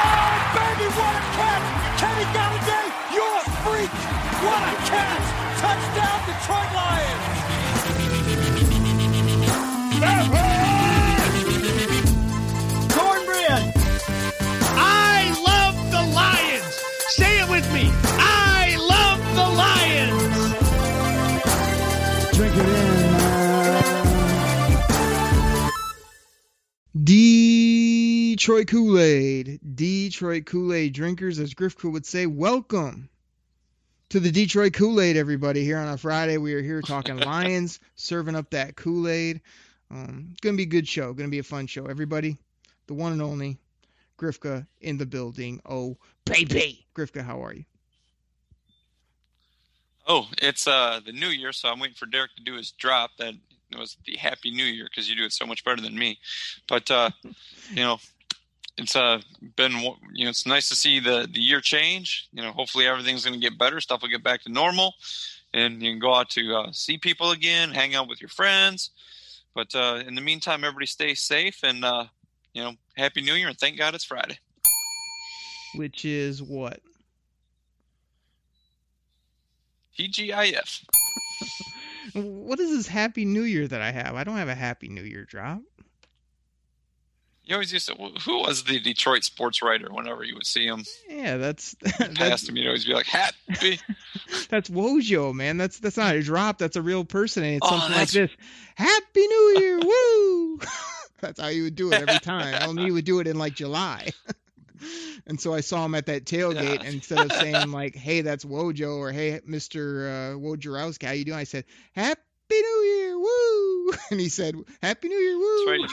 Oh, baby, what a catch! Kenny Golladay, you're a freak! What a catch! Touchdown, Detroit Lions! Cornbread! I love the Lions! Say it with me! I love the Lions! Drink it in. Detroit Kool-Aid. Detroit Kool-Aid drinkers, as Griff Kool would say, welcome to the Detroit Kool-Aid, everybody. Here on a Friday, we are here talking Lions, serving up that Kool-Aid. It's going to be a good show. Going to be a fun show. Everybody, the one and only Grifka in the building. Oh, baby. Grifka, how are you? Oh, it's the new year, so I'm waiting for Derek to do his drop. That was the Happy New Year because you do it so much better than me. But, you know, it's been, you know, it's nice to see the year change. You know, hopefully everything's going to get better. Stuff will get back to normal, and you can go out to see people again, hang out with your friends. But in the meantime, everybody stay safe and you know, Happy New Year and thank God it's Friday. Which is what? TGIF. What is this Happy New Year that I have? I don't have a Happy New Year drop. You always used to, who was the Detroit sports writer whenever you would see him? Yeah, that's him, you'd always be like, happy. That's Wojo, man. That's not a drop. That's a real person. And it's something like this. Happy New Year. Woo. That's how you would do it every time. Only you would do it in like July. And so I saw him at that tailgate. Yeah. Instead of saying like, hey, that's Wojo, or hey, Mr. Wojorowski, how you doing? I said, happy New Year. Woo. And he said, Happy New Year, woo! That's right.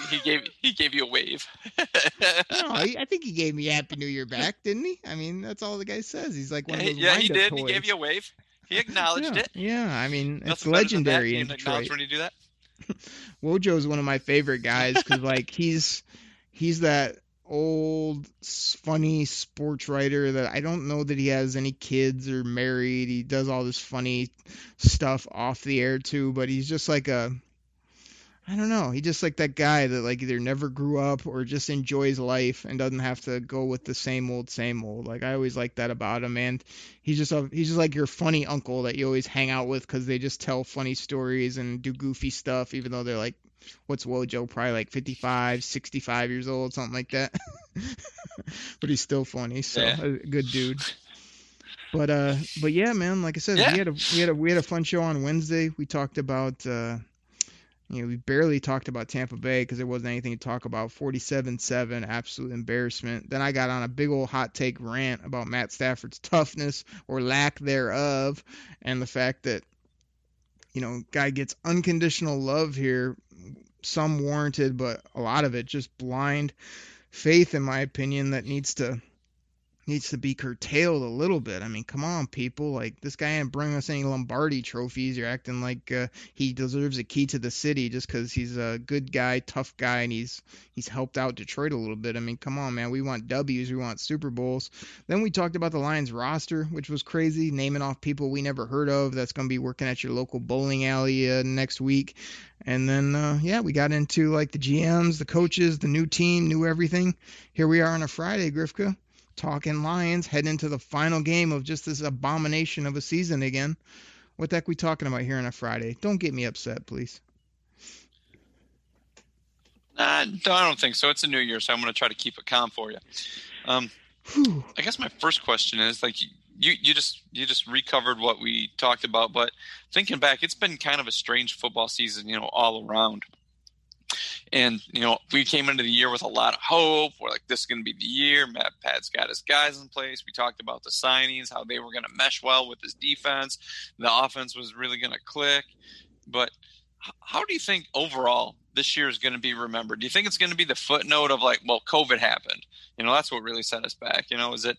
He gave you a wave. No, I think he gave me Happy New Year back, didn't he? I mean, that's all the guy says. He's like one of those wind-up he did. Toys. He gave you a wave. He acknowledged it. Yeah, I mean, it's legendary in Detroit. When you do that. Wojo is one of my favorite guys because, like, he's that old, funny sports writer that I don't know that he has any kids or married. He does all this funny stuff off the air too, but he's just like a, I don't know. He's just like that guy that like either never grew up or just enjoys life and doesn't have to go with the same old. Like I always like that about him, and he's just like your funny uncle that you always hang out with because they just tell funny stories and do goofy stuff, even though they're like, what's Wojo? Probably like 55, 65 years old, something like that. But he's still funny, so yeah. A good dude. But yeah, man. Like I said, yeah. we had a fun show on Wednesday. We talked about. You know, we barely talked about Tampa Bay because there wasn't anything to talk about. 47-7, absolute embarrassment. Then I got on a big old hot take rant about Matt Stafford's toughness or lack thereof, and the fact that, you know, guy gets unconditional love here, some warranted, but a lot of it just blind faith, in my opinion, that needs to be curtailed a little bit. I mean, come on, people. Like, this guy ain't bringing us any Lombardi trophies. You're acting like he deserves a key to the city just because he's a good guy, tough guy, and he's helped out Detroit a little bit. I mean, come on, man. We want W's. We want Super Bowls. Then we talked about the Lions roster, which was crazy, naming off people we never heard of that's going to be working at your local bowling alley next week. And then, we got into, like, the GMs, the coaches, the new team, new everything. Here we are on a Friday, Grifka. Talking Lions, heading into the final game of just this abomination of a season again. What the heck are we talking about here on a Friday? Don't get me upset, please. I don't think so. It's a new year, so I'm going to try to keep it calm for you. I guess my first question is, like, you just recovered what we talked about, but thinking back, it's been kind of a strange football season, you know, all around. And, you know, we came into the year with a lot of hope. We're like, this is going to be the year. Pat's got his guys in place. We talked about the signings, how they were going to mesh well with his defense. The offense was really going to click. But how do you think overall this year is going to be remembered? Do you think it's going to be the footnote of like, well, COVID happened? You know, that's what really set us back. You know, is it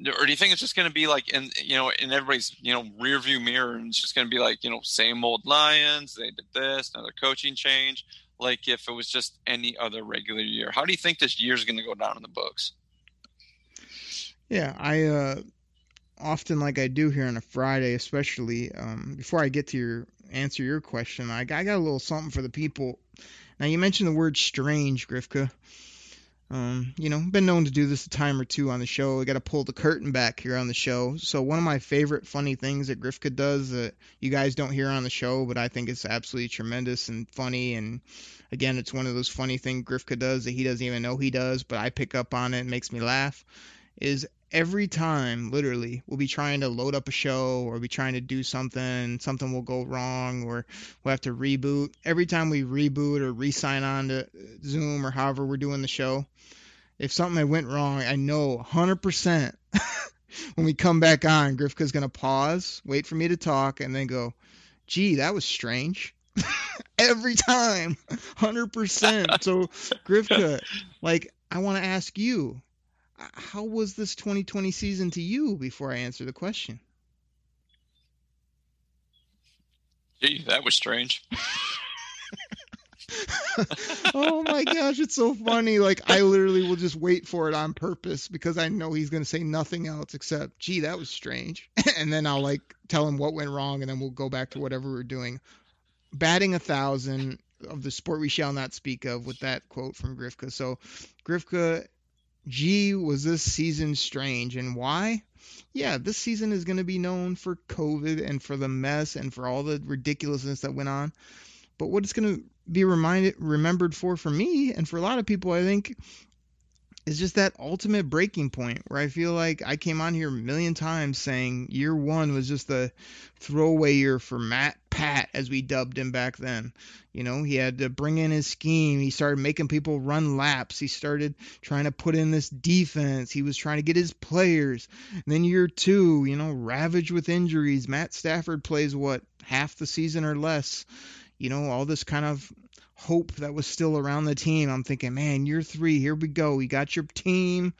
Or do you think it's just going to be like in everybody's rearview mirror, and it's just going to be like same old Lions? They did this, another coaching change. Like if it was just any other regular year, how do you think this year's going to go down in the books? Yeah, I often, like I do here on a Friday, especially before I get to answer your question, I got a little something for the people. Now you mentioned the word strange, Grifka. Been known to do this a time or two on the show. I got to pull the curtain back here on the show. So one of my favorite funny things that Grifka does that you guys don't hear on the show, but I think it's absolutely tremendous and funny. And again, it's one of those funny things Grifka does that he doesn't even know he does, but I pick up on it and it makes me laugh, is every time, literally, we'll be trying to load up a show or be trying to do something will go wrong or we'll have to reboot. Every time we reboot or re-sign on to Zoom or however we're doing the show, if something that went wrong, I know 100% when we come back on, Grifka's going to pause, wait for me to talk, and then go, gee, that was strange. Every time, 100%. So, Grifka, I want to ask you, how was this 2020 season to you before I answer the question? Gee, that was strange. Oh my gosh, it's so funny. I literally will just wait for it on purpose because I know he's going to say nothing else except, gee, that was strange. And then I'll tell him what went wrong and then we'll go back to whatever we're doing. Batting 1,000 of the sport we shall not speak of with that quote from Grifka. So Grifka, gee, was this season strange, and why? Yeah, this season is going to be known for COVID and for the mess and for all the ridiculousness that went on. But what it's going to be remembered for me and for a lot of people, I think, is just that ultimate breaking point where I feel like I came on here a million times saying year one was just the throwaway year for Matt Pat, as we dubbed him back then. He had to bring in his scheme. He started making people run laps. He started trying to put in this defense. He was trying to get his players. And then year two, ravaged with injuries. Matt Stafford plays half the season or less. All this kind of hope that was still around the team. I'm thinking, man, year three, here we go. You got your team.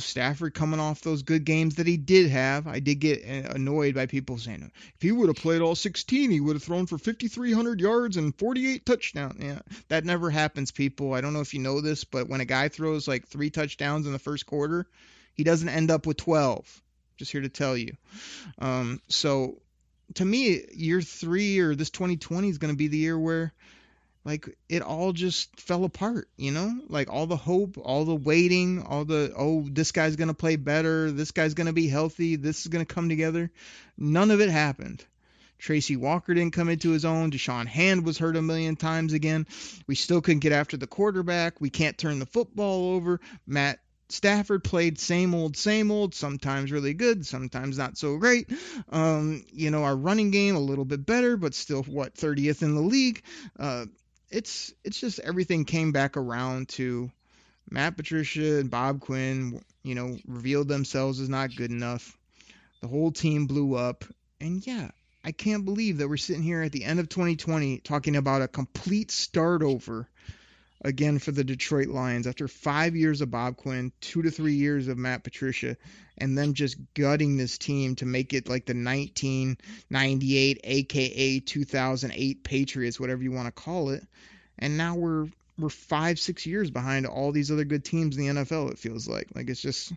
Stafford coming off those good games that he did have. I did get annoyed by people saying, if he would have played all 16, he would have thrown for 5,300 yards and 48 touchdowns. Yeah, that never happens, people. I don't know if you know this, but when a guy throws three touchdowns in the first quarter, he doesn't end up with 12. Just here to tell you. So to me, year three or this 2020 is going to be the year where it all just fell apart, all the hope, all the waiting, all the, oh, this guy's going to play better. This guy's going to be healthy. This is going to come together. None of it happened. Tracy Walker didn't come into his own. Deshaun Hand was hurt a million times again. We still couldn't get after the quarterback. We can't turn the football over. Matt Stafford played same old, sometimes really good, sometimes not so great. Our running game a little bit better, but still 30th in the league. It's just everything came back around to Matt Patricia and Bob Quinn, revealed themselves as not good enough. The whole team blew up. And yeah, I can't believe that we're sitting here at the end of 2020 talking about a complete start over again for the Detroit Lions after 5 years of Bob Quinn, 2 to 3 years of Matt Patricia, and them just gutting this team to make it like the 1998, aka 2008 Patriots, whatever you want to call it. And now we're 5-6 years behind all these other good teams in the NFL. It feels like it's just,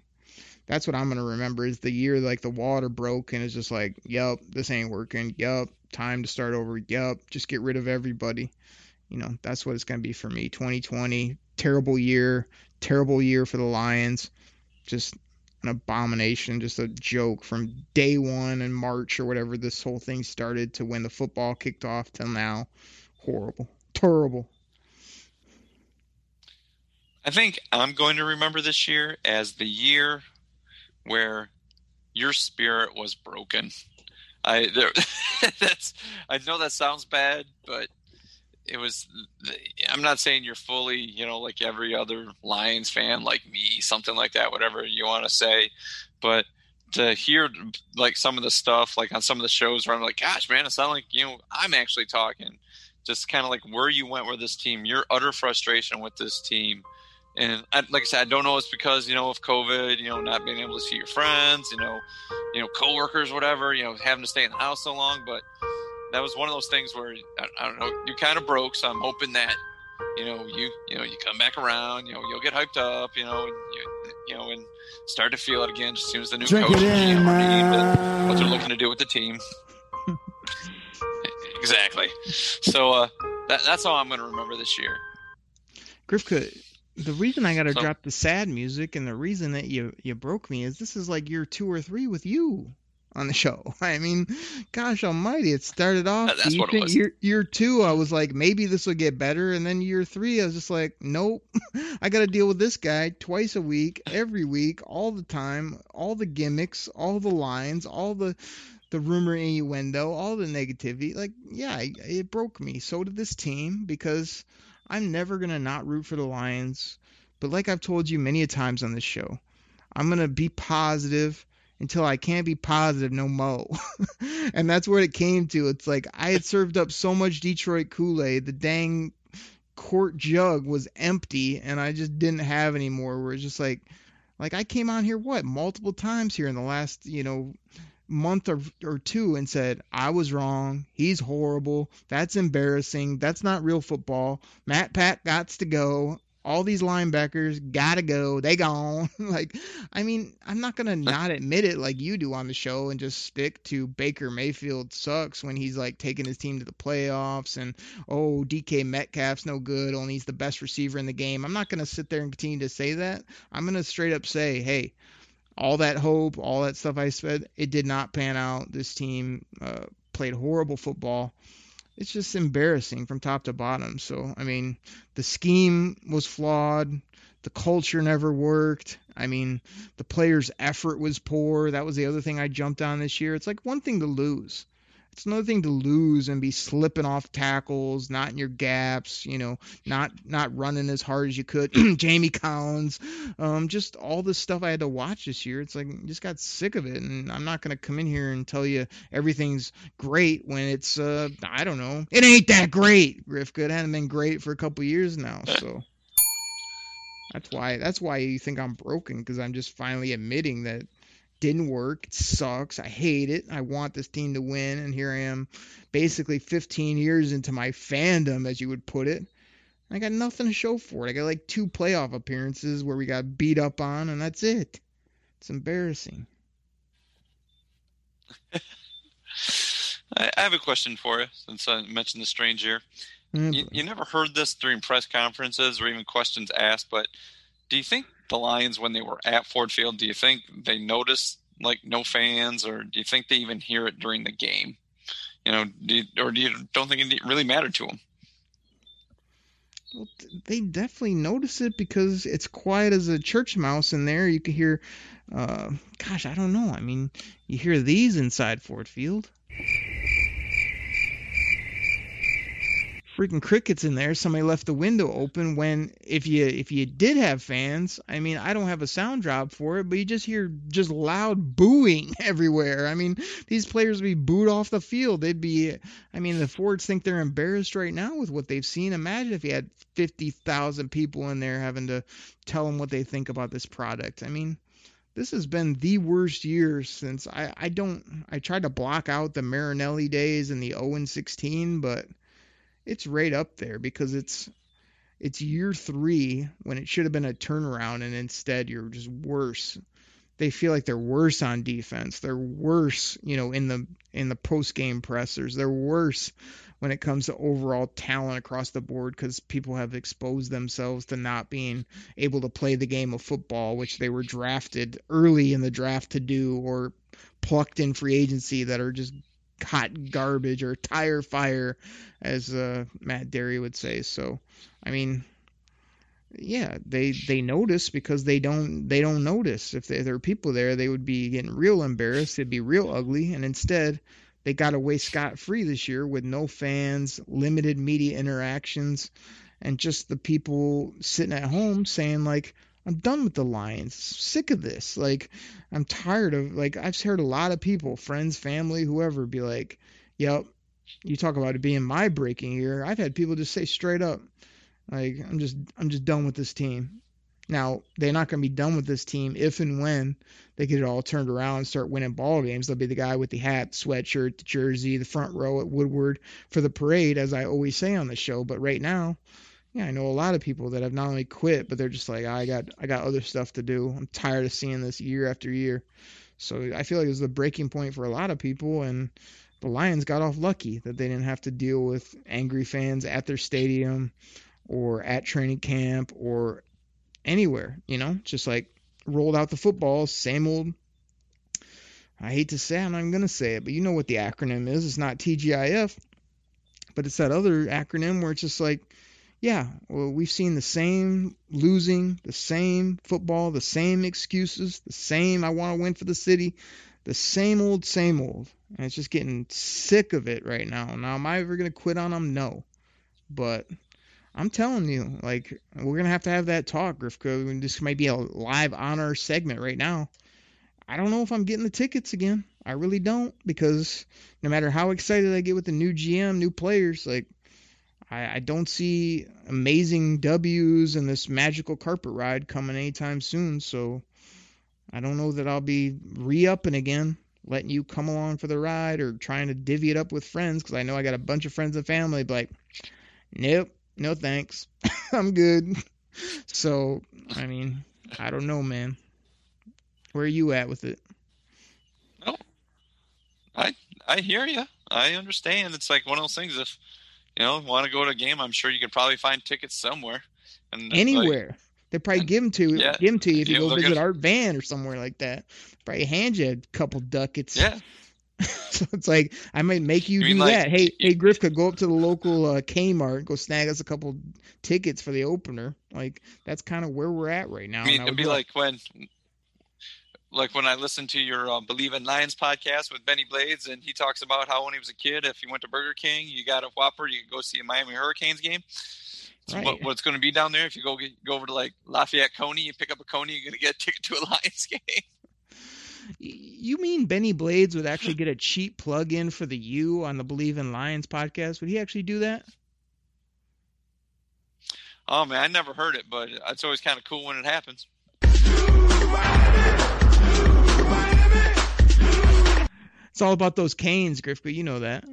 that's what I'm going to remember is the year the water broke and it's just yep, this ain't working. Yep, time to start over. Yep, just get rid of everybody. That's what it's going to be for me. 2020, terrible year for the Lions. Just an abomination, just a joke from day one in March or whatever this whole thing started to when the football kicked off till now. Horrible, terrible. I think I'm going to remember this year as the year where your spirit was broken. I know that sounds bad, but it was, I'm not saying you're fully, like every other Lions fan, like me, something like that, whatever you want to say. But to hear some of the stuff, on some of the shows where I'm like, gosh, man, it's not like, I'm actually talking just kind of where you went with this team, your utter frustration with this team. And like I said, I don't know. It's because, you know, of COVID, you know, not being able to see your friends, you know, coworkers, whatever, you know, having to stay in the house so long. But that was one of those things where I don't know. You kind of broke, so I'm hoping that, you know, you come back around. You know, you'll get hyped up. You know, and start to feel it again just as soon as the new coach. What they're looking to do with the team. Exactly. So that's all I'm going to remember this year. Grifka, the reason I got to drop the sad music and the reason that you broke me is this is like year 2 or 3 with you on the show. I mean, gosh almighty, it started off year two. I was like, maybe this will get better. And then year 3, I was just like, nope, I got to deal with this guy twice a week, every week, all the time, all the gimmicks, all the lines, all the rumor innuendo, all the negativity. Like, yeah, it broke me. So did this team, because I'm never going to not root for the Lions. But like I've told you many a times on this show, I'm going to be positive until I can't be positive no mo. And that's where it came to. It's like I had served up so much Detroit Kool-Aid, the dang quart jug was empty, and I just didn't have any more. Where it's just like I came on here, what, multiple times here in the last, you know, month or two and said, I was wrong. He's horrible. That's embarrassing. That's not real football. Matt Pat gots to go. All these linebackers gotta go. They gone. Like, I mean, I'm not gonna not admit it like you do on the show and just stick to Baker Mayfield sucks when he's like taking his team to the playoffs and, oh, DK Metcalf's no good, only he's the best receiver in the game. I'm not gonna sit there and continue to say that. I'm gonna straight up say, hey, all that hope, all that stuff I said, it did not pan out. This team played horrible football. It's just embarrassing from top to bottom. So, I mean, the scheme was flawed. The culture never worked. I mean, the players' effort was poor. That was the other thing I jumped on this year. It's like one thing to lose. It's another thing to lose and be slipping off tackles, not in your gaps, you know, not running as hard as you could. Jamie Collins, just all this stuff I had to watch this year. It's like I just got sick of it, and I'm not going to come in here and tell you everything's great when it's, I don't know. It ain't that great, Grifka. It hasn't been great for a couple years now, so. That's why you think I'm broken, because I'm just finally admitting that didn't work. It sucks. I hate it. I want this team to win. And here I am basically 15 years into my fandom, as you would put it. I got nothing to show for it. I got like 2 playoff appearances where we got beat up on, and that's it. It's embarrassing. I have a question for you since I mentioned the strange year. Mm-hmm. You never heard this during press conferences or even questions asked, but do you think the Lions, when they were at Ford Field, do you think they noticed like no fans, or do you think they even hear it during the game? You know, don't think it really mattered to them? Well, they definitely notice it because it's quiet as a church mouse in there. You can hear, gosh, I don't know. I mean, you hear these inside Ford Field. Freaking crickets in there. Somebody left the window open when if you did have fans, I mean, I don't have a sound drop for it, but you just hear just loud booing everywhere. I mean, these players would be booed off the field. They'd be, I mean, the Fords think they're embarrassed right now with what they've seen. Imagine if you had 50,000 people in there having to tell them what they think about this product. I mean, this has been the worst year since I tried to block out the Marinelli days and the 0-16, but it's right up there because it's year 3 when it should have been a turnaround, and instead you're just worse. They feel like they're worse on defense. They're worse, you know, in the post-game pressers. They're worse when it comes to overall talent across the board because people have exposed themselves to not being able to play the game of football, which they were drafted early in the draft to do or plucked in free agency that are just hot garbage or tire fire, as Matt Derry would say. So, I mean, yeah, they notice because they don't notice. If there were people there, they would be getting real embarrassed. It'd be real ugly. And instead, they got away scot-free this year with no fans, limited media interactions, and just the people sitting at home saying like, I'm done with the Lions. Sick of this. Like, I'm tired of, like, I've heard a lot of people, friends, family, whoever, be like, yep, you talk about it being my breaking year. I've had people just say straight up, like, I'm just done with this team. Now, they're not going to be done with this team if and when they get it all turned around and start winning ball games. They'll be the guy with the hat, sweatshirt, the jersey, the front row at Woodward for the parade, as I always say on the show. But right now, yeah, I know a lot of people that have not only quit, but they're just like, I got other stuff to do. I'm tired of seeing this year after year. So I feel like it was the breaking point for a lot of people, and the Lions got off lucky that they didn't have to deal with angry fans at their stadium or at training camp or anywhere, you know, just like rolled out the football, same old. I hate to say it, I'm not even going to say it, but you know what the acronym is. It's not TGIF, but it's that other acronym where it's just like, yeah, well, we've seen the same losing, the same football, the same excuses, the same I want to win for the city, the same old, same old. And it's just getting sick of it right now. Now, am I ever going to quit on them? No. But I'm telling you, like, we're going to have that talk, Grifko. This might be a live honor segment right now. I don't know if I'm getting the tickets again. I really don't, because no matter how excited I get with the new GM, new players, like, I don't see amazing W's and this magical carpet ride coming anytime soon. So I don't know that I'll be re-upping again, letting you come along for the ride or trying to divvy it up with friends, because I know I got a bunch of friends and family like, nope. No thanks. I'm good. So, I mean, I don't know, man. Where are you at with it? No. I hear you. I understand. It's like one of those things, if you know, want to go to a game, I'm sure you could probably find tickets somewhere. And anywhere. Like, they probably give them to you if you go visit Art Van or somewhere like that. Probably hand you a couple ducats. Yeah. So it's like, I might make you do like, that. Hey, Griff could go up to the local Kmart, go snag us a couple tickets for the opener. Like, that's kind of where we're at right now. I mean, it'd be like when I listened to your Believe in Lions podcast with Benny Blades, and he talks about how when he was a kid, if you went to Burger King, you got a Whopper, you could go see a Miami Hurricanes game. So right. What's going to be down there, if you go over to like Lafayette Coney, you pick up a Coney, you're going to get a ticket to a Lions game. You mean Benny Blades would actually get a cheap plug-in for the U on the Believe in Lions podcast? Would he actually do that? Oh, man, I never heard it, but it's always kind of cool when it happens. It's all about those canes, Grifka. You know that.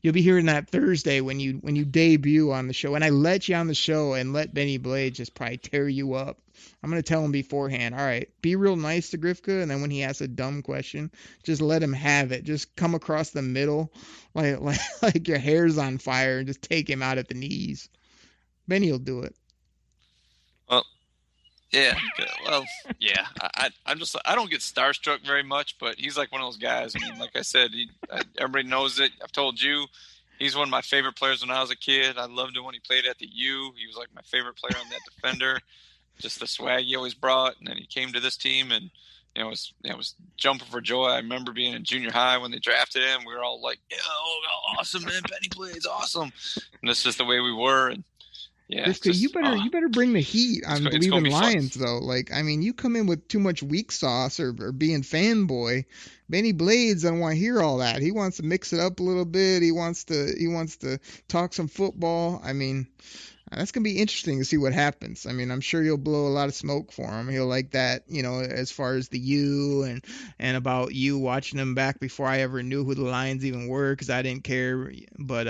You'll be hearing that Thursday when you debut on the show. And I let you on the show and let Benny Blade just probably tear you up. I'm going to tell him beforehand, all right, be real nice to Grifka. And then when he asks a dumb question, just let him have it. Just come across the middle like your hair's on fire and just take him out at the knees. Benny will do it. Well, yeah. I don't get starstruck very much, but he's like one of those guys. I mean, like I said, everybody knows it. I've told you, he's one of my favorite players when I was a kid. I loved him when he played at the U. He was like my favorite player on that defender. Just the swag he always brought, and then he came to this team, and you know, it was jumping for joy. I remember being in junior high when they drafted him. We were all like, "Oh, awesome, man! Benny Blades, awesome!" And that's just the way we were. And yeah, Rifka, you better bring the heat on Believe in Lions, though. Like, I mean, you come in with too much weak sauce or being fanboy. Benny Blades doesn't want to hear all that. He wants to mix it up a little bit. He wants to talk some football. I mean, that's going to be interesting to see what happens. I mean, I'm sure you'll blow a lot of smoke for him. He'll like that, you know, as far as the U and about you watching him back before I ever knew who the Lions even were, because I didn't care. But,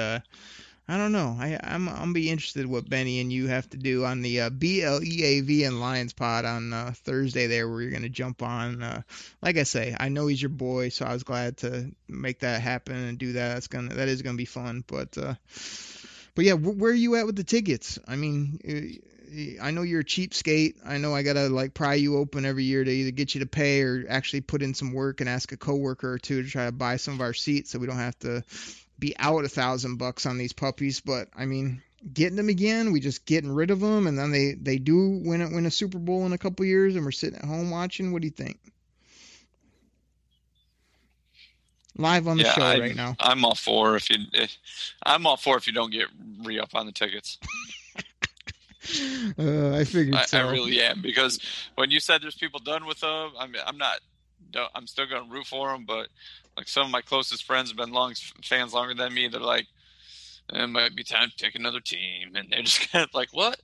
I don't know. I'm going to be interested what Benny and you have to do on the BLEAV and Lions pod on Thursday there, where you're going to jump on. Like I say, I know he's your boy, so I was glad to make that happen and do that. That is going to be fun. But yeah, where are you at with the tickets? I mean, I know you're a cheapskate. I know I got to like pry you open every year to either get you to pay or actually put in some work and ask a coworker or two to try to buy some of our seats so we don't have to be out $1,000 on these puppies. But I mean, getting them again, we just getting rid of them. And then they do win a Super Bowl in a couple years and we're sitting at home watching. What do you think? Live on the show right now. I'm all for if you don't get re-up on the tickets. I figured so. I really am, because when you said there's people done with them, I'm still going to root for them. But like some of my closest friends have been long fans longer than me. They're like, it might be time to pick another team. And they're just kind of like, what?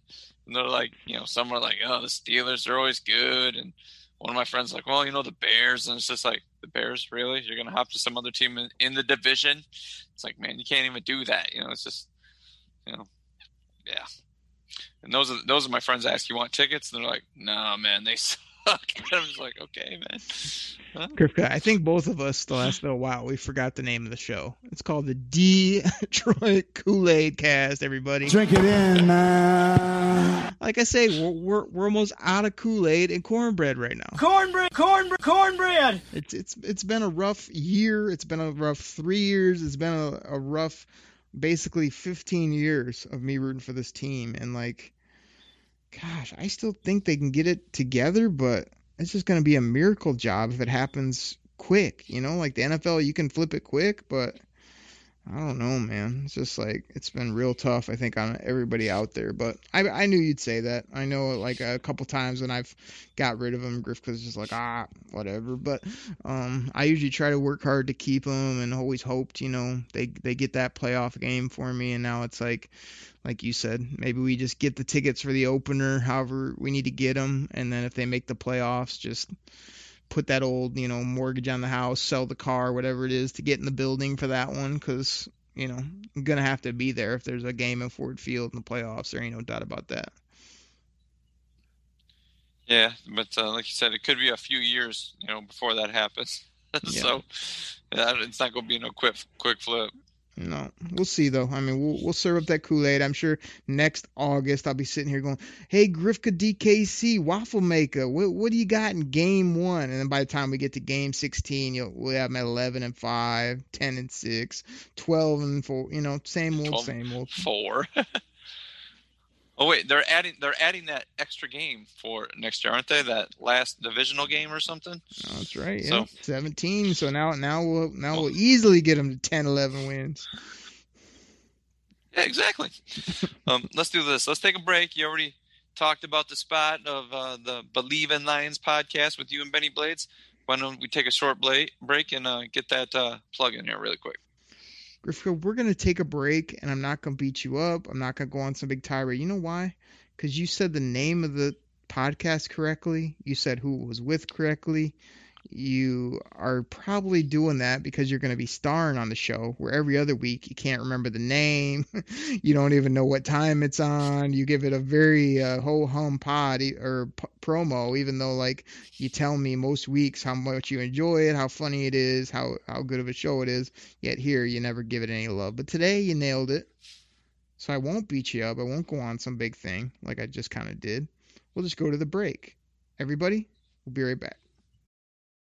And they're like, some are like, oh, the Steelers are always good. And one of my friends like, well, the Bears. And it's just like, the Bears, really? You're going to hop to some other team in the division? It's like, man, you can't even do that. It's just, yeah. And those are my friends that ask, you want tickets? And they're like, nah, man, they suck. I'm just like, okay, man. Huh? Kripke, I think both of us the last little while, we forgot the name of the show. It's called the Detroit Kool-Aid Cast, everybody. Drink it in, man. Like I say, we're almost out of Kool-Aid and cornbread right now. Cornbread! It's been a rough year. It's been a rough 3 years. It's been a rough basically 15 years of me rooting for this team. And like, gosh, I still think they can get it together, but it's just going to be a miracle job if it happens quick. Like the NFL, you can flip it quick, but I don't know, man. It's just like, it's been real tough, I think, on everybody out there. But I knew you'd say that. I know, like, a couple times when I've got rid of them, Griff was just like, whatever. But I usually try to work hard to keep them and always hoped, they get that playoff game for me. And now it's like you said, maybe we just get the tickets for the opener, however we need to get them. And then if they make the playoffs, just put that old, mortgage on the house, sell the car, whatever it is, to get in the building for that one. Because, I'm going to have to be there if there's a game in Ford Field in the playoffs. There ain't no doubt about that. Yeah, but like you said, it could be a few years, before that happens. Yeah. So it's not going to be no quick flip. No, we'll see though. I mean, we'll serve up that Kool-Aid. I'm sure next August I'll be sitting here going, "Hey, Grifka DKC Waffle Maker, what do you got in Game 1?" And then by the time we get to Game 16, we'll have them at 11-5, 10-6, 12-4. Same old. 4. Oh wait, they're adding that extra game for next year, aren't they? That last divisional game or something. No, that's right. Yeah. So 17. So now we'll easily get them to 10-11 wins. Yeah, exactly. Let's do this. Let's take a break. You already talked about the spot of the Believe in Lions podcast with you and Benny Blades. Why don't we take a short break and get that plug in here really quick. Griffco, we're going to take a break, and I'm not going to beat you up. I'm not going to go on some big tirade. You know why? Because you said the name of the podcast correctly. You said who it was with correctly. You are probably doing that because you're going to be starring on the show, where every other week you can't remember the name. You don't even know what time it's on. You give it a very ho-hum pod or promo, even though like you tell me most weeks how much you enjoy it, how funny it is, how good of a show it is. Yet here you never give it any love. But today you nailed it. So I won't beat you up. I won't go on some big thing like I just kind of did. We'll just go to the break. Everybody, we'll be right back.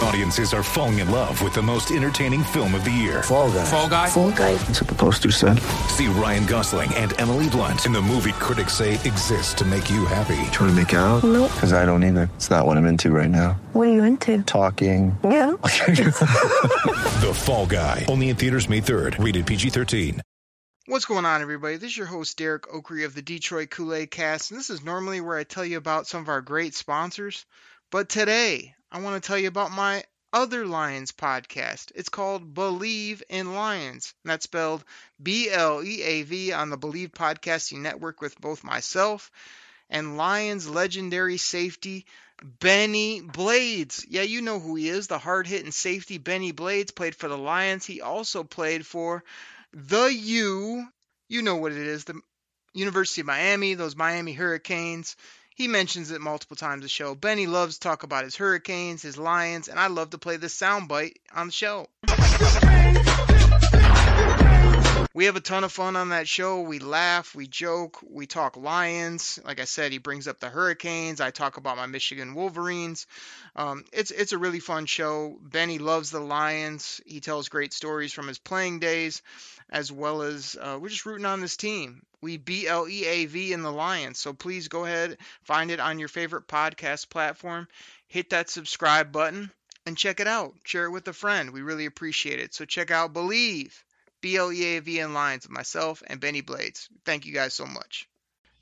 Audiences are falling in love with the most entertaining film of the year. Fall Guy. Fall Guy. Fall Guy. That's what the poster said. See Ryan Gosling and Emily Blunt in the movie critics say exists to make you happy. Trying to make it out? Nope. Because I don't either. It's not what I'm into right now. What are you into? Talking. Yeah. The Fall Guy. Only in theaters May 3rd. Rated PG-13. What's going on, everybody? This is your host, Derek Oakery of the Detroit Kool-Aid Cast, and this is normally where I tell you about some of our great sponsors. But today, I want to tell you about my other Lions podcast. It's called Believe in Lions. And that's spelled B-L-E-A-V on the Believe Podcasting Network with both myself and Lions legendary safety, Benny Blades. Yeah, you know who he is, the hard-hitting safety Benny Blades. Played for the Lions. He also played for the U. You know what it is, the University of Miami, those Miami Hurricanes. He mentions it multiple times on the show. Benny loves to talk about his Hurricanes, his Lions, and I love to play this soundbite on the show. We have a ton of fun on that show. We laugh, we joke, we talk Lions. Like I said, he brings up the Hurricanes. I talk about my Michigan Wolverines. It's a really fun show. Benny loves the Lions. He tells great stories from his playing days, as well as we're just rooting on this team. We B-L-E-A-V in the Lions. So please go ahead, find it on your favorite podcast platform. Hit that subscribe button and check it out. Share it with a friend. We really appreciate it. So check out Believe. B-L-E-A-V in Lions with myself and Benny Blades. Thank you guys so much.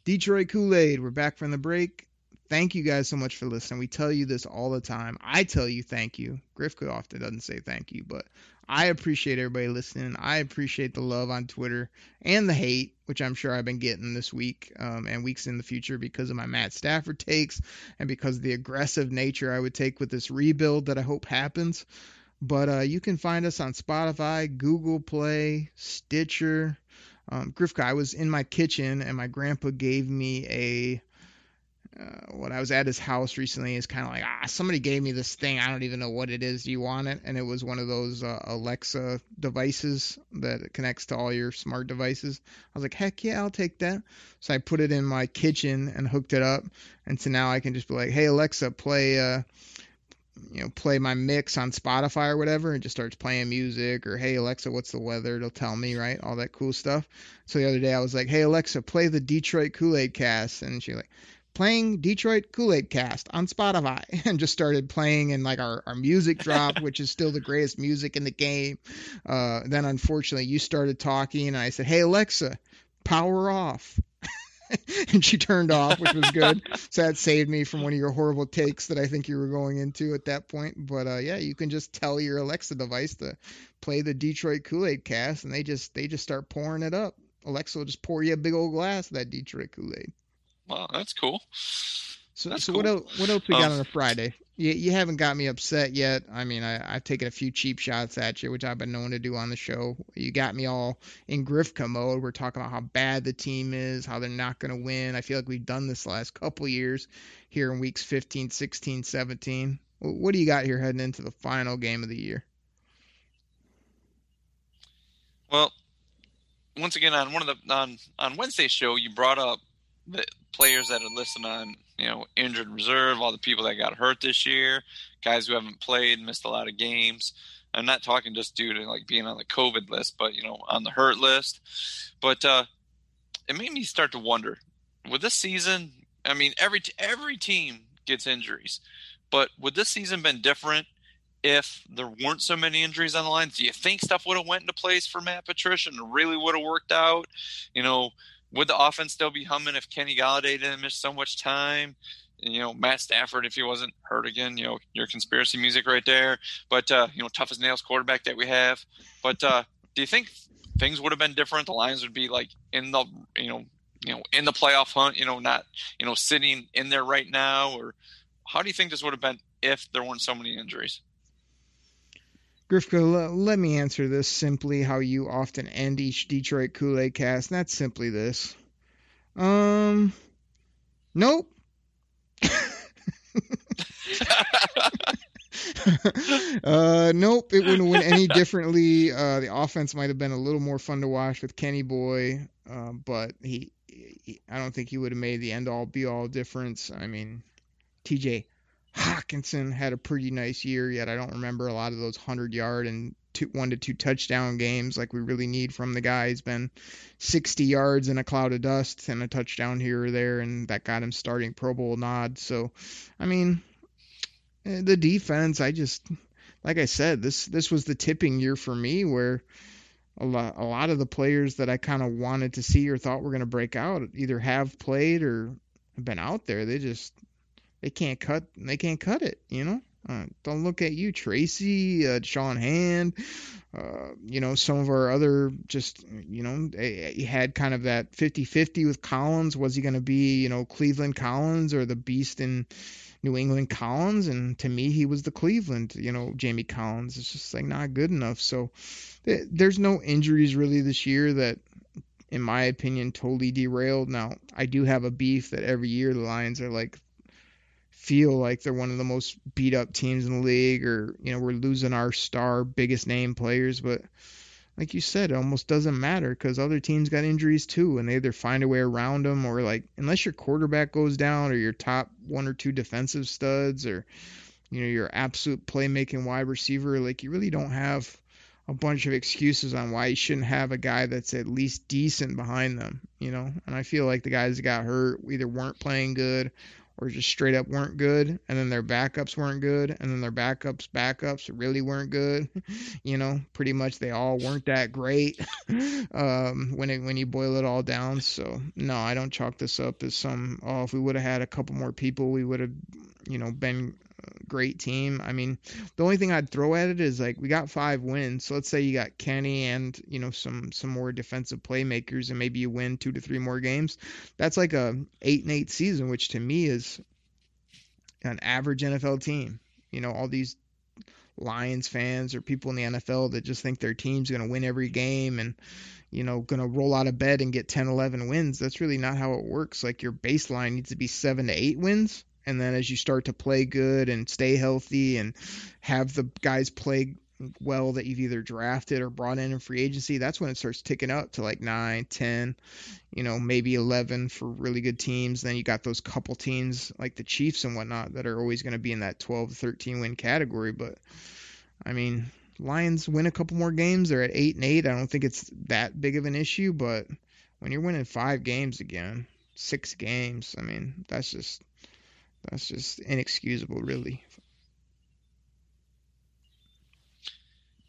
Detroit Kool-Aid, we're back from the break. Thank you guys so much for listening. We tell you this all the time. I tell you thank you. Grifka often doesn't say thank you, but I appreciate everybody listening. I appreciate the love on Twitter and the hate, which I'm sure I've been getting this week and weeks in the future because of my Matt Stafford takes and because of the aggressive nature I would take with this rebuild that I hope happens. But you can find us on Spotify, Google Play, Stitcher. Grifka, I was in my kitchen and my grandpa gave me a... when I was at his house recently, it's kind of like, somebody gave me this thing. I don't even know what it is. Do you want it? And it was one of those Alexa devices that connects to all your smart devices. I was like, heck yeah, I'll take that. So I put it in my kitchen and hooked it up. And so now I can just be like, hey, Alexa, play my mix on Spotify or whatever, and just starts playing music. Or hey Alexa, what's the weather? It'll tell me, right? All that cool stuff. So the other day I was like, hey Alexa, play the Detroit Kool-Aid Cast, and she's like, playing Detroit Kool-Aid Cast on Spotify, and just started playing in like our music drop, which is still the greatest music in the game. Then unfortunately you started talking and I said, hey Alexa, power off. And she turned off, which was good. So that saved me from one of your horrible takes that I think you were going into at that point. But yeah, you can just tell your Alexa device to play the Detroit Kool-Aid Cast and they just start pouring it up. Alexa will just pour you a big old glass of that Detroit Kool-Aid. Wow, that's cool. So cool. What else we got on a Friday? You haven't got me upset yet. I mean, I've taken a few cheap shots at you, which I've been known to do on the show. You got me all in Grifka mode. We're talking about how bad the team is, how they're not going to win. I feel like we've done this the last couple years here in weeks 15, 16, 17. What do you got here heading into the final game of the year? Well, once again, on Wednesday's show, you brought up the players that are listed on, injured reserve, all the people that got hurt this year, guys who haven't played, missed a lot of games. I'm not talking just due to like being on the COVID list, but on the hurt list. But it made me start to wonder with this season. I mean, every team gets injuries, but would this season been different if there weren't so many injuries on the line? Do you think stuff would have went into place for Matt Patricia and really would have worked out? Would the offense still be humming if Kenny Golladay didn't miss so much time? Matt Stafford, if he wasn't hurt again, your conspiracy music right there. But, tough as nails quarterback that we have. But do you think things would have been different? The Lions would be like in the, in the playoff hunt, not, sitting in there right now? Or how do you think this would have been if there weren't so many injuries? Grifka, let me answer this simply how you often end each Detroit Kool-Aid Cast, and that's simply this. Nope. Nope, it wouldn't win any differently. The offense might have been a little more fun to watch with Kenny Boy, but I don't think he would have made the end-all, be-all difference. I mean, TJ Hawkinson had a pretty nice year, yet I don't remember a lot of those 100-yard and 1 to 2 touchdown games like we really need from the guy. He's been 60 yards in a cloud of dust and a touchdown here or there, and that got him starting Pro Bowl nod. So, I mean, the defense, like I said, this was the tipping year for me where a lot of the players that I kind of wanted to see or thought were going to break out either have played or have been out there. They can't cut it, Don't look at you, Tracy, Sean Hand, some of our other just, he had kind of that 50-50 with Collins. Was he going to be, Cleveland Collins or the beast in New England Collins? And to me, he was the Cleveland, Jamie Collins. It's just like not good enough. So there's no injuries really this year that, in my opinion, totally derailed. Now, I do have a beef that every year the Lions are like, feel like they're one of the most beat up teams in the league, or we're losing our star biggest name players, but like you said, it almost doesn't matter because other teams got injuries too, and they either find a way around them, or like unless your quarterback goes down or your top 1 or 2 defensive studs or your absolute playmaking wide receiver, like you really don't have a bunch of excuses on why you shouldn't have a guy that's at least decent behind them. And I feel like the guys that got hurt either weren't playing good or just straight up weren't good, and then their backups weren't good, and then their backups really weren't good. You know, pretty much they all weren't that great when you boil it all down. So no, I don't chalk this up as some, oh, if we would have had a couple more people, we would have, you know, been a great team. I mean, the only thing I'd throw at it is, like, we got 5 wins. So let's say you got Kenny and, you know, some more defensive playmakers, and maybe you win 2 to 3 more games. That's like a 8-8 season, which to me is an average NFL team. You know, all these Lions fans or people in the NFL that just think their team's going to win every game and, you know, going to roll out of bed and get 10, 11 wins. That's really not how it works. Like, your baseline needs to be 7 to 8 wins. And then as you start to play good and stay healthy and have the guys play well that you've either drafted or brought in free agency, that's when it starts ticking up to like 9, 10, you know, maybe 11 for really good teams. Then you got those couple teams like the Chiefs and whatnot that are always going to be in that 12 to 13 win category. But I mean, Lions win a couple more games. They're at 8-8. I don't think it's that big of an issue, but when you're winning 5 games again, 6 games, I mean, that's just inexcusable, really.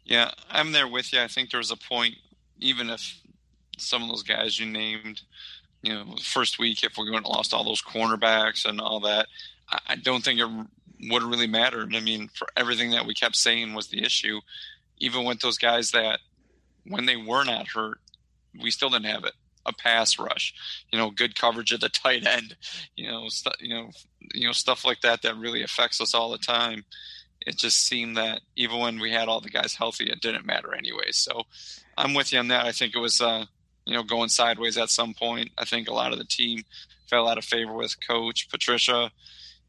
Yeah, I'm there with you. I think there was a point, even if some of those guys you named, you know, the first week, if we wouldn't have lost all those cornerbacks and all that, I don't think it would really matter. I mean, for everything that we kept saying was the issue, even with those guys that when they were not hurt, we still didn't have it. A pass rush, you know, good coverage at the tight end, you know, stuff like that that really affects us all the time. It just seemed that even when we had all the guys healthy, it didn't matter anyway. So I'm with you on that. I think it was, you know, going sideways at some point. I think a lot of the team fell out of favor with Coach Patricia,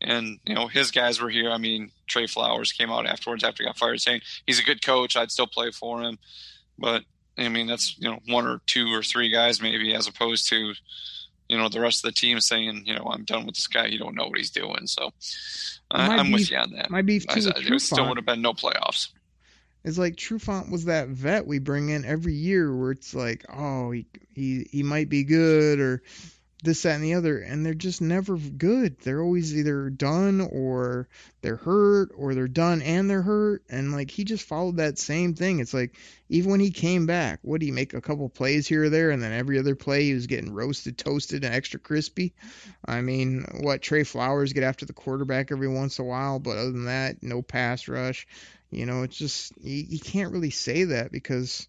and, you know, his guys were here. I mean, Trey Flowers came out afterwards after he got fired saying he's a good coach. I'd still play for him. But I mean, that's, you know, 1 or 2 or 3 guys maybe, as opposed to, you know, the rest of the team saying, you know, I'm done with this guy. You don't know what he's doing. So I'm with you on that. My beef too. There still would have been no playoffs. It's like Trufant was that vet we bring in every year where it's like, oh, he might be good or this, that, and the other, and they're just never good. They're always either done or they're hurt, or they're done and they're hurt. And like, he just followed that same thing. It's like, even when he came back, what did he make? A couple plays here or there, and then every other play he was getting roasted, toasted, and extra crispy. I mean, what, Trey Flowers get after the quarterback every once in a while, but other than that, no pass rush. You know, it's just, you can't really say that, because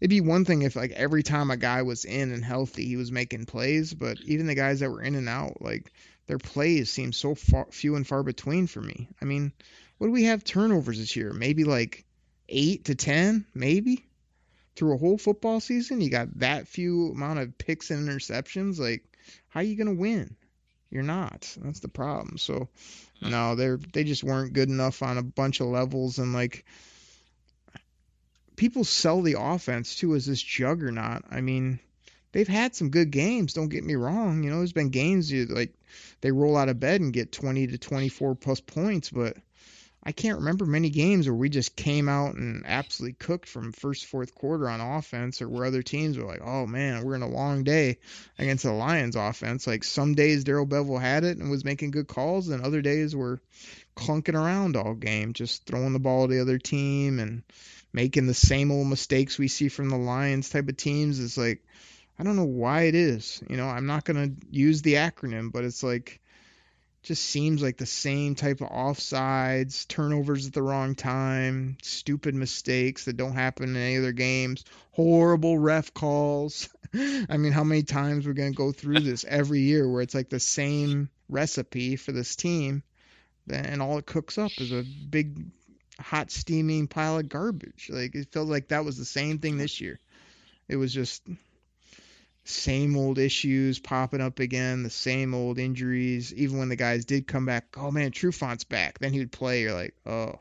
it'd be one thing if, like, every time a guy was in and healthy, he was making plays. But even the guys that were in and out, like, their plays seem so few and far between for me. I mean, what do we have turnovers this year? Maybe like 8 to 10, maybe, through a whole football season. You got that few amount of picks and interceptions. Like, how are you going to win? You're not. That's the problem. So no, they just weren't good enough on a bunch of levels. And like, people sell the offense too as this juggernaut. I mean, they've had some good games, don't get me wrong. You know, there's been games like they roll out of bed and get 20 to 24 plus points, but I can't remember many games where we just came out and absolutely cooked from first, fourth quarter on offense, or where other teams were like, oh man, we're in a long day against the Lions offense. Like, some days Darrell Bevell had it and was making good calls, and other days we're clunking around all game, just throwing the ball to the other team and making the same old mistakes we see from the Lions type of teams. It's like, I don't know why it is. You know, I'm not going to use the acronym, but it's like, just seems like the same type of offsides, turnovers at the wrong time, stupid mistakes that don't happen in any other games, horrible ref calls. I mean, how many times we're going to go through this every year where it's like the same recipe for this team, and all it cooks up is a big hot steaming pile of garbage. Like, it felt like that was the same thing this year. It was just same old issues popping up again, the same old injuries. Even when the guys did come back, oh man, Trufant's back, then he would play, you're like, oh,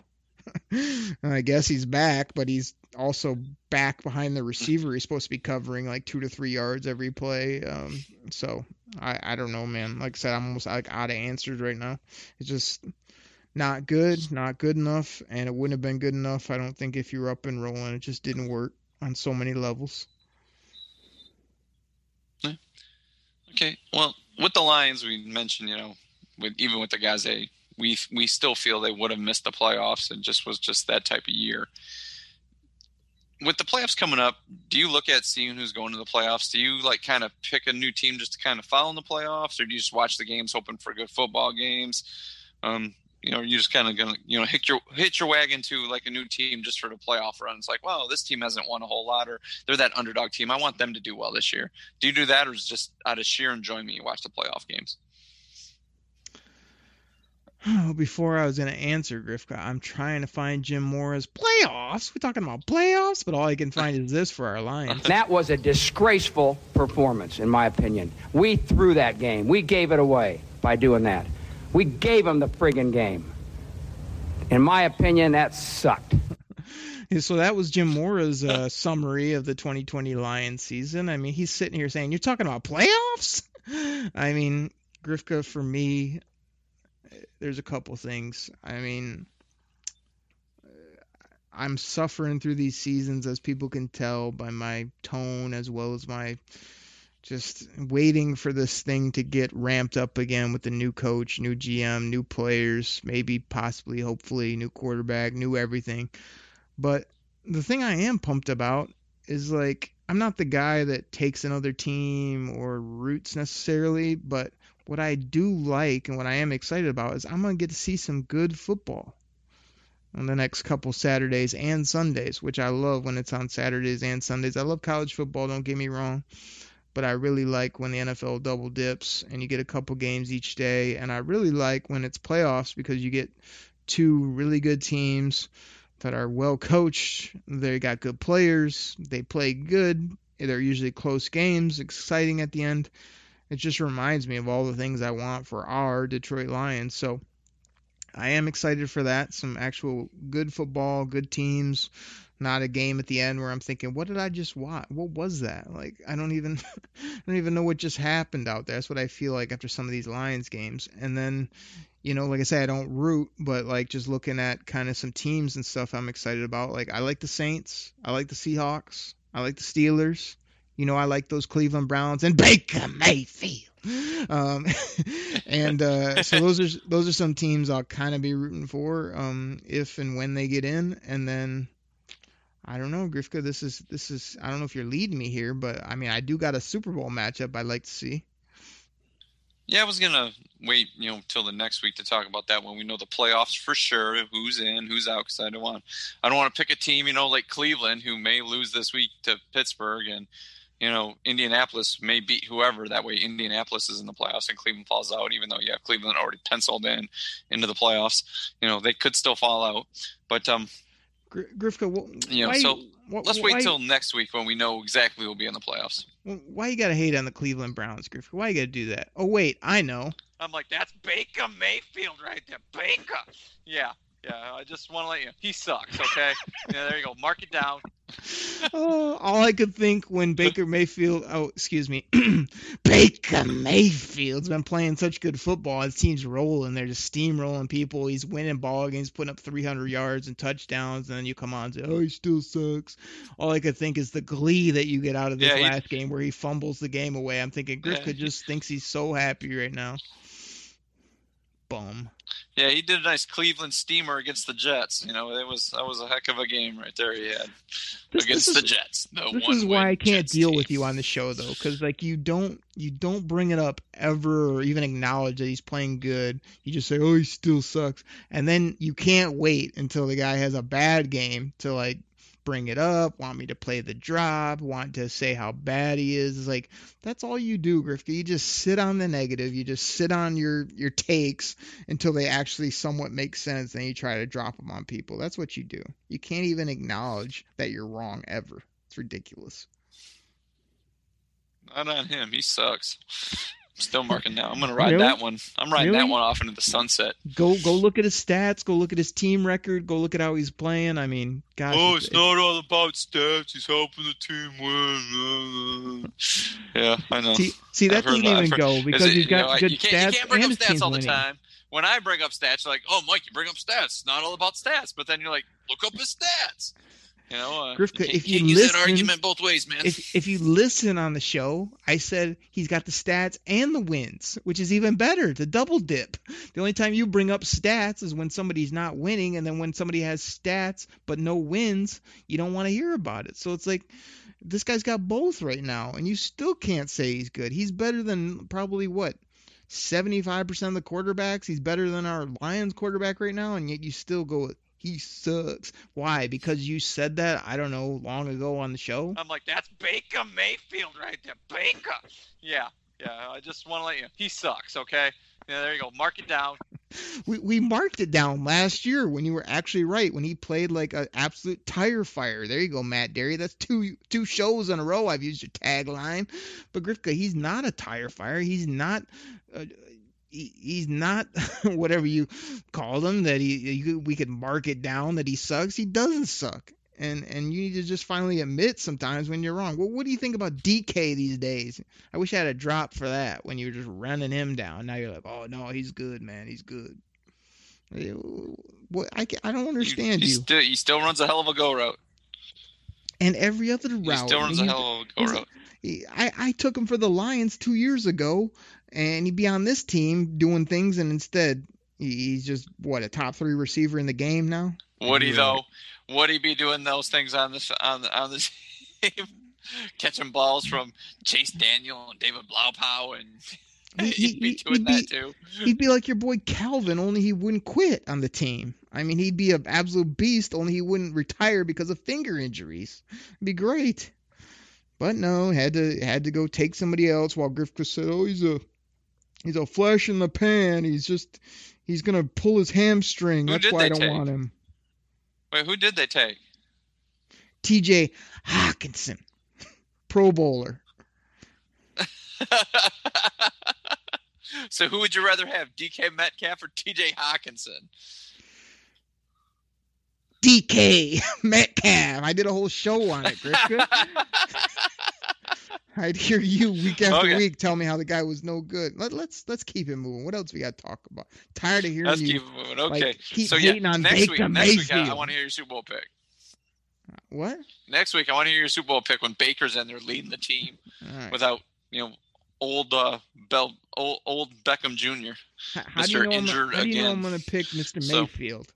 I guess he's back, but he's also back behind the receiver he's supposed to be covering, like 2 to 3 yards every play. So I don't know, man. Like I said, I'm almost like out of answers right now. It's just not good, not good enough, and it wouldn't have been good enough, I don't think, if you were up and rolling. It just didn't work on so many levels. Okay, well, with the Lions, we mentioned, you know, with the guys they we still feel they would have missed the playoffs, and was that type of year. With the playoffs coming up, do you look at seeing who's going to the playoffs? Do you like kind of pick a new team just to kind of follow in the playoffs, or do you just watch the games hoping for good football games? You just kind of gonna hit your wagon to like a new team just for the playoff run. It's like, wow, this team hasn't won a whole lot, or they're that underdog team. I want them to do well this year. Do you do that, or is it just out of sheer enjoyment you watch the playoff games? Oh, before I was going to answer, Grifka, I'm trying to find Jim Mora's playoffs. We're talking about playoffs, but all I can find is this for our Lions. That was a disgraceful performance, in my opinion. We threw that game. We gave it away by doing that. We gave them the friggin' game. In my opinion, that sucked. So that was Jim Mora's summary of the 2020 Lions season. I mean, he's sitting here saying, you're talking about playoffs? I mean, Grifka, for me... there's a couple things. I mean, I'm suffering through these seasons, as people can tell by my tone, as well as my just waiting for this thing to get ramped up again with the new coach, new GM, new players, maybe possibly, hopefully, new quarterback, new everything. But the thing I am pumped about is, like, I'm not the guy that takes another team or roots necessarily, but what I do like and what I am excited about is I'm going to get to see some good football on the next couple Saturdays and Sundays, which I love when it's on Saturdays and Sundays. I love college football, don't get me wrong, but I really like when the NFL double dips and you get a couple games each day. And I really like when it's playoffs because you get two really good teams that are well coached. They got good players. They play good. They're usually close games, exciting at the end. It just reminds me of all the things I want for our Detroit Lions. So I am excited for that. Some actual good football, good teams, not a game at the end where I'm thinking, what did I just watch? What was that? Like, I don't even know what just happened out there. That's what I feel like after some of these Lions games. And then, like I say, I don't root, but like just looking at kind of some teams and stuff I'm excited about. Like, I like the Saints. I like the Seahawks. I like the Steelers. I like those Cleveland Browns and Baker Mayfield. So those are some teams I'll kind of be rooting for if and when they get in. And then I don't know, Grifka, this is I don't know if you're leading me here, but I mean I do got a Super Bowl matchup I'd like to see. Yeah, I was gonna wait, till the next week to talk about that when we know the playoffs for sure, who's in, who's out. Because I don't want to pick a team, like Cleveland, who may lose this week to Pittsburgh and. Indianapolis may beat whoever. That way, Indianapolis is in the playoffs and Cleveland falls out, even though you have Cleveland already penciled in into the playoffs. They could still fall out. But, Grifka, let's wait till next week when we know exactly who'll be in the playoffs. Why you got to hate on the Cleveland Browns, Grifka? Why you got to do that? Oh, wait, I know. I'm like, that's Baker Mayfield right there. Baker. Yeah, I just want to let you know. He sucks, okay? There you go. Mark it down. All I could think when Baker Mayfield – Baker Mayfield's been playing such good football. His team's rolling. They're just steamrolling people. He's winning ball games, putting up 300 yards and touchdowns, and then you come on and say, oh, he still sucks. All I could think is the glee that you get out of this last game where he fumbles the game away. I'm thinking Grifka just thinks he's so happy right now. Bum. Yeah, he did a nice Cleveland steamer against the Jets. That was a heck of a game right there he had against the Jets. This is why I can't deal with you on the show though, because like you don't bring it up ever or even acknowledge that he's playing good. You just say, oh, he still sucks, and then you can't wait until the guy has a bad game to like bring it up, want me to play the drop, want to say how bad he is. It's like, that's all you do, Grifka. You just sit on the negative. You just sit on your takes until they actually somewhat make sense. Then you try to drop them on people. That's what you do. You can't even acknowledge that you're wrong ever. It's ridiculous. Not on him. He sucks. I'm still marking now. I'm going to ride that one. I'm riding that one off into the sunset. Go look at his stats. Go look at his team record. Go look at how he's playing. I mean, gosh. Oh, it's not all about stats. He's helping the team win. Yeah, I know. See that doesn't even go because he's got good stats. You can't bring up stats all the time. When I bring up stats, you're like, oh, Mike, you bring up stats. It's not all about stats. But then you're like, look up his stats. You know, Grifka, if you listen, that argument both ways, man. If you listen on the show, I said he's got the stats and the wins, which is even better. The double dip. The only time you bring up stats is when somebody's not winning, and then when somebody has stats but no wins, you don't want to hear about it. So it's like this guy's got both right now, and you still can't say he's good. He's better than probably what? 75% of the quarterbacks. He's better than our Lions quarterback right now, and yet you still go with he sucks. Why? Because you said that, I don't know, long ago on the show? I'm like, that's Baker Mayfield right there. Baker. Yeah, I just want to let you know. He sucks, okay? Yeah, there you go. Mark it down. We marked it down last year when you were actually right, when he played like an absolute tire fire. There you go, Matt Derry. That's two shows in a row I've used your tagline. But, Grifka, he's not a tire fire. He's not he's not whatever you called him that we could mark it down that he sucks. He doesn't suck, and you need to just finally admit sometimes when you're wrong. Well, what do you think about DK these days? I wish I had a drop for that when you were just running him down. Now you're like, oh no, he's good, man, he's good. What I don't understand you. He still runs a hell of a go route. And every other route. He still runs a hell of a go route. I took him for the Lions 2 years ago, and he'd be on this team doing things, and instead he's just, a top three receiver in the game now? Would he, though? Would he be doing those things on the team? Catching balls from Chase Daniel and David Blaupau, and he'd be doing that, too. He'd be like your boy Calvin, only he wouldn't quit on the team. I mean, he'd be an absolute beast, only he wouldn't retire because of finger injuries. It'd be great. But no, had to go take somebody else while Grifka said, oh, he's a flash in the pan. He's going to pull his hamstring. That's why I don't want him. Wait, who did they take? TJ Hawkinson, Pro Bowler. So who would you rather have, DK Metcalf or TJ Hawkinson? DK Metcalf. I did a whole show on it, Grifka. I'd hear you week after week tell me how the guy was no good. Let's keep it moving. What else we got to talk about? Tired of hearing let's you. Let's keep it moving. Okay. Like, keep hating on Baker Mayfield. Next week, I want to hear your Super Bowl pick. What? Next week, I want to hear your Super Bowl pick when Baker's in there leading the team without, old Beckham Jr. How do you know injured again. I'm going to pick Mr. Mayfield?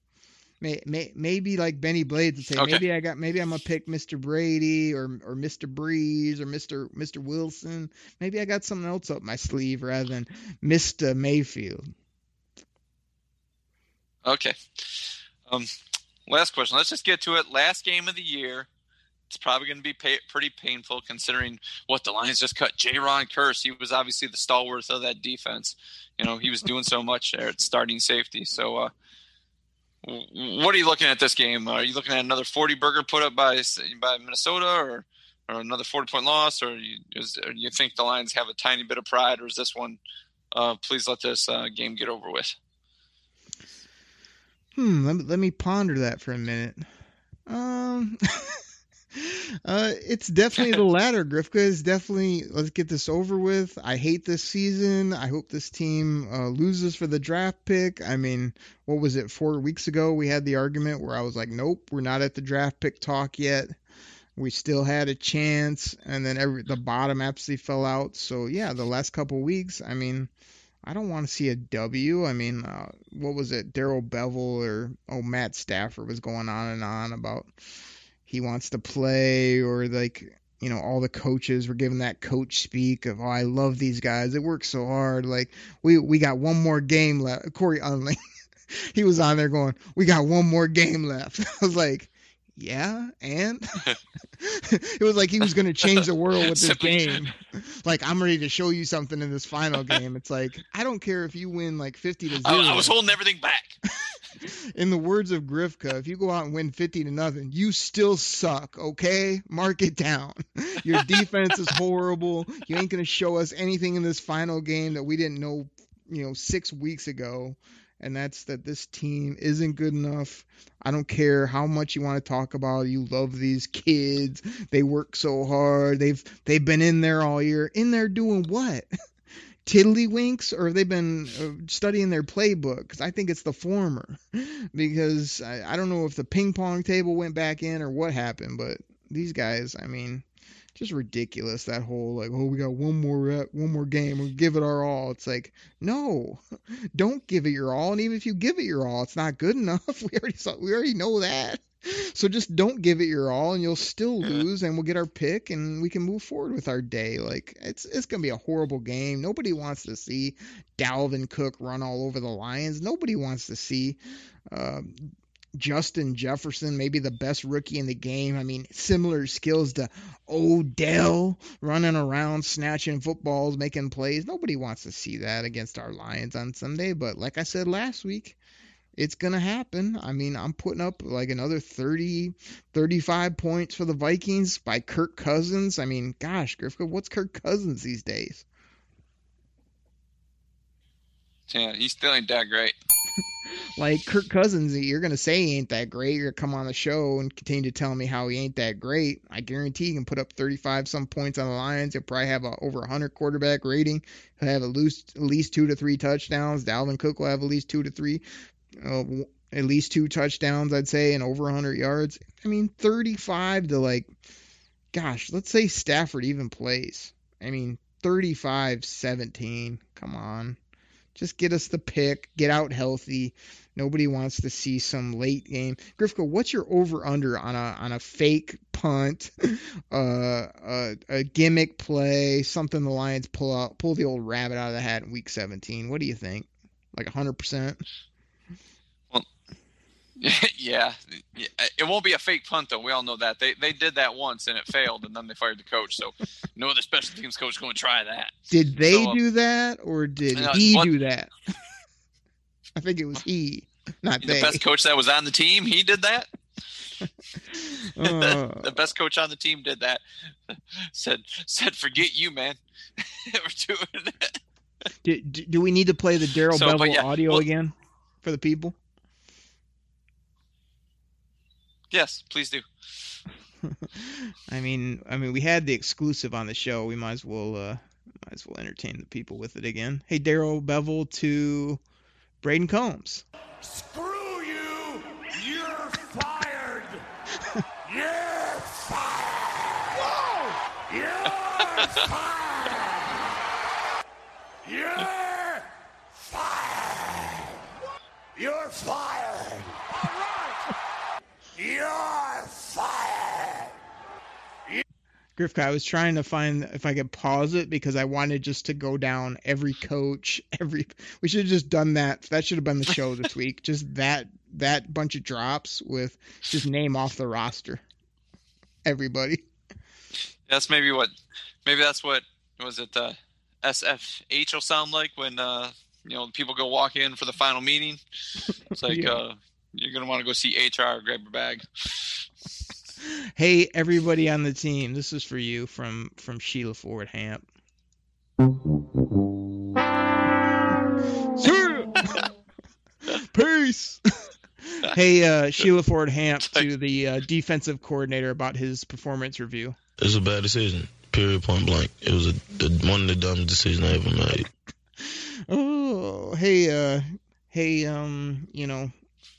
Maybe like Benny Blades and say, maybe I'm gonna pick Mr. Brady or Mr. Breeze or Mr. Wilson. Maybe I got something else up my sleeve rather than Mr. Mayfield. Okay. Last question. Let's just get to it. Last game of the year. It's probably going to be pretty painful considering what the Lions just cut. Jaron Kearse, he was obviously the stalwart of that defense. He was doing so much there at starting safety. So, what are you looking at this game? Are you looking at another 40-burger put up by Minnesota or another 40-point loss? Or you think the Lions have a tiny bit of pride? Or is this one, please let this game get over with? Let me ponder that for a minute. It's definitely the latter, Grifka. It's definitely, let's get this over with. I hate this season. I hope this team loses for the draft pick. I mean, what was it, 4 weeks ago we had the argument where I was like, nope, we're not at the draft pick talk yet. We still had a chance, and then the bottom absolutely fell out. So, yeah, the last couple of weeks, I mean, I don't want to see a W. I mean, what was it, Daryl Bevell or Matt Stafford was going on and on about he wants to play, or all the coaches were giving that coach speak of, oh, I love these guys. They work so hard. Like we got one more game left. Corey Unley, he was on there going, we got one more game left. I was like, yeah. And it was like, he was going to change the world with this game. Like, I'm ready to show you something in this final game. It's like, I don't care if you win like 50-0. I was holding everything back. In the words of Grifka, if you go out and win 50-0, you still suck, okay? Mark it down. Your defense is horrible. You ain't going to show us anything in this final game that we didn't know, 6 weeks ago, and that's that this team isn't good enough. I don't care how much you want to talk about. You love these kids. They work so hard. They've been in there all year. In there doing what? tiddlywinks, or have they been studying their playbook? Because I think it's the former, because I don't know if the ping pong table went back in or what happened, but these guys, I mean, just ridiculous. That whole like, oh, we got one more game, we'll give it our all. It's like, no, don't give it your all. And even if you give it your all, it's not good enough. We already know that. So just don't give it your all, and you'll still lose, and we'll get our pick, and we can move forward with our day. Like, it's going to be a horrible game. Nobody wants to see Dalvin Cook run all over the Lions. Nobody wants to see Justin Jefferson, maybe the best rookie in the game. I mean, similar skills to Odell, running around, snatching footballs, making plays. Nobody wants to see that against our Lions on Sunday. But like I said last week, it's going to happen. I mean, I'm putting up like another 30, 35 points for the Vikings by Kirk Cousins. I mean, gosh, Grifka, what's Kirk Cousins these days? Yeah, he still ain't that great. Like, Kirk Cousins, you're going to say he ain't that great. You're going to come on the show and continue to tell me how he ain't that great. I guarantee you can put up 35-some points on the Lions. He'll probably have over 100 quarterback rating. He'll have at least 2 to 3 touchdowns. Dalvin Cook will have at least two touchdowns, I'd say, and over 100 yards. I mean, 35 to, like, gosh, let's say Stafford even plays. I mean, 35-17. Come on. Just get us the pick. Get out healthy. Nobody wants to see some late game. Grifko, what's your over-under on a fake punt, a gimmick play, something the Lions pull the old rabbit out of the hat in Week 17? What do you think? Like 100%? Yeah, it won't be a fake punt, though. We all know that. They did that once, and it failed, and then they fired the coach. So no other special teams coach going to try that. Did they do that, or did he do that? I think it was he, not they. The best coach that was on the team, he did that? The best coach on the team did that. Said, forget you, man. We're doing that. Do we need to play the Darryl Bevel audio again for the people? Yes, please do. I mean, we had the exclusive on the show. We might as well entertain the people with it again. Hey, Darryl Bevel to Braden Combs. Screw you! You're fired! You're fired! Whoa! You're fired! You're fired! You're fired! All right! You're fired. Grifka, I was trying to find if I could pause it because I wanted just to go down every coach, we should have just done that. That should have been the show this week. Just that bunch of drops with just name off the roster. Everybody. That's what SFH will sound like when people go walk in for the final meeting. It's like you're going to want to go see HR, grab your bag. Hey, everybody on the team, this is for you from Sheila Ford Hamp. Peace. Hey, Sheila Ford Hamp to the defensive coordinator about his performance review. It's a bad decision, period, point blank. It was one of the dumbest decisions I ever made. Oh,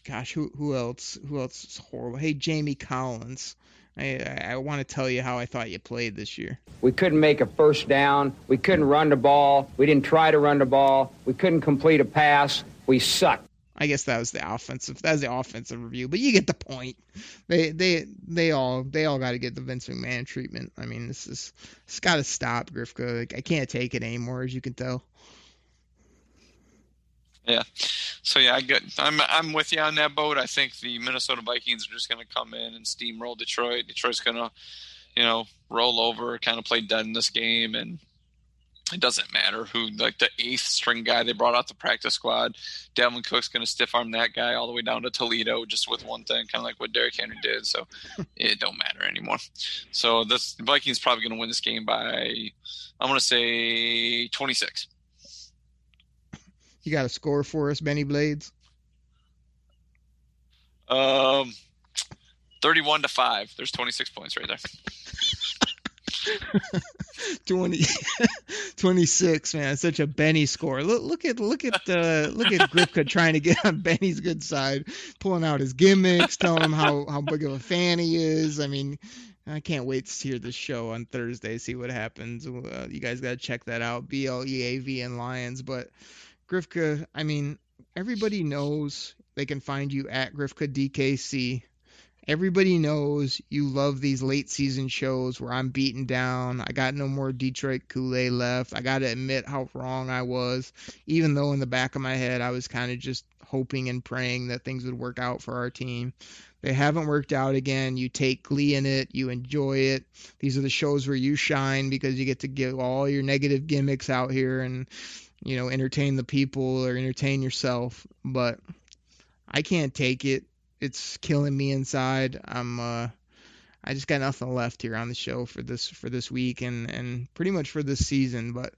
gosh, who else is horrible? Hey, Jamie Collins, I want to tell you how I thought you played this year. We couldn't make a first down. We couldn't run the ball. We didn't try to run the ball. We couldn't complete a pass. We sucked. I guess that was the offensive review, but you get the point. They all got to get the Vince McMahon treatment. I mean, it's got to stop, Grifka. Like, I can't take it anymore, as you can tell. Yeah. So, yeah, I'm with you on that boat. I think the Minnesota Vikings are just going to come in and steamroll Detroit. Detroit's going to, roll over, kind of play dead in this game. And it doesn't matter who, like, the eighth-string guy they brought out the practice squad. Dalvin Cook's going to stiff-arm that guy all the way down to Toledo just with one thing, kind of like what Derrick Henry did. So it don't matter anymore. So the Vikings probably going to win this game by, I'm going to say, 26. You got a score for us, Benny Blades? 31-5. There's 26 points right there. 26, man. Such a Benny score. Look at Grifka trying to get on Benny's good side, pulling out his gimmicks, telling him how big of a fan he is. I mean, I can't wait to hear this show on Thursday, see what happens. You guys got to check that out. BLEAVN Lions. But Grifka, I mean, everybody knows they can find you at Grifka DKC. Everybody knows you love these late season shows where I'm beaten down. I got no more Detroit Kool-Aid left. I got to admit how wrong I was, even though in the back of my head, I was kind of just hoping and praying that things would work out for our team. They haven't worked out again. You take glee in it. You enjoy it. These are the shows where you shine because you get to give all your negative gimmicks out here and, you know, entertain the people or entertain yourself. But I can't take it. It's killing me inside. I just got nothing left here on the show for this week and pretty much for this season. But,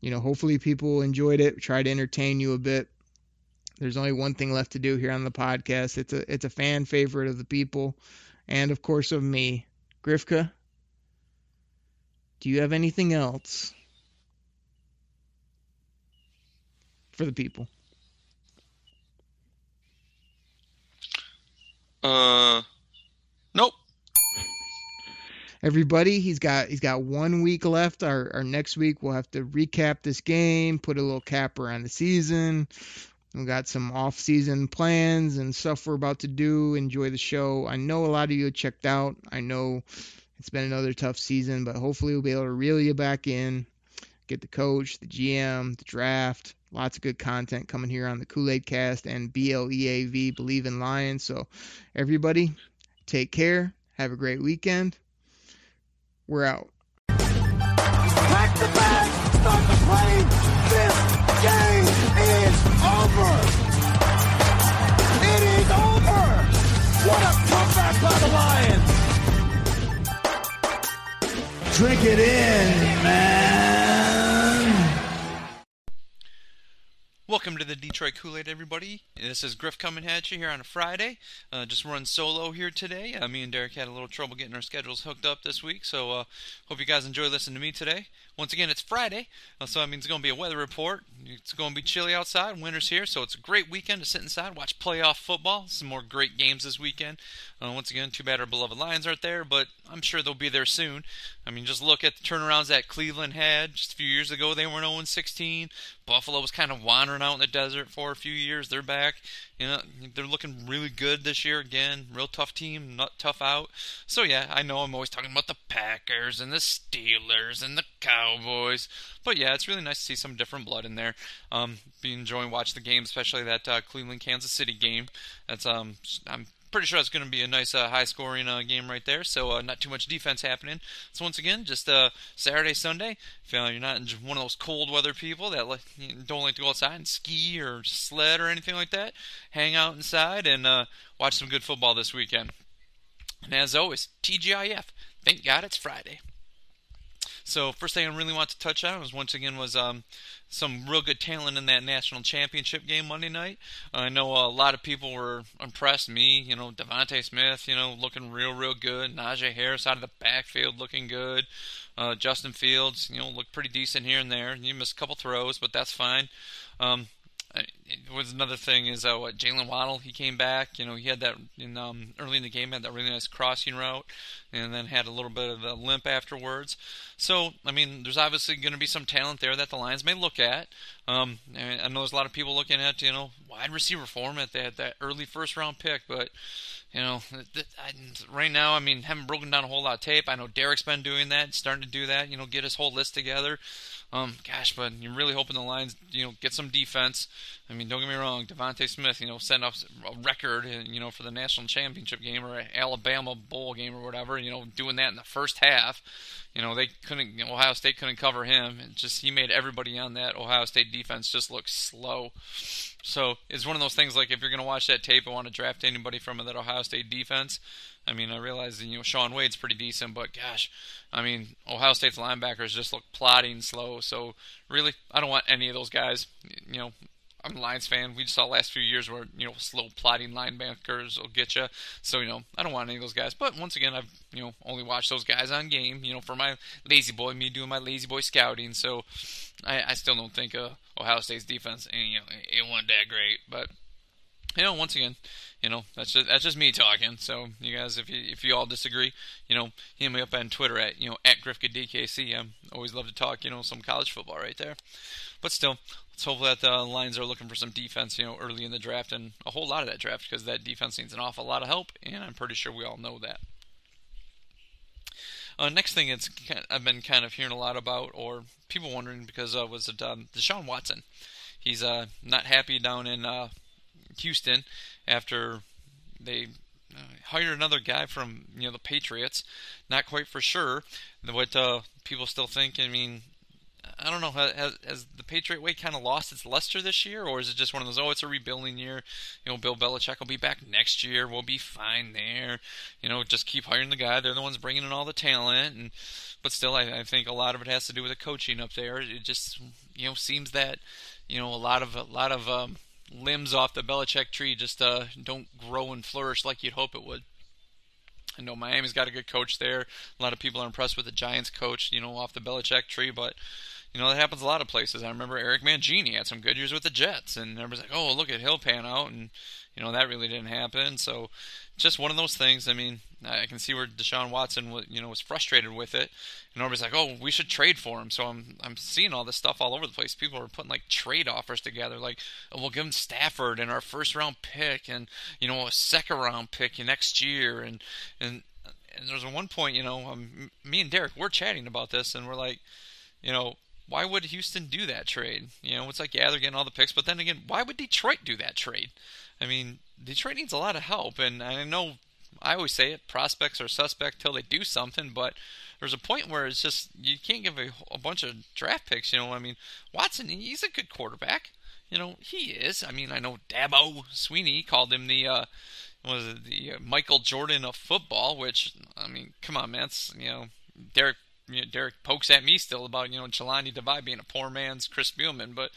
you know, hopefully people enjoyed it. Try to entertain you a bit. There's only one thing left to do here on the podcast. It's a fan favorite of the people and of course of me. Grifka, do you have anything else for the people? Nope. Everybody, he's got 1 week left. Our next week we'll have to recap this game, put a little capper on the season. We got some off-season plans and stuff we're about to do. Enjoy the show. I know a lot of you have checked out. I know it's been another tough season, but hopefully we'll be able to reel you back in, get the coach, the GM, the draft. Lots of good content coming here on the Kool-Aid Cast and BLEAV, Believe in Lions. So everybody, take care. Have a great weekend. We're out. Pack the bag, start the plane. This game is over. It is over. What a comeback by the Lions. Drink it in, man. Welcome to the Detroit Kool-Aid, everybody. This is Griff coming at you here on a Friday. Just run solo here today. Me and Derek had a little trouble getting our schedules hooked up this week, so hope you guys enjoy listening to me today. Once again, it's Friday, so that means it's going to be a weather report. It's going to be chilly outside. Winter's here, so it's a great weekend to sit inside, watch playoff football. Some more great games this weekend. Once again, too bad our beloved Lions aren't there, but I'm sure they'll be there soon. I mean, just look at the turnarounds that Cleveland had just a few years ago. They were 0-16. Buffalo was kind of wandering out in the desert for a few years. They're back. You know, they're looking really good this year again. Real tough team, not tough out. So, yeah, I know I'm always talking about the Packers and the Steelers and the Cowboys. But, yeah, it's really nice to see some different blood in there. Be enjoying watching the game, especially that Cleveland-Kansas City game. That's I'm pretty sure it's going to be a nice high-scoring game right there, so not too much defense happening. So once again, just Saturday, Sunday, if you're not one of those cold-weather people that don't like to go outside and ski or sled or anything like that, hang out inside and watch some good football this weekend. And as always, TGIF, thank God it's Friday. So first thing I really want to touch on was some real good talent in that national championship game Monday night. I know a lot of people were impressed. Me, you know, Devontae Smith, you know, looking real, real good. Najee Harris out of the backfield looking good. Justin Fields, you know, looked pretty decent here and there. You missed a couple throws, but that's fine. It was another thing is Jalen Waddle, he came back. You know, he had that early in the game, had that really nice crossing route, and then had a little bit of a limp afterwards. So, I mean, there's obviously going to be some talent there that the Lions may look at. I know there's a lot of people looking at, you know, wide receiver format, that early first-round pick, but, you know, right now, I mean, haven't broken down a whole lot of tape. I know Derek's been doing that, starting to do that, you know, get his whole list together. But you're really hoping the Lions, you know, get some defense. I mean, don't get me wrong, Devontae Smith, you know, sent off a record, you know, for the national championship game or Alabama bowl game or whatever, you know, doing that in the first half. You know, they couldn't, you know, Ohio State couldn't cover him. It just, he made everybody on that Ohio State defense just look slow. So it's one of those things, like, if you're going to watch that tape and want to draft anybody from that Ohio State defense, I mean, I realize that, you know, Sean Wade's pretty decent, but gosh, I mean, Ohio State's linebackers just look plodding slow. So really, I don't want any of those guys, you know, I'm a Lions fan. We saw the last few years where, slow plotting linebackers will get you. So, I don't want any of those guys. But once again, I've, only watched those guys on game, for my lazy boy, me doing my lazy boy scouting. So I still don't think Ohio State's defense, it wasn't that great. But, once again, that's just me talking. So you guys, if you all disagree, hit me up on Twitter at at GrifkaDKC. I always love to talk, some college football right there. But still, let's hope that the Lions are looking for some defense, early in the draft, and a whole lot of that draft, because that defense needs an awful lot of help, and I'm pretty sure we all know that. Next thing, I've been kind of hearing a lot about, or people wondering, because was it Deshaun Watson? He's not happy down in Houston after they hired another guy from the Patriots. Not quite for sure what people still think. I mean, I don't know, has the Patriot way kind of lost its luster this year, or is it just one of those, it's a rebuilding year, Bill Belichick will be back next year, we'll be fine there, just keep hiring the guy, they're the ones bringing in all the talent, but still I think a lot of it has to do with the coaching up there. It just seems that a lot of limbs off the Belichick tree just don't grow and flourish like you'd hope it would. I know Miami's got a good coach there. A lot of people are impressed with the Giants coach, off the Belichick tree, but that happens a lot of places. I remember Eric Mangini had some good years with the Jets, and everybody's like, oh, look at, he'll pan out, and that really didn't happen. So just one of those things. I mean, I can see where Deshaun Watson was, was frustrated with it, and everybody's like, oh, we should trade for him. So I'm seeing all this stuff all over the place. People are putting like trade offers together, like, oh, we'll give him Stafford and our first round pick, and a second round pick next year, and there's one point, me and Derek, we're chatting about this, and we're like, why would Houston do that trade? It's like, yeah, they're getting all the picks, but then again, why would Detroit do that trade? I mean, Detroit needs a lot of help, and I know I always say it, prospects are suspect till they do something, but there's a point where it's just, you can't give a bunch of draft picks, I mean, Watson, he's a good quarterback, he is. I mean, I know Dabo Sweeney called him the Michael Jordan of football, which, I mean, come on, man, it's, Derek pokes at me still about, Jelani Devai being a poor man's Chris Spielman, but,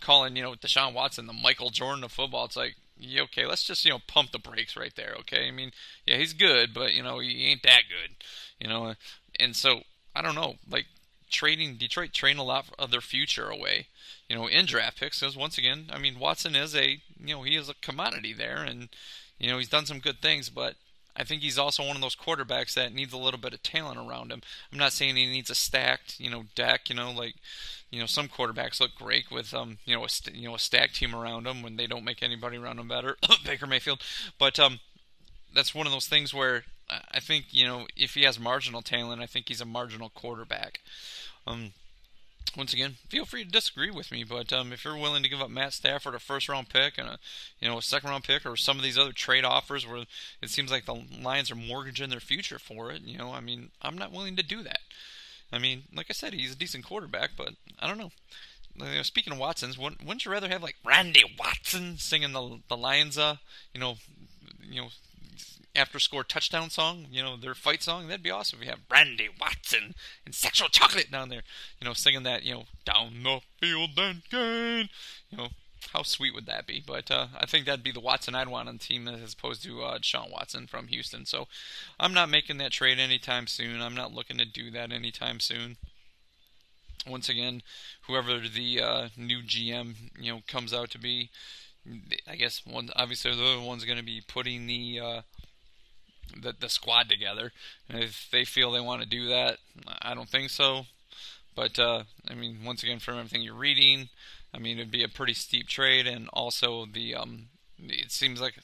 calling, Deshaun Watson the Michael Jordan of football, it's like, yeah, okay, let's just, pump the brakes right there, okay? I mean, yeah, he's good, but, he ain't that good, and so, I don't know, like, Detroit trading a lot of their future away, in draft picks, because once again, I mean, Watson is he is a commodity there, and, he's done some good things, but I think he's also one of those quarterbacks that needs a little bit of talent around him. I'm not saying he needs a stacked, deck, like, some quarterbacks look great with, a stacked team around them when they don't make anybody around them better. Baker Mayfield. But that's one of those things where I think, if he has marginal talent, I think he's a marginal quarterback. Once again, feel free to disagree with me, but if you're willing to give up Matt Stafford a first-round pick and a second-round pick, or some of these other trade offers where it seems like the Lions are mortgaging their future for it, I mean, I'm not willing to do that. I mean, like I said, he's a decent quarterback, but I don't know. Speaking of Watsons, wouldn't you rather have like Randy Watson singing the Lions, after-score touchdown song, their fight song? That'd be awesome if you have Randy Watson and Sexual Chocolate down there, singing that, down the field and gain. How sweet would that be? But I think that'd be the Watson I'd want on the team as opposed to Deshaun Watson from Houston. So I'm not making that trade anytime soon. I'm not looking to do that anytime soon. Once again, whoever the new GM, comes out to be, I guess obviously the other one's going to be putting the squad together, and if they feel they want to do that, I don't think so. But I mean, once again, from everything you're reading, I mean, it'd be a pretty steep trade, and also the it seems like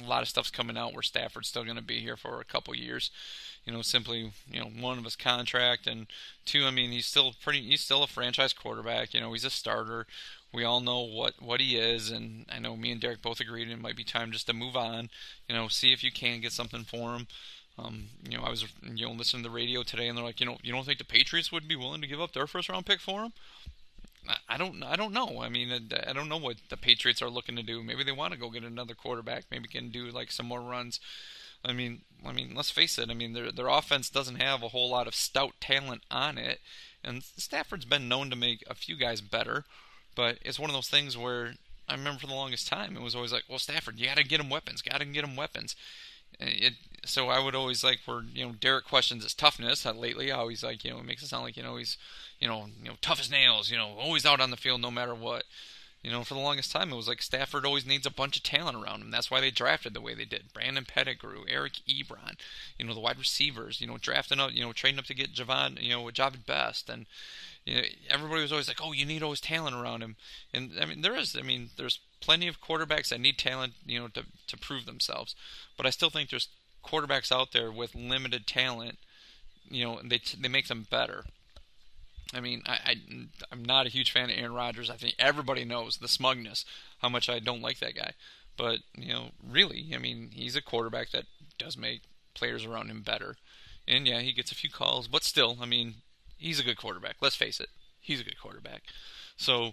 a lot of stuff's coming out where Stafford's still going to be here for a couple years, simply, one of his contract, and two, I mean, he's still a franchise quarterback, he's a starter. We all know what he is, and I know me and Derek both agreed it might be time just to move on, see if you can get something for him. I was, listening to the radio today, and they're like, you don't think the Patriots would be willing to give up their first-round pick for him? I don't know. I mean, I don't know what the Patriots are looking to do. Maybe they want to go get another quarterback. Maybe can do, like, some more runs. I mean, let's face it. I mean, their offense doesn't have a whole lot of stout talent on it, and Stafford's been known to make a few guys better. But it's one of those things where I remember for the longest time, it was always like, well, Stafford, you got to get him weapons, So I would always like, where, you know, Derek questions his toughness lately. I always like, you know, it makes it sound like, you know, he's, you know, tough as nails, you know, always out on the field no matter what. You know, for the longest time, it was like Stafford always needs a bunch of talent around him. That's why they drafted the way they did. Brandon Pettigrew, Eric Ebron, you know, the wide receivers, you know, drafting up, you know, trading up to get Javon, you know, Javid Best. And, you know, everybody was always like, oh, you need always talent around him. And, I mean, there is, I mean, there's plenty of quarterbacks that need talent, you know, to prove themselves. But I still think there's quarterbacks out there with limited talent, you know, and they make them better. I mean, I'm not a huge fan of Aaron Rodgers. I think everybody knows the smugness, how much I don't like that guy. But, you know, really, I mean, he's a quarterback that does make players around him better. And, yeah, he gets a few calls. But still, I mean, he's a good quarterback. Let's face it. He's a good quarterback. So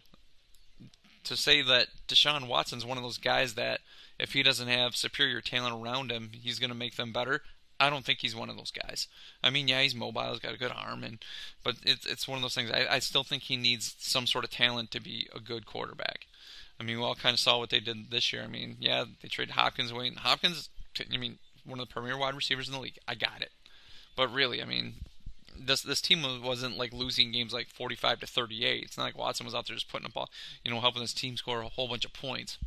to say that Deshaun Watson's one of those guys that if he doesn't have superior talent around him, he's going to make them better, I don't think he's one of those guys. I mean, yeah, he's mobile, he's got a good arm, but it's one of those things. I still think he needs some sort of talent to be a good quarterback. I mean, we all kind of saw what they did this year. I mean, yeah, they traded Hopkins away, and Hopkins, I mean, one of the premier wide receivers in the league. I got it, but really, I mean, this team wasn't like losing games like 45-38. It's not like Watson was out there just putting a ball, you know, helping his team score a whole bunch of points.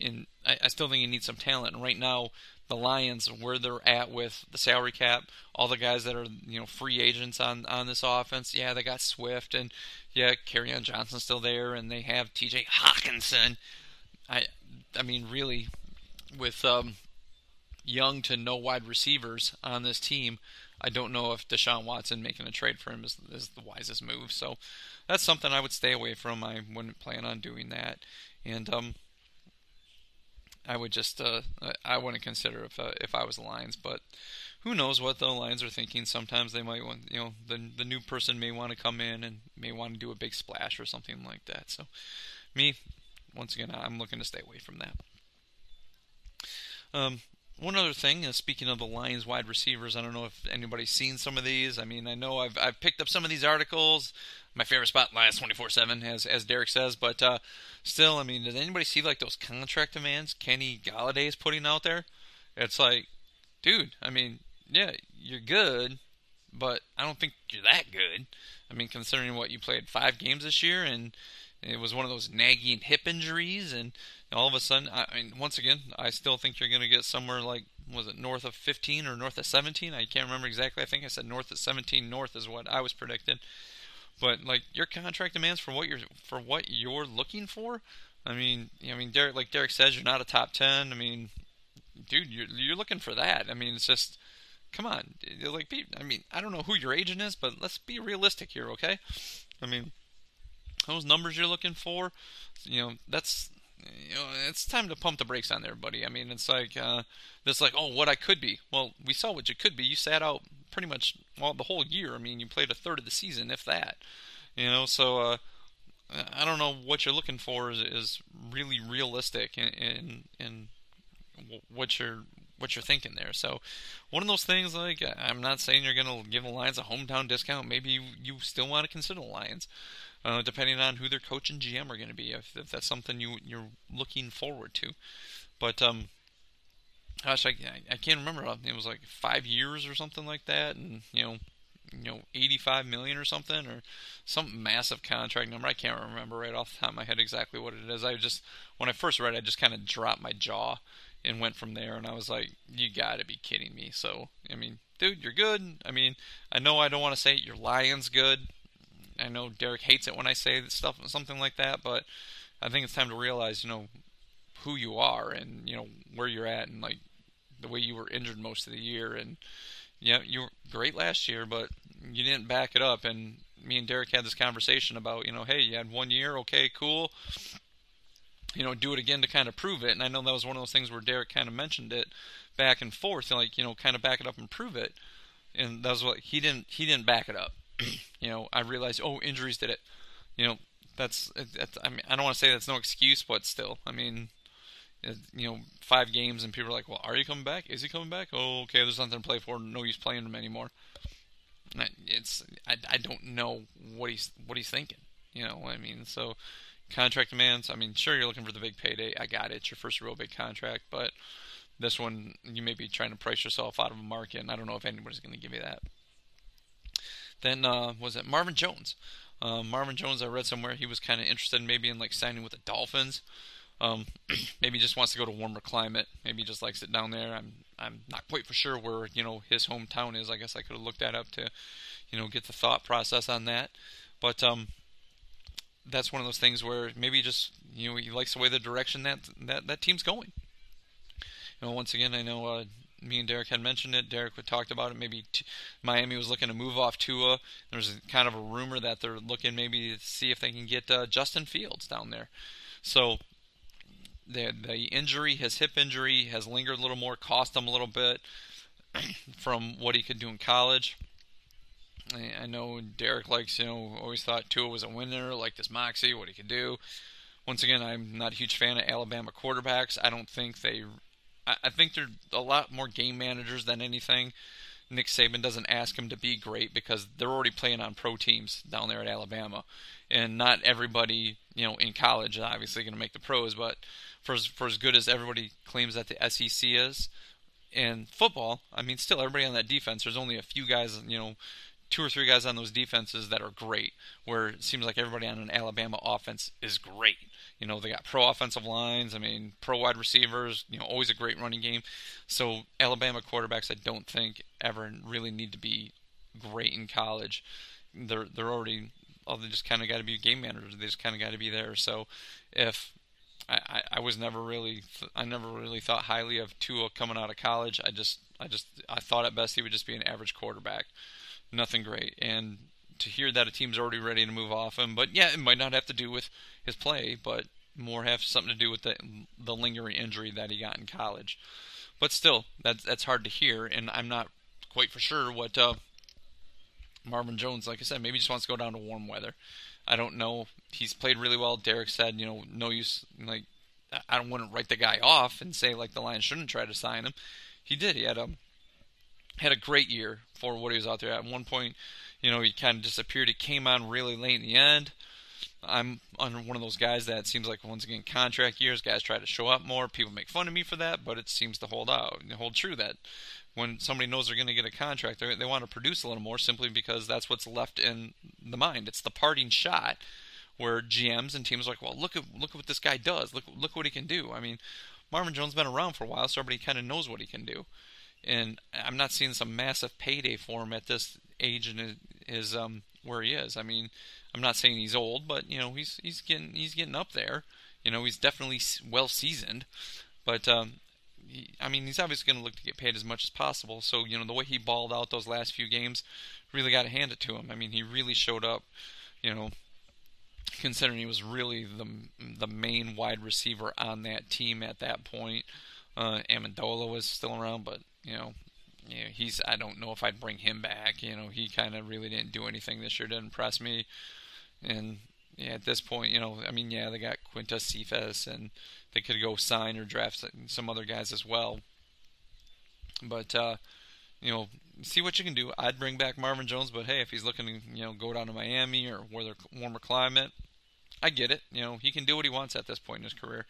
And I still think he needs some talent. And right now, the Lions, where they're at with the salary cap, all the guys that are, you know, free agents on this offense, yeah, they got Swift, and yeah, Kerryon Johnson's still there, and they have T.J. Hockenson. I mean, really, with young to no wide receivers on this team, I don't know if Deshaun Watson making a trade for him is the wisest move. So that's something I would stay away from. I wouldn't plan on doing that. And I would just, I wouldn't consider if I was the Lions, but who knows what the Lions are thinking. Sometimes they might want, you know, the new person may want to come in and may want to do a big splash or something like that. So me, once again, I'm looking to stay away from that. One other thing, speaking of the Lions wide receivers, I don't know if anybody's seen some of these. I mean, I know I've picked up some of these articles. My favorite spot, Lions 24/7, as Derek says. But still, I mean, does anybody see like those contract demands Kenny Golladay is putting out there? It's like, dude, I mean, yeah, you're good, but I don't think you're that good. I mean, considering what you played 5 games this year, and it was one of those nagging hip injuries, and all of a sudden, I mean, once again, I still think you're going to get somewhere like, was it north of 15 or north of 17? I can't remember exactly. I think I said north of 17. North is what I was predicted. But like, your contract demands for what you're looking for. I mean, Derek, like Derek says, you're not a top 10. I mean, dude, you're looking for that. I mean, it's just, come on. Like, I mean, I don't know who your agent is, but let's be realistic here, okay? I mean, those numbers you're looking for, you know, that's, you know, it's time to pump the brakes on there, buddy. I mean, it's like, this like, oh, what I could be. Well, we saw what you could be. You sat out pretty much, well, the whole year. I mean, you played a third of the season, if that. You know, so I don't know what you're looking for is really realistic in what you're thinking there. So one of those things, like, I'm not saying you're going to give the Lions a hometown discount. Maybe you still want to consider the Lions. Depending on who their coach and GM are going to be, if that's something you're looking forward to. But, gosh, I can't remember. It was like 5 years or something like that, and, you know, $85 million or something, or some massive contract number. I can't remember right off the top of my head exactly what it is. I just, when I first read it, I just kind of dropped my jaw and went from there, and I was like, you got to be kidding me. So, I mean, dude, you're good. I mean, I know I don't want to say your Lions good. I know Derek hates it when I say stuff, something like that, but I think it's time to realize, you know, who you are and, you know, where you're at, and like the way you were injured most of the year. And yeah, you were great last year, but you didn't back it up. And me and Derek had this conversation about, you know, hey, you had 1 year, okay, cool. You know, do it again to kind of prove it. And I know that was one of those things where Derek kind of mentioned it back and forth, and like, you know, kind of back it up and prove it. And that was what he didn't back it up. You know, I realized, oh, injuries did it. You know, that's I mean, I don't want to say that's no excuse, but still, I mean, you know, 5 games and people are like, well, are you coming back? Is he coming back? Oh, okay, there's nothing to play for. No use playing him anymore. I don't know what he's thinking. You know, I mean, so contract demands. I mean, sure, you're looking for the big payday. I got it. It's your first real big contract, but this one, you may be trying to price yourself out of a market, and I don't know if anybody's going to give you that. Then, was it Marvin Jones? Marvin Jones, I read somewhere, he was kind of interested maybe in like signing with the Dolphins. Maybe he just wants to go to a warmer climate. Maybe he just likes it down there. I'm not quite for sure where, you know, his hometown is. I guess I could have looked that up to, you know, get the thought process on that. But that's one of those things where maybe just, you know, he likes the way the direction that team's going. You know, once again, I know me and Derek had mentioned it. Derek had talked about it. Maybe Miami was looking to move off Tua. There's kind of a rumor that they're looking maybe to see if they can get Justin Fields down there. So the injury, his hip injury, has lingered a little more, cost him a little bit from what he could do in college. I know Derek likes, you know, always thought Tua was a winner, liked his moxie, what he could do. Once again, I'm not a huge fan of Alabama quarterbacks. I don't think they... I think they're a lot more game managers than anything. Nick Saban doesn't ask him to be great because they're already playing on pro teams down there at Alabama. And not everybody, you know, in college is obviously going to make the pros, but for as good as everybody claims that the SEC is, and football, I mean, still everybody on that defense, there's only a few guys, you know, 2 or 3 guys on those defenses that are great, where it seems like everybody on an Alabama offense is great. You know, they got pro offensive lines, I mean, pro wide receivers, you know, always a great running game. So Alabama quarterbacks, I don't think ever really need to be great in college. They're already, they just kind of got to be game managers. They just kind of got to be there. So if I was never really, I never really thought highly of Tua coming out of college. I thought at best he would just be an average quarterback. Nothing great. And to hear that a team's already ready to move off him, but yeah, it might not have to do with his play, but more have something to do with the lingering injury that he got in college. But still, that's hard to hear, and I'm not quite for sure what Marvin Jones, like I said, maybe just wants to go down to warm weather. I don't know. He's played really well. Derek said, you know, no use, like, I wouldn't write the guy off and say, like, the Lions shouldn't try to sign him. He did. He had a great year for what he was out there at. One point, you know, he kind of disappeared. He came on really late in the end. I'm one of those guys that seems like, once again, contract years, guys try to show up more. People make fun of me for that, but it seems to hold out and hold true that when somebody knows they're going to get a contract, they want to produce a little more simply because that's what's left in the mind. It's the parting shot where GMs and teams are like, well, look at what this guy does. Look what he can do. I mean, Marvin Jones has been around for a while, so everybody kind of knows what he can do. And I'm not seeing some massive payday for him at this age and is where he is. I mean, I'm not saying he's old, but you know he's getting up there. You know, he's definitely well seasoned, but he's obviously going to look to get paid as much as possible. So you know the way he balled out those last few games, really got to hand it to him. I mean, he really showed up. You know, considering he was really the main wide receiver on that team at that point. Amendola was still around, but you know, he's, I don't know if I'd bring him back. You know, he kind of really didn't do anything this year to impress me. And yeah, at this point, you know, I mean, yeah, they got Quintus Cephas, and they could go sign or draft some other guys as well. But, you know, see what you can do. I'd bring back Marvin Jones, but hey, if he's looking to, you know, go down to Miami or where they're warmer climate, I get it. You know, he can do what he wants at this point in his career.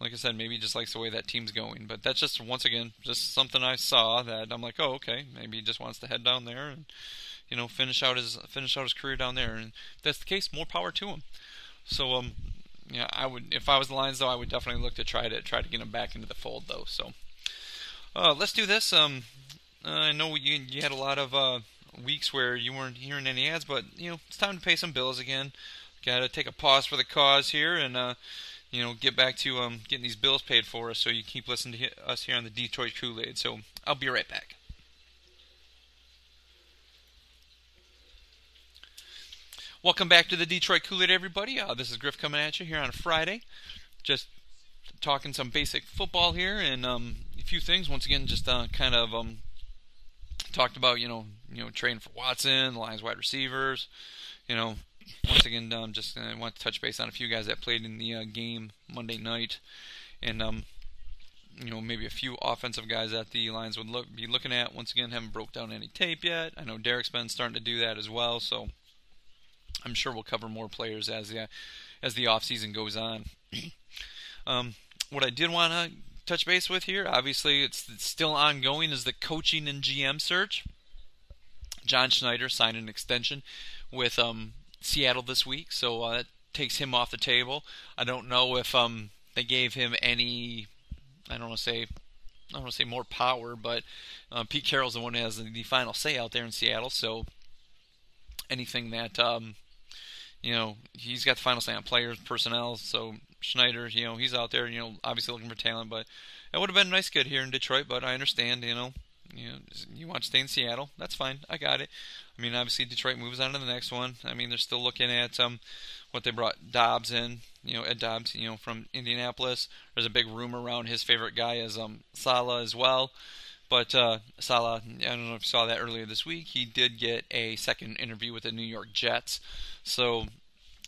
Like I said, maybe he just likes the way that team's going. But that's just, once again, just something I saw that I'm like, oh, okay, maybe he just wants to head down there and, you know, finish out his career down there. And if that's the case, more power to him. So, yeah, I would, if I was the Lions, though, I would definitely look to try to get him back into the fold, though. So, let's do this. I know you had a lot of weeks where you weren't hearing any ads, but, you know, it's time to pay some bills again. Got to take a pause for the cause here and, you know, get back to getting these bills paid for us so you keep listening to us here on the Detroit Kool-Aid. So I'll be right back. Welcome back to the Detroit Kool-Aid, everybody. This is Griff coming at you here on a Friday. Just talking some basic football here and a few things. Once again, just kind of talked about, you know, trading for Watson, Lions wide receivers, you know. Once again, just want to touch base on a few guys that played in the game Monday night, and you know, maybe a few offensive guys that the Lions would be looking at. Once again, haven't broke down any tape yet. I know Derek's been starting to do that as well, so I'm sure we'll cover more players as the offseason goes on. What I did want to touch base with here, obviously it's still ongoing, is the coaching and GM search. John Schneider signed an extension with Seattle this week, so that takes him off the table. I don't know if they gave him any, I don't want to say more power, but Pete Carroll's the one who has the final say out there in Seattle, so anything that, he's got the final say on players, personnel, so Schneider, he's out there, obviously looking for talent, but it would have been a nice kid here in Detroit, but I understand, you want to stay in Seattle, that's fine, I got it. I mean, obviously Detroit moves on to the next one. I mean, they're still looking at what they brought Dobbs in, Ed Dobbs, from Indianapolis. There's a big rumor around his favorite guy is Saleh as well. But Saleh, I don't know if you saw that earlier this week, he did get a second interview with the New York Jets. So,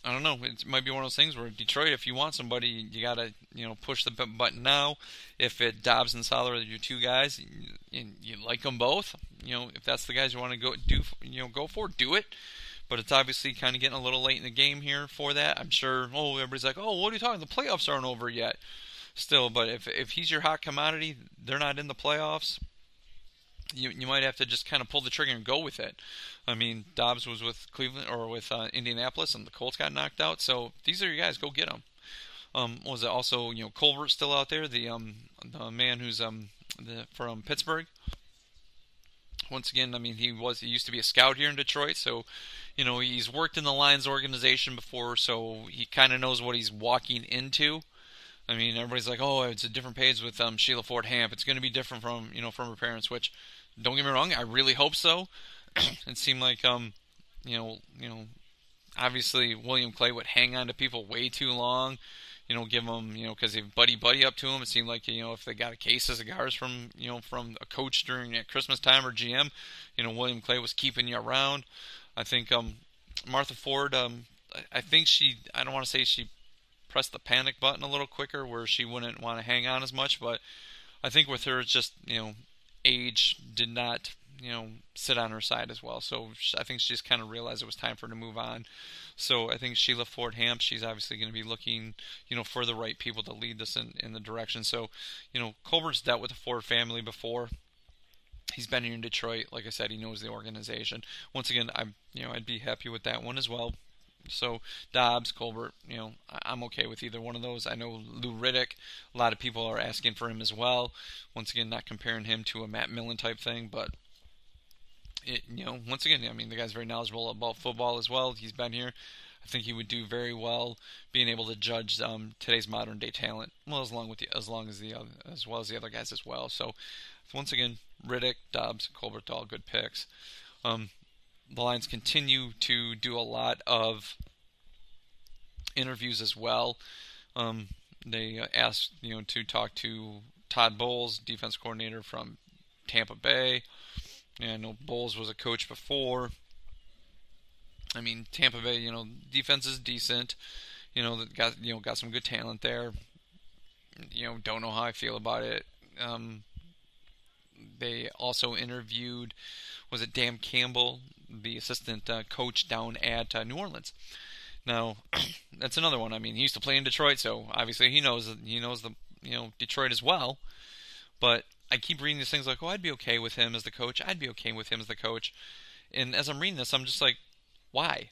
I don't know, it might be one of those things where Detroit, if you want somebody, you got to, push the button now. If it Dobbs and Saleh are your two guys, and you like them both, if that's the guys you want to go for, do it. But it's obviously kind of getting a little late in the game here for that. I'm sure, everybody's like, what are you talking, the playoffs aren't over yet. Still, but if he's your hot commodity, they're not in the playoffs. You might have to just kind of pull the trigger and go with it. I mean, Dobbs was with Cleveland or with Indianapolis, and the Colts got knocked out. So these are your guys. Go get them. Was it also Colbert's still out there? The man who's from Pittsburgh. Once again, I mean, he used to be a scout here in Detroit, so he's worked in the Lions organization before, so he kind of knows what he's walking into. I mean, everybody's like, it's a different page with Sheila Ford Hamp. It's going to be different from from her parents, which, don't get me wrong, I really hope so. It seemed like obviously William Clay would hang on to people way too long, give them because they buddy up to him. It seemed like if they got a case of cigars from from a coach during Christmas time or GM, William Clay was keeping you around. I think Martha Ford, I think I don't want to say she press the panic button a little quicker where she wouldn't want to hang on as much, but I think with her it's just age did not sit on her side as well, so I think she just kind of realized it was time for her to move on. So I think Sheila Ford Hamp, she's obviously going to be looking for the right people to lead this in the direction. So Colbert's dealt with the Ford family before. He's been here in Detroit, like I said, he knows the organization. Once again, I'm I'd be happy with that one as well. So Dobbs, Colbert, I'm okay with either one of those. I know Lou Riddick, a lot of people are asking for him as well. Once again, not comparing him to a Matt Millen type thing, but once again, I mean, the guy's very knowledgeable about football as well. He's been here. I think he would do very well being able to judge today's modern day talent. Well, as well as the other guys as well. So once again, Riddick, Dobbs, Colbert, all good picks. The Lions continue to do a lot of interviews as well. They asked, to talk to Todd Bowles, defense coordinator from Tampa Bay. I know Bowles was a coach before. I mean, Tampa Bay, defense is decent. Got some good talent there. Don't know how I feel about it. They also interviewed, was it Dan Campbell, the assistant coach down at New Orleans. Now, that's another one. I mean, he used to play in Detroit, so obviously he knows the Detroit as well. But I keep reading these things like, I'd be okay with him as the coach. I'd be okay with him as the coach. And as I'm reading this, I'm just like, why?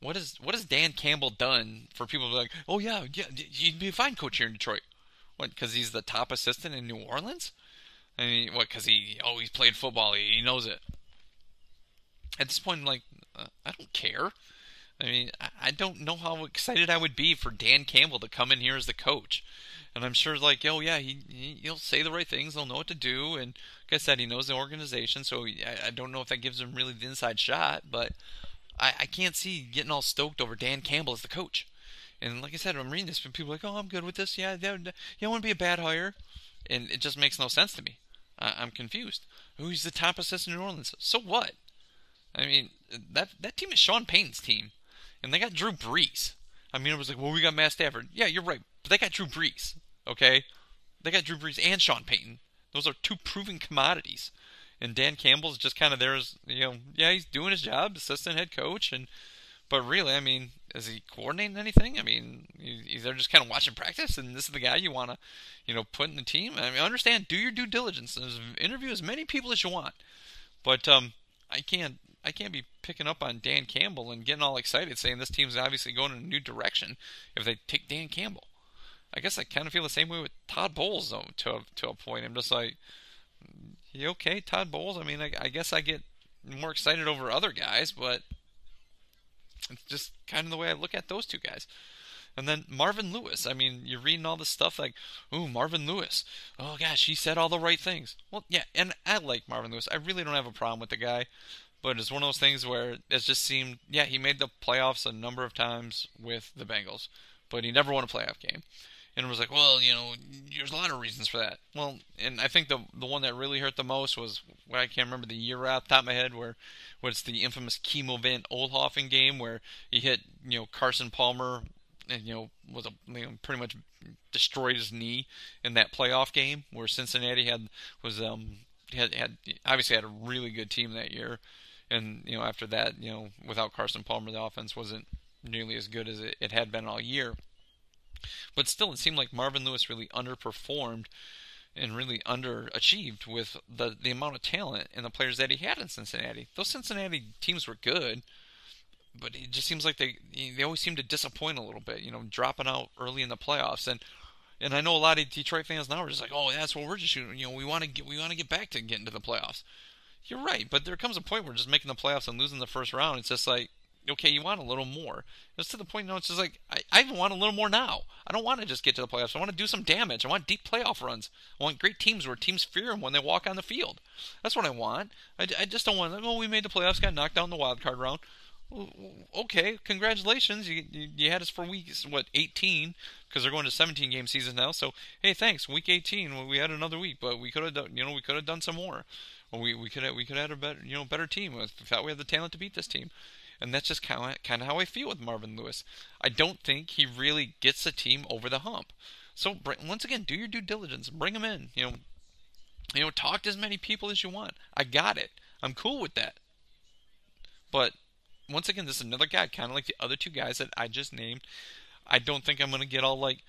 What has Dan Campbell done for people to be like, yeah, he'd be a fine coach here in Detroit? What? Because he's the top assistant in New Orleans? I mean, what? Because he always played football. He knows it. At this point, like, I don't care. I mean, I don't know how excited I would be for Dan Campbell to come in here as the coach. And I'm sure, like, he'll say the right things. He'll know what to do. And like I said, he knows the organization. So I don't know if that gives him really the inside shot. But I can't see getting all stoked over Dan Campbell as the coach. And like I said, I'm reading this, but people are like, I'm good with this. Yeah, it wouldn't be a bad hire. And it just makes no sense to me. I'm confused. He's the top assistant in New Orleans. So what? I mean, that team is Sean Payton's team. And they got Drew Brees. I mean, it was like, we got Matt Stafford. Yeah, you're right. But they got Drew Brees. Okay? They got Drew Brees and Sean Payton. Those are two proven commodities. And Dan Campbell's just kind of there as, he's doing his job, assistant head coach. And But really, I mean, is he coordinating anything? I mean, they're just kind of watching practice, and this is the guy you want to, put in the team. I mean, understand, do your due diligence, interview as many people as you want. But I can't be picking up on Dan Campbell and getting all excited saying this team's obviously going in a new direction if they take Dan Campbell. I guess I kind of feel the same way with Todd Bowles, though, to a point. I'm just like, you okay, Todd Bowles? I mean, I guess I get more excited over other guys, but it's just kind of the way I look at those two guys. And then Marvin Lewis. I mean, you're reading all this stuff like, ooh, Marvin Lewis. Oh, gosh, he said all the right things. Well, yeah, and I like Marvin Lewis. I really don't have a problem with the guy. But it's one of those things where it just seemed, yeah, he made the playoffs a number of times with the Bengals, but he never won a playoff game. And it was like, well, there's a lot of reasons for that. Well, and I think the one that really hurt the most was, I can't remember the year right off the top of my head, where it's the infamous Kimo Van Oldhoffen game where he hit, Carson Palmer and, was pretty much destroyed his knee in that playoff game where Cincinnati had a really good team that year. And, after that, without Carson Palmer, the offense wasn't nearly as good as it had been all year. But still, it seemed like Marvin Lewis really underperformed and really underachieved with the amount of talent and the players that he had in Cincinnati. Those Cincinnati teams were good, but it just seems like they always seem to disappoint a little bit, dropping out early in the playoffs. And I know a lot of Detroit fans now are just like, oh, that's what we're just shooting. We want to get back to getting to the playoffs. You're right, but there comes a point where just making the playoffs and losing the first round, it's just like, okay, you want a little more. It's to the point now, it's just like, I want a little more now. I don't want to just get to the playoffs. I want to do some damage. I want deep playoff runs. I want great teams where teams fear them when they walk on the field. That's what I want. I just don't want, we made the playoffs, got knocked down in the wild card round. Okay, congratulations. You had us for weeks, 18? Because they're going to 17-game season now. So, hey, thanks, week 18. Well, we had another week, but we could have done, we could have done some more. Or we could have had a better, better team. We thought we had the talent to beat this team. And that's just kind of how I feel with Marvin Lewis. I don't think he really gets the team over the hump. So once again, do your due diligence. Bring him in. Talk to as many people as you want. I got it. I'm cool with that. But once again, this is another guy, kind of like the other two guys that I just named. I don't think I'm gonna get all like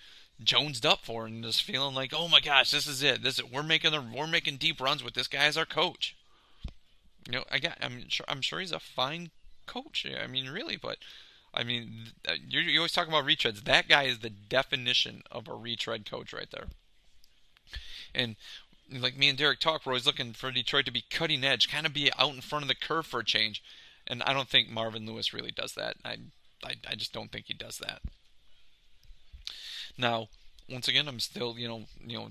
jonesed up for and just feeling like, oh my gosh, this is it. This is, we're making deep runs with this guy as our coach. I'm sure he's a fine coach. I mean, really, but I mean, you always talk about retreads. That guy is the definition of a retread coach right there. And like me and Derek talk, we're always looking for Detroit to be cutting edge, kind of be out in front of the curve for a change. And I don't think Marvin Lewis really does that. I just don't think he does that. Now, once again, I'm still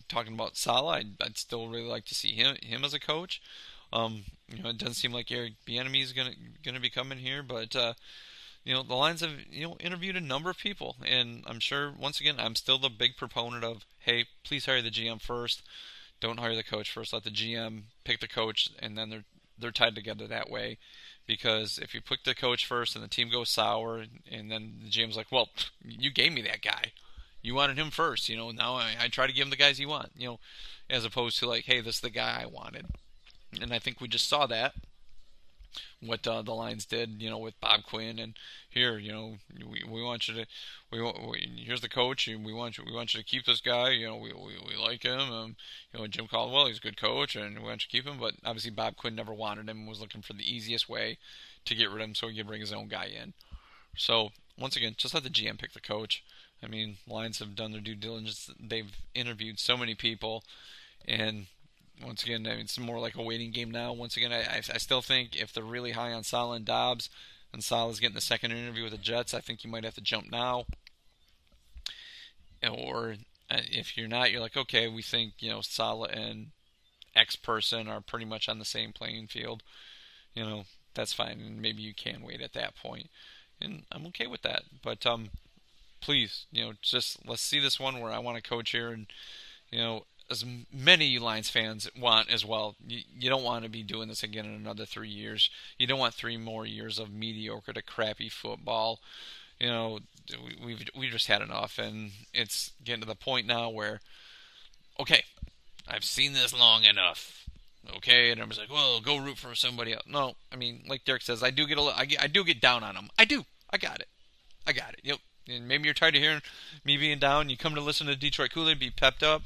talking about Saleh. I'd still really like to see him as a coach. It doesn't seem like Eric Bieniemy is gonna be coming here, but the Lions have interviewed a number of people, and I'm sure once again I'm still the big proponent of, hey, please hire the GM first, don't hire the coach first. Let the GM pick the coach, and then they're tied together that way. Because if you pick the coach first and the team goes sour, and then the GM's like, well, you gave me that guy, you wanted him first, now I try to give him the guys you want, as opposed to like, hey, this is the guy I wanted. And I think we just saw that, what the Lions did, with Bob Quinn, and here, we want you to, here's the coach, and we want you to keep this guy. We like him. Jim Caldwell, he's a good coach, and we want you to keep him. But obviously, Bob Quinn never wanted him, and was looking for the easiest way to get rid of him, so he could bring his own guy in. So once again, just let the GM pick the coach. I mean, Lions have done their due diligence. They've interviewed so many people, and once again, I mean, it's more like a waiting game now. Once again, I still think if they're really high on Saleh and Dobbs, and Saleh's getting the second interview with the Jets, I think you might have to jump now. Or if you're not, you're like, okay, we think Saleh and X person are pretty much on the same playing field. That's fine, and maybe you can wait at that point, and I'm okay with that. But please, just let's see this one where I want to coach here, and as many Lions fans want as well. You don't want to be doing this again in another 3 years. You don't want 3 more years of mediocre to crappy football. We've just had enough, and it's getting to the point now where, okay, I've seen this long enough. Okay, and I'm just like, well, go root for somebody else. No, I mean, like Derek says, I do get down on them. I do. I got it. Yep. And maybe you're tired of hearing me being down. You come to listen to Detroit Kool-Aid, be pepped up.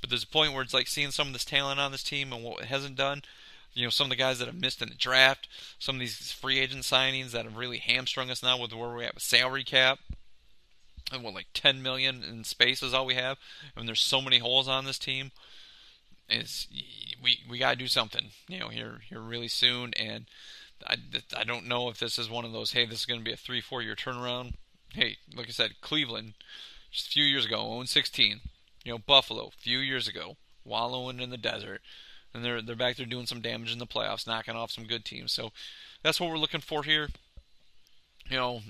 But there's a point where it's like seeing some of this talent on this team and what it hasn't done. You know, some of the guys that have missed in the draft. Some of these free agent signings that have really hamstrung us now with where we're at with salary cap. And what, like $10 million in space is all we have. I mean, there's so many holes on this team. It's, we got to do something, you know, here really soon. And I don't know if this is one of those, hey, this is going to be a 3-4 year turnaround. Hey, like I said, Cleveland, just a few years ago, 0-16. You know, Buffalo, a few years ago, wallowing in the desert. And they're back there doing some damage in the playoffs, knocking off some good teams. So that's what we're looking for here. You know,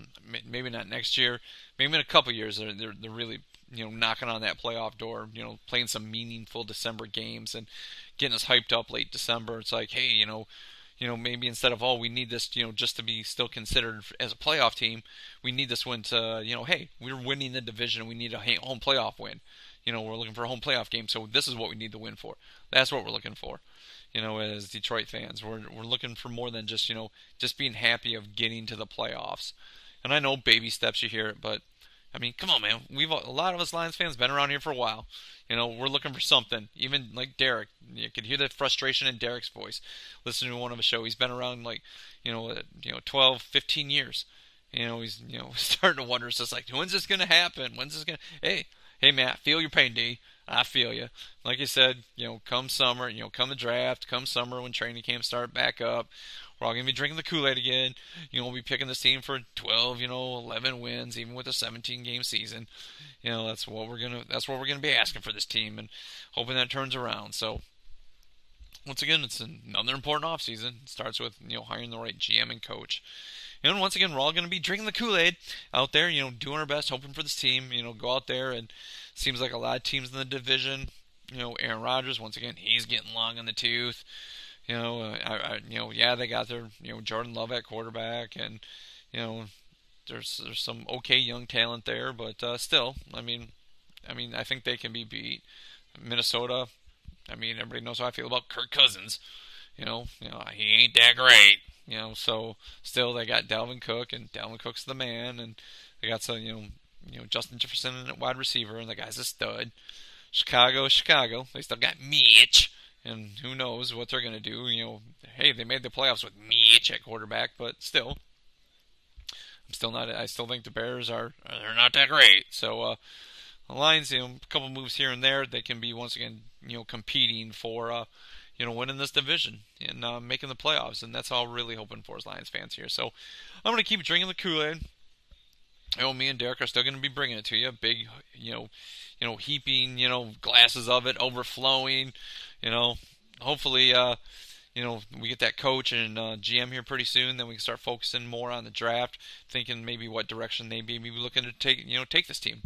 maybe not next year. Maybe in a couple years they're really, you know, knocking on that playoff door, you know, playing some meaningful December games and getting us hyped up late December. It's like, hey, you know, maybe instead of, oh, we need this, you know, just to be still considered as a playoff team, we need this win to, you know, hey, we're winning the division and we need a home playoff win. You know, we're looking for a home playoff game, so this is what we need the win for. That's what we're looking for. You know, as Detroit fans, we're looking for more than just, you know, just being happy of getting to the playoffs. And I know baby steps, you hear it, but I mean, come on, man. A lot of us Lions fans been around here for a while. You know, we're looking for something. Even like Derek, you could hear the frustration in Derek's voice. Listening to one of his show, he's been around like, you know, 12, 15 years. You know, he's, you know, starting to wonder. It's just like, when's this gonna happen? When's this gonna? Hey, man, I feel your pain, D. I feel you. Like you said, you know, come summer, you know, come the draft, come summer when training camp start back up, we're all going to be drinking the Kool-Aid again. You know, we'll be picking this team for 12, you know, 11 wins, even with a 17-game season. You know, that's what we're going to be asking for this team and hoping that turns around. So, once again, it's another important offseason. It starts with, you know, hiring the right GM and coach. And once again, we're all going to be drinking the Kool-Aid out there, you know, doing our best, hoping for this team, you know, go out there. And it seems like a lot of teams in the division, you know, Aaron Rodgers, once again, he's getting long in the tooth. You know, they got their, you know, Jordan Love at quarterback. And, you know, there's some okay young talent there. But still, I mean, I think they can be beat. Minnesota, I mean, everybody knows how I feel about Kirk Cousins. You know, he ain't that great. You know, so still they got Dalvin Cook, and Dalvin Cook's the man, and they got some, you know, Justin Jefferson at wide receiver, and the guy's a stud. Chicago, they still got Mitch, and who knows what they're gonna do. You know, hey, they made the playoffs with Mitch at quarterback, but still, I still think the Bears they're not that great. So the Lions, you know, a couple moves here and there, they can be once again, you know, competing for. You know, winning this division and making the playoffs. And that's all we're really hoping for as Lions fans here. So I'm going to keep drinking the Kool-Aid. You know, me and Derek are still going to be bringing it to you. Big, you know, heaping, you know, glasses of it, overflowing. You know, hopefully, you know, we get that coach and GM here pretty soon. Then we can start focusing more on the draft, thinking maybe what direction they may be looking to take, you know, take this team.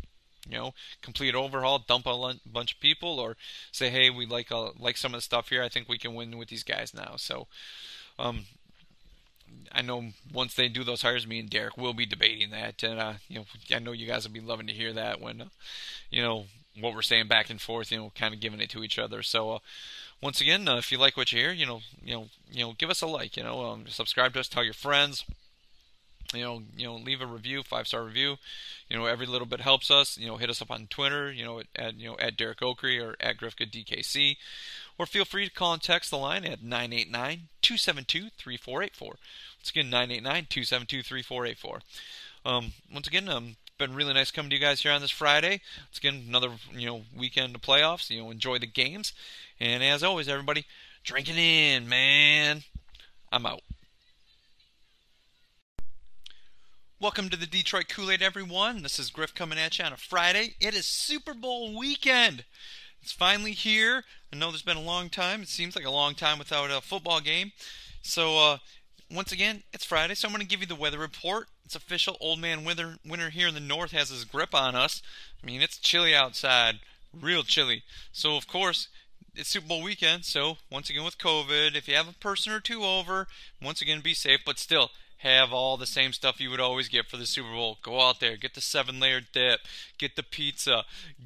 You know, complete overhaul, dump a bunch of people, or say, hey, we like some of the stuff here. I think we can win with these guys now. So, I know once they do those hires, me and Derek will be debating that, and you know, I know you guys will be loving to hear that when, you know, what we're saying back and forth, you know, kind of giving it to each other. So, once again, if you like what you hear, you know, give us a like, you know, subscribe to us, tell your friends. You know, leave a review, 5-star review. You know, every little bit helps us. You know, hit us up on Twitter. You know at Derek Oakry or at GrifkaDKC, or feel free to call and text the line at 989-272-3484. Once again, 989-272-3484. Once again, been really nice coming to you guys here on this Friday. Once again, another, you know, weekend of playoffs. You know, enjoy the games, and as always, everybody, drinking in, man. I'm out. Welcome to the Detroit Kool-Aid, everyone. This is Griff coming at you on a Friday. It is Super Bowl weekend. It's finally here. I know there's been a long time. It seems like a long time without a football game. So, once again, it's Friday, so I'm going to give you the weather report. It's official. Old Man Winter here in the north has his grip on us. I mean, it's chilly outside. Real chilly. So, of course, it's Super Bowl weekend. So, once again, with COVID, if you have a person or two over, once again, be safe. But still, have all the same stuff you would always get for the Super Bowl. Go out there, get the 7-layer dip, get the pizza,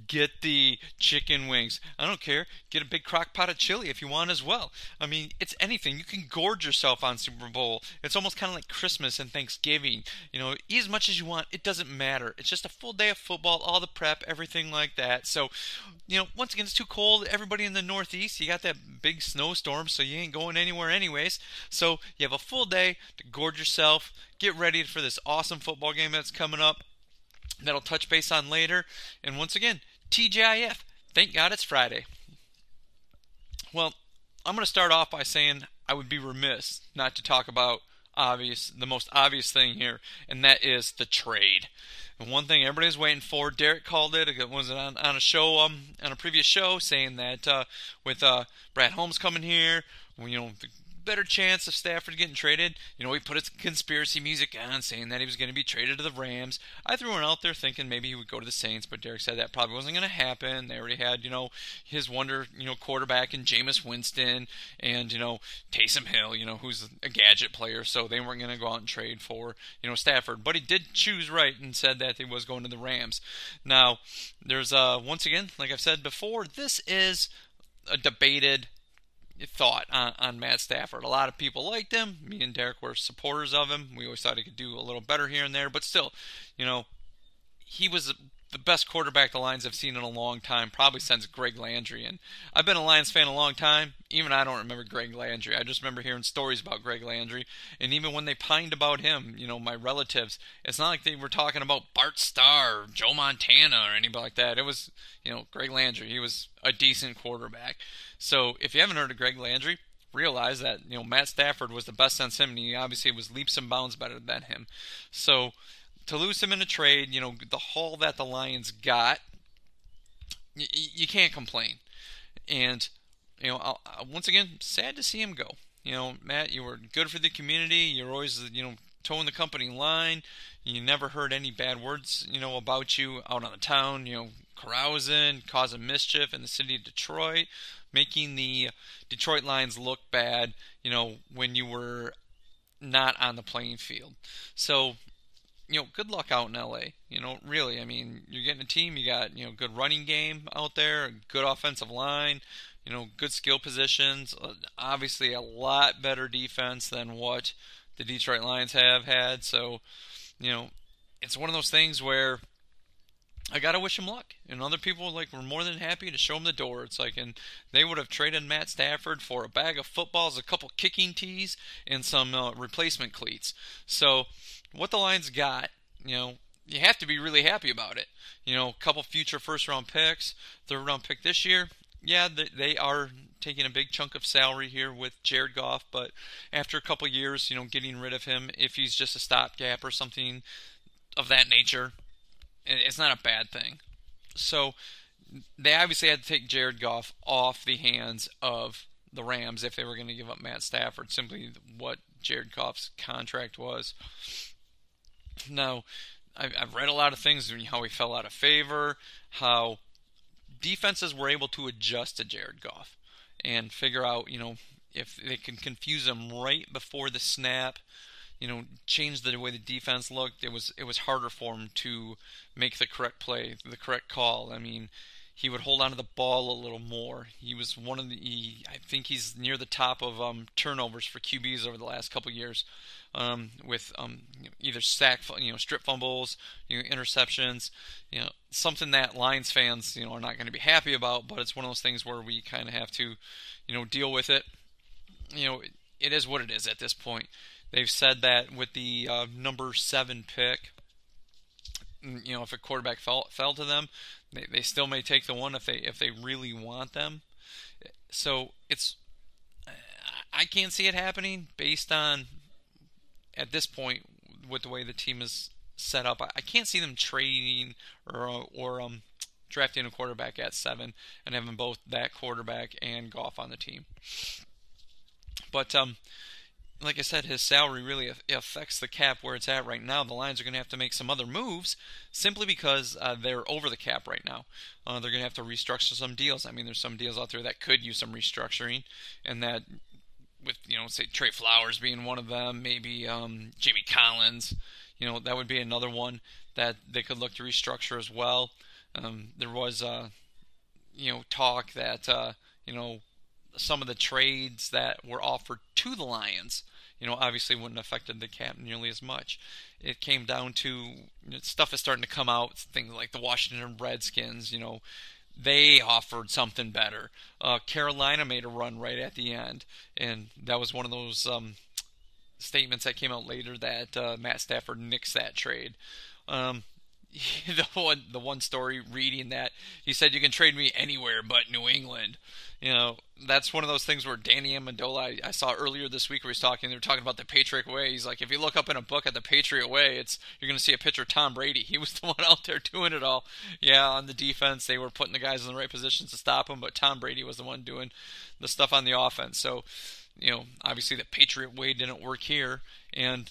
get the chicken wings. I don't care. Get a big crock pot of chili if you want as well. I mean, it's anything. You can gorge yourself on Super Bowl. It's almost kind of like Christmas and Thanksgiving. You know, eat as much as you want. It doesn't matter. It's just a full day of football, all the prep, everything like that. So, you know, once again, it's too cold. Everybody in the Northeast, you got that big snowstorm, so you ain't going anywhere anyways. So you have a full day to gorge yourself, get ready for this awesome football game that's coming up that'll touch base on later. And once again, TGIF, thank God it's Friday. Well, I'm going to start off by saying I would be remiss not to talk about the most obvious thing here, and that is the trade. And one thing everybody's waiting for, Derek called it. It was on a show, on a previous show, saying that with Brad Holmes coming here, you know, the better chance of Stafford getting traded. You know, he put his conspiracy music on, saying that he was going to be traded to the Rams. I threw one out there thinking maybe he would go to the Saints, but Derek said that probably wasn't going to happen. They already had, you know, his wonder, you know, quarterback in Jameis Winston and, you know, Taysom Hill, you know, who's a gadget player, so they weren't going to go out and trade for, you know, Stafford. But he did choose right and said that he was going to the Rams. Now, there's, once again, like I've said before, this is a debated thought on Matt Stafford. A lot of people liked him. Me and Derek were supporters of him. We always thought he could do a little better here and there, but still, you know, he was the best quarterback the Lions have seen in a long time, probably since Greg Landry. And I've been a Lions fan a long time. Even I don't remember Greg Landry. I just remember hearing stories about Greg Landry. And even when they pined about him, you know, my relatives, it's not like they were talking about Bart Starr or Joe Montana or anybody like that. It was, you know, Greg Landry. He was a decent quarterback. So if you haven't heard of Greg Landry, realize that, you know, Matt Stafford was the best since him, and he obviously was leaps and bounds better than him. So to lose him in a trade, you know, the haul that the Lions got, you can't complain. And, you know, once again, sad to see him go. You know, Matt, you were good for the community. You're always, you know, toeing the company line. You never heard any bad words, you know, about you out on the town, you know, carousing, causing mischief in the city of Detroit, making the Detroit Lions look bad, you know, when you were not on the playing field. So, you know, good luck out in LA. You know, really, I mean, you're getting a team. You got, you know, good running game out there, good offensive line, you know, good skill positions. Obviously, a lot better defense than what the Detroit Lions have had. So, you know, it's one of those things where I gotta wish him luck. And other people were more than happy to show him the door. It's like, and they would have traded Matt Stafford for a bag of footballs, a couple kicking tees, and some replacement cleats. So what the Lions got, you know, you have to be really happy about it. You know, a couple future first-round picks, third-round pick this year. Yeah, they are taking a big chunk of salary here with Jared Goff, but after a couple years, you know, getting rid of him, if he's just a stopgap or something of that nature, it's not a bad thing. So they obviously had to take Jared Goff off the hands of the Rams if they were going to give up Matt Stafford, simply what Jared Goff's contract was. Now, I've read a lot of things, how he fell out of favor, how defenses were able to adjust to Jared Goff and figure out, you know, if they can confuse him right before the snap, you know, change the way the defense looked. It was harder for him to make the correct play, the correct call. I mean, he would hold on to the ball a little more. He was one of the, I think he's near the top of turnovers for QBs over the last couple of years, with either sack, you know, strip fumbles, you know, interceptions, you know, something that Lions fans, you know, are not going to be happy about. But it's one of those things where we kind of have to, you know, deal with it. You know, it is what it is at this point. They've said that with the number 7 pick, you know, if a quarterback fell to them, they still may take the one if they really want them. So it's, I can't see it happening based on, at this point, with the way the team is set up. I can't see them trading or drafting a quarterback at 7 and having both that quarterback and Goff on the team. But like I said, his salary really affects the cap where it's at right now. The Lions are going to have to make some other moves simply because they're over the cap right now. They're going to have to restructure some deals. I mean, there's some deals out there that could use some restructuring, and that with, you know, say Trey Flowers being one of them, maybe Jamie Collins, you know, that would be another one that they could look to restructure as well. There was, you know, talk that, you know, some of the trades that were offered to the Lions, you know, obviously wouldn't have affected the cap nearly as much. It came down to, you know, stuff is starting to come out, things like the Washington Redskins, you know, they offered something better. Carolina made a run right at the end, and that was one of those statements that came out later that Matt Stafford nixed that trade. The one story reading that, he said, "You can trade me anywhere but New England." You know, that's one of those things where Danny Amendola, I saw earlier this week, where he's talking, they were talking about the Patriot Way. He's like, if you look up in a book at the Patriot Way, it's, you're going to see a picture of Tom Brady. He was the one out there doing it all. Yeah, on the defense, they were putting the guys in the right positions to stop him, but Tom Brady was the one doing the stuff on the offense. So, you know, obviously the Patriot Way didn't work here, and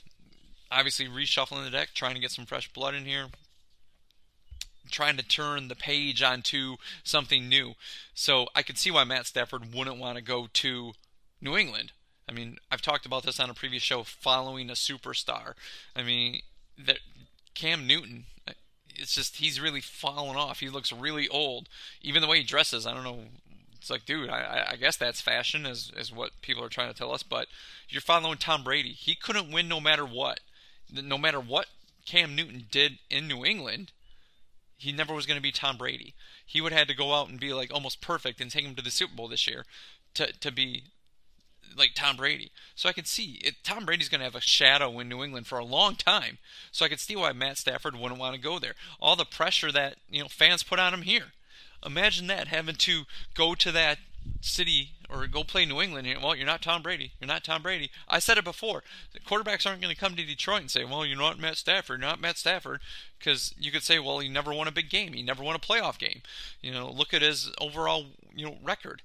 obviously reshuffling the deck, trying to get some fresh blood in here, trying to turn the page onto something new. So I could see why Matt Stafford wouldn't want to go to New England. I mean, I've talked about this on a previous show, following a superstar. I mean, that Cam Newton, it's just, he's really fallen off. He looks really old. Even the way he dresses, I don't know. It's like, dude, I guess that's fashion is what people are trying to tell us. But you're following Tom Brady. He couldn't win no matter what. No matter what Cam Newton did in New England, he never was going to be Tom Brady. He would have had to go out and be like almost perfect and take him to the Super Bowl this year to be like Tom Brady. So I can see it. Tom Brady's going to have a shadow in New England for a long time. So I can see why Matt Stafford wouldn't want to go there. All the pressure that, you know, fans put on him here. Imagine that, having to go to that city or go play New England. Well, you're not Tom Brady. You're not Tom Brady. I said it before. The quarterbacks aren't going to come to Detroit and say, well, you're not Matt Stafford. You're not Matt Stafford. Because you could say, well, he never won a big game. He never won a playoff game. You know, look at his overall, you know, record.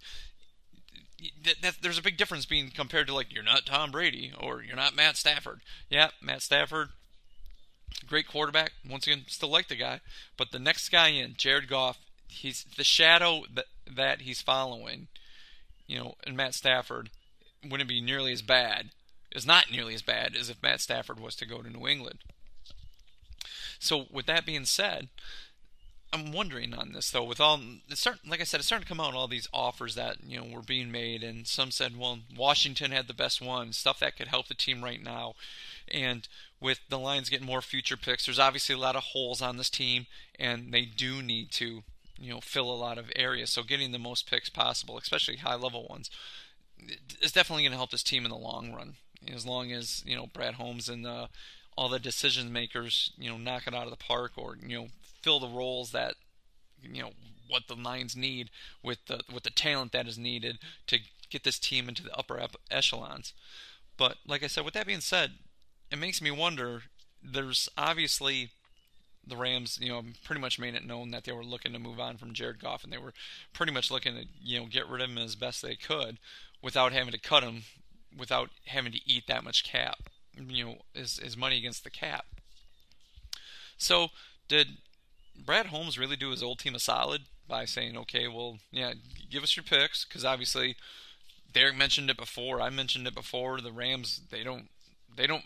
There's a big difference being compared to, like, you're not Tom Brady or you're not Matt Stafford. Yeah, Matt Stafford, great quarterback. Once again, still like the guy. But the next guy in, Jared Goff, he's the shadow that he's following, you know, and Matt Stafford wouldn't be nearly as bad. It's not nearly as bad as if Matt Stafford was to go to New England. So with that being said, I'm wondering on this though. With all, like I said, it's starting to come out all these offers that, you know, were being made, and some said, well, Washington had the best one, stuff that could help the team right now. And with the Lions getting more future picks, there's obviously a lot of holes on this team, and they do need to, you know, fill a lot of areas. So getting the most picks possible, especially high-level ones, is definitely going to help this team in the long run. As long as, you know, Brad Holmes and all the decision makers, you know, knock it out of the park, or, you know, fill the roles that, you know, what the Lions need with the talent that is needed to get this team into the upper echelons. But like I said, with that being said, it makes me wonder. There's obviously the Rams, you know, pretty much made it known that they were looking to move on from Jared Goff, and they were pretty much looking to, you know, get rid of him as best they could without having to cut him, without having to eat that much cap, you know, his money against the cap. So did Brad Holmes really do his old team a solid by saying, okay, well, yeah, give us your picks? Because obviously Derek mentioned it before, I mentioned it before, the Rams, they don't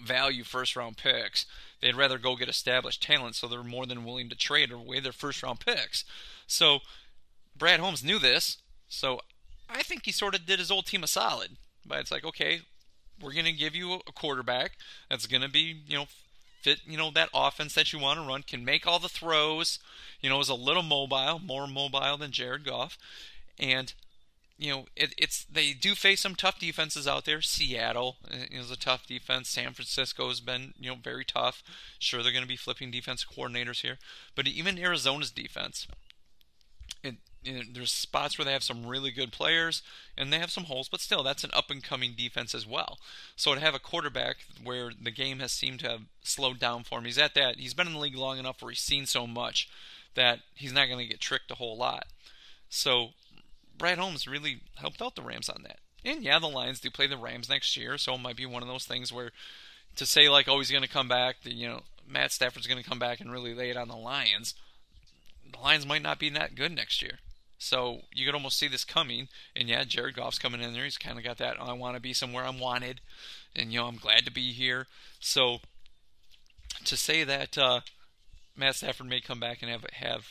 value first-round picks. They'd rather go get established talent, so they're more than willing to trade away their first-round picks. So Brad Holmes knew this, so I think he sort of did his old team a solid. But it's like, okay, we're going to give you a quarterback that's going to be, you know, fit, you know, that offense that you want to run, can make all the throws, you know, is a little mobile, more mobile than Jared Goff. And, you know, they do face some tough defenses out there. Seattle is a tough defense. San Francisco has been, you know, very tough. Sure, they're going to be flipping defense coordinators here. But even Arizona's defense, there's spots where they have some really good players, and they have some holes. But still, that's an up-and-coming defense as well. So to have a quarterback where the game has seemed to have slowed down for him, he's been in the league long enough where he's seen so much that he's not going to get tricked a whole lot. So Brad Holmes really helped out the Rams on that. And yeah, the Lions do play the Rams next year, so it might be one of those things where to say, like, oh, he's going to come back, you know, Matt Stafford's going to come back and really lay it on the Lions might not be that good next year. So you can almost see this coming. And yeah, Jared Goff's coming in there. He's kind of got that, I want to be somewhere I'm wanted. And, you know, I'm glad to be here. So to say that Matt Stafford may come back and have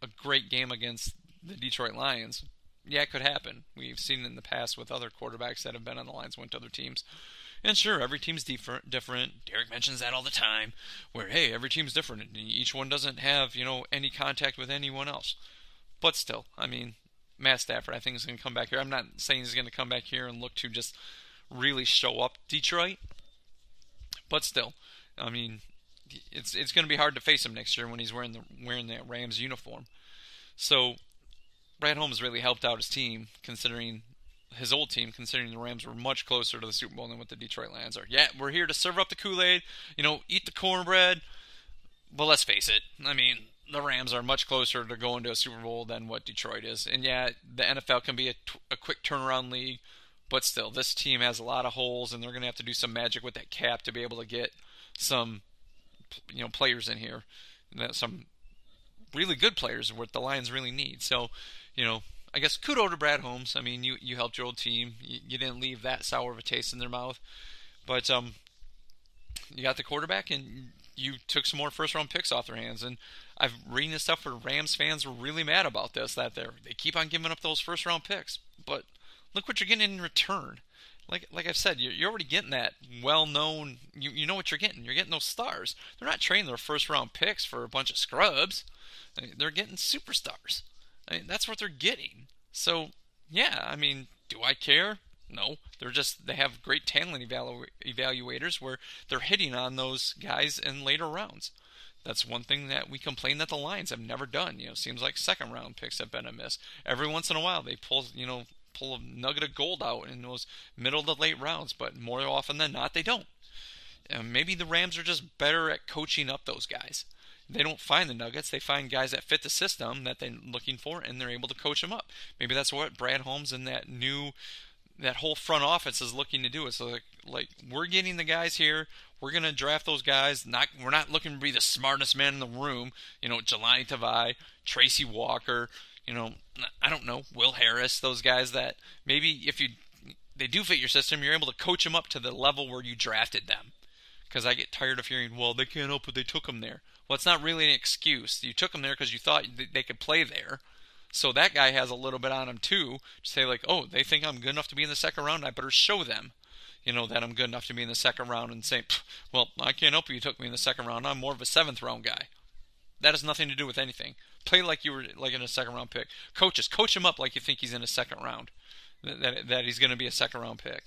a great game against the Detroit Lions, yeah, it could happen. We've seen it in the past with other quarterbacks that have been on the Lions, went to other teams. And sure, every team's different. Derek mentions that all the time, where, hey, every team's different. And each one doesn't have, you know, any contact with anyone else. But still, I mean, Matt Stafford, I think, is going to come back here. I'm not saying he's going to come back here and look to just really show up Detroit. But still, I mean, it's going to be hard to face him next year when he's wearing that Rams uniform. So Brad Holmes really helped out his team, considering his old team, considering the Rams were much closer to the Super Bowl than what the Detroit Lions are. Yeah, we're here to serve up the Kool-Aid, you know, eat the cornbread. But let's face it, I mean, the Rams are much closer to going to a Super Bowl than what Detroit is. And yeah, the NFL can be a quick turnaround league, but still, this team has a lot of holes, and they're going to have to do some magic with that cap to be able to get some, you know, players in here, some really good players, what the Lions really need. So, you know, I guess kudos to Brad Holmes. I mean, you helped your old team. You didn't leave that sour of a taste in their mouth. But you got the quarterback, and you took some more first-round picks off their hands. And I've reading this stuff where Rams fans were really mad about this, that they keep on giving up those first-round picks. But look what you're getting in return. Like I've said, you're already getting that well-known. You know what you're getting. You're getting those stars. They're not trading their first-round picks for a bunch of scrubs. I mean, they're getting superstars. I mean, that's what they're getting. So, yeah, I mean, do I care? No. They have great talent evaluators where they're hitting on those guys in later rounds. That's one thing that we complain that the Lions have never done. You know, seems like second-round picks have been a miss. Every once in a while, they pull a nugget of gold out in those middle to late rounds, but more often than not, they don't. And maybe the Rams are just better at coaching up those guys. They don't find the nuggets. They find guys that fit the system that they're looking for, and they're able to coach them up. Maybe that's what Brad Holmes and that whole front office is looking to do. It's like we're getting the guys here. We're going to draft those guys. We're not looking to be the smartest man in the room. You know, Jelani Tavai, Tracy Walker, you know, I don't know, Will Harris, those guys that maybe if they do fit your system, you're able to coach them up to the level where you drafted them. Because I get tired of hearing, well, they can't help it, they took them there. Well, it's not really an excuse. You took them there because you thought they could play there. So that guy has a little bit on him, too. To say, like, oh, they think I'm good enough to be in the second round. I better show them, you know, that I'm good enough to be in the second round and say, well, I can't help you took me in the second round. I'm more of a seventh-round guy. That has nothing to do with anything. Play like you were like in a second-round pick. Coaches, coach him up like you think he's in a second round, that he's going to be a second-round pick.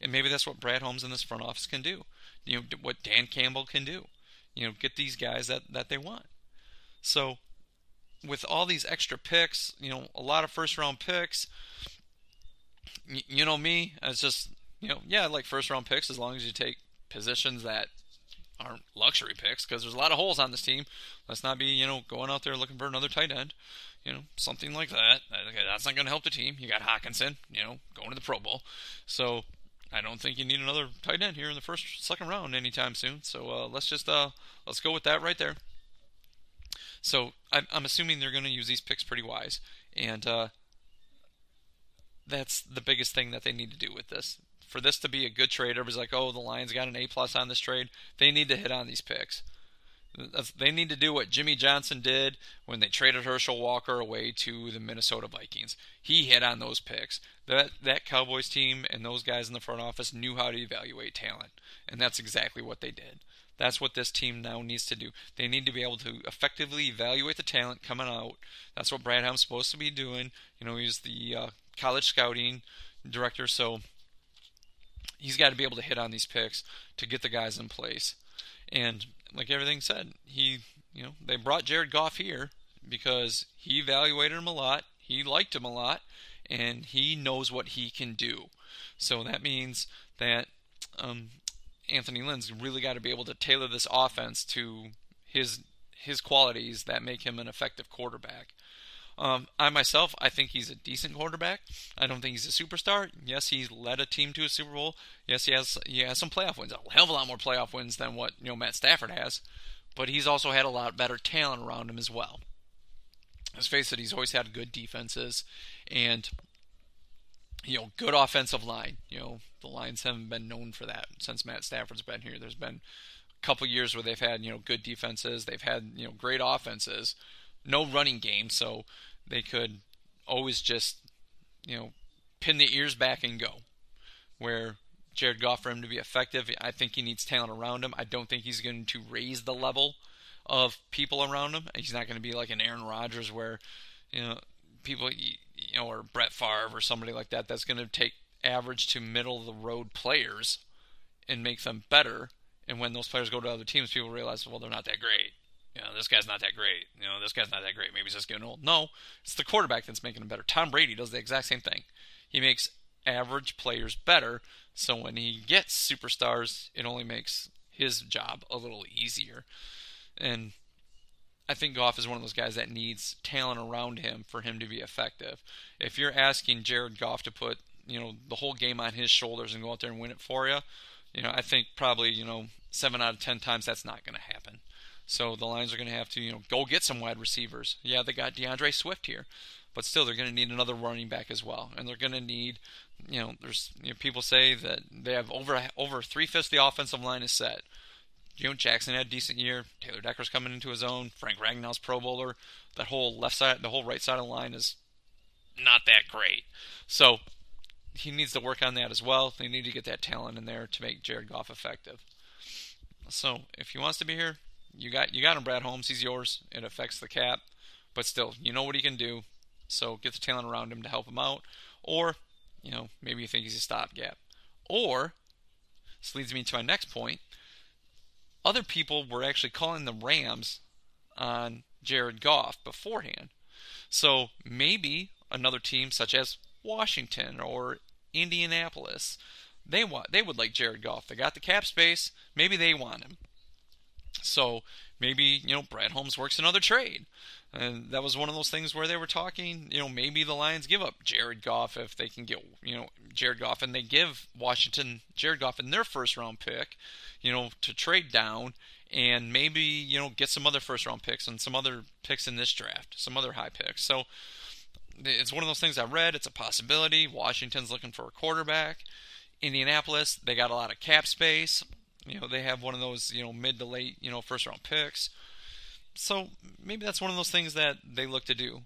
And maybe that's what Brad Holmes in this front office can do. You know, what Dan Campbell can do. You know, get these guys that they want. So with all these extra picks, you know, a lot of first-round picks, you know me, it's just, you know, yeah, I like first-round picks as long as you take positions that aren't luxury picks because there's a lot of holes on this team. Let's not be, you know, going out there looking for another tight end, you know, something like that. Okay, that's not going to help the team. You got Hawkinson, you know, going to the Pro Bowl. So I don't think you need another tight end here in the second round anytime soon. So let's go with that right there. So I'm assuming they're going to use these picks pretty wise, and that's the biggest thing that they need to do with this. For this to be a good trade, everybody's like, "Oh, the Lions got an A+ on this trade." They need to hit on these picks. They need to do what Jimmy Johnson did when they traded Herschel Walker away to the Minnesota Vikings. He hit on those picks. That Cowboys team and those guys in the front office knew how to evaluate talent, and that's exactly what they did. That's what this team now needs to do. They need to be able to effectively evaluate the talent coming out. That's what Brad Holmes supposed to be doing. You know, he's the college scouting director, so he's got to be able to hit on these picks to get the guys in place. And like everything said, they brought Jared Goff here because he evaluated him a lot, he liked him a lot, and he knows what he can do. So that means that Anthony Lynn's really got to be able to tailor this offense to his qualities that make him an effective quarterback. I think he's a decent quarterback. I don't think he's a superstar. Yes, he's led a team to a Super Bowl. Yes, he has some playoff wins. A hell of a lot more playoff wins than what, you know, Matt Stafford has. But he's also had a lot better talent around him as well. let's face it, he's always had good defenses and, you know, good offensive line. You know, the Lions haven't been known for that since Matt Stafford's been here. There's been a couple years where they've had, you know, good defenses. They've had, you know, great offenses, no running game. So they could always just, you know, pin the ears back and go. Where Jared Goff, for him to be effective, I think he needs talent around him. I don't think he's going to raise the level of people around him. He's not going to be like an Aaron Rodgers where, you know, people, you know, or Brett Favre or somebody like that, that's going to take average to middle-of-the-road players and make them better. And when those players go to other teams, people realize, well, they're not that great. You know, this guy's not that great. You know, this guy's not that great. Maybe he's just getting old. No, it's the quarterback that's making him better. Tom Brady does the exact same thing. He makes average players better, so when he gets superstars, it only makes his job a little easier. And I think Goff is one of those guys that needs talent around him for him to be effective. If you're asking Jared Goff to put, you know, the whole game on his shoulders and go out there and win it for you, you know, I think probably, you know, 7 out of 10 times that's not going to happen. So the Lions are going to have to, you know, go get some wide receivers. Yeah, they got DeAndre Swift here, but still they're going to need another running back as well. And they're going to need, you know, there's, you know, people say that they have over 3/5 of the offensive line is set. Jalen Jackson had a decent year. Taylor Decker's coming into his own. Frank Ragnow's Pro Bowler. That whole left side, the whole right side of the line is not that great. So he needs to work on that as well. They need to get that talent in there to make Jared Goff effective. So if he wants to be here, you got him, Brad Holmes. He's yours. It affects the cap, but still, you know what he can do. So get the talent around him to help him out, or, you know, maybe you think he's a stopgap. Or, this leads me to my next point, other people were actually calling the Rams on Jared Goff beforehand. So maybe another team such as Washington or Indianapolis, they would like Jared Goff. They got the cap space. Maybe they want him. So maybe, you know, Brad Holmes works another trade. And that was one of those things where they were talking, you know, maybe the Lions give up Jared Goff if they can get, you know, Jared Goff, and they give Washington Jared Goff in their first-round pick, you know, to trade down and maybe, you know, get some other first-round picks and some other picks in this draft, some other high picks. So it's one of those things I read. It's a possibility. Washington's looking for a quarterback. Indianapolis, they got a lot of cap space. You know, they have one of those, you know, mid to late, you know, first-round picks. So maybe that's one of those things that they look to do.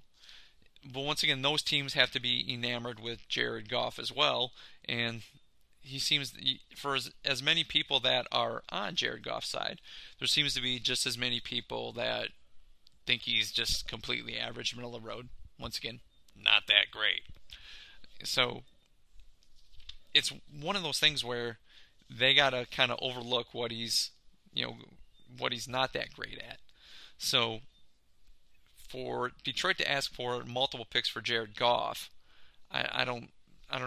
But once again, those teams have to be enamored with Jared Goff as well. And he seems, for as many people that are on Jared Goff's side, there seems to be just as many people that think he's just completely average, middle of the road. Once again, not that great. So it's one of those things where they got to kind of overlook what he's, you know, what he's not that great at. So for Detroit to ask for multiple picks for Jared Goff, I don't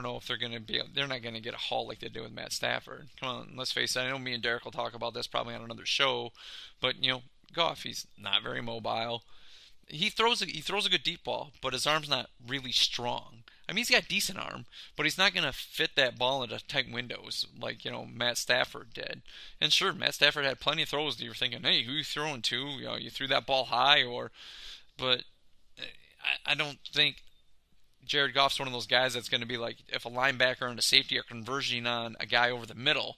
know if they're going to be – they're not going to get a haul like they did with Matt Stafford. Come on, let's face it. I know me and Derek will talk about this probably on another show, but, you know, Goff, he's not very mobile. He throws a good deep ball, but his arm's not really strong. I mean, he's got a decent arm, but he's not going to fit that ball into tight windows like, you know, Matt Stafford did. And sure, Matt Stafford had plenty of throws that you were thinking, hey, who are you throwing to? You know, you threw that ball high, or... But I don't think Jared Goff's one of those guys that's going to be like, if a linebacker and a safety are converging on a guy over the middle,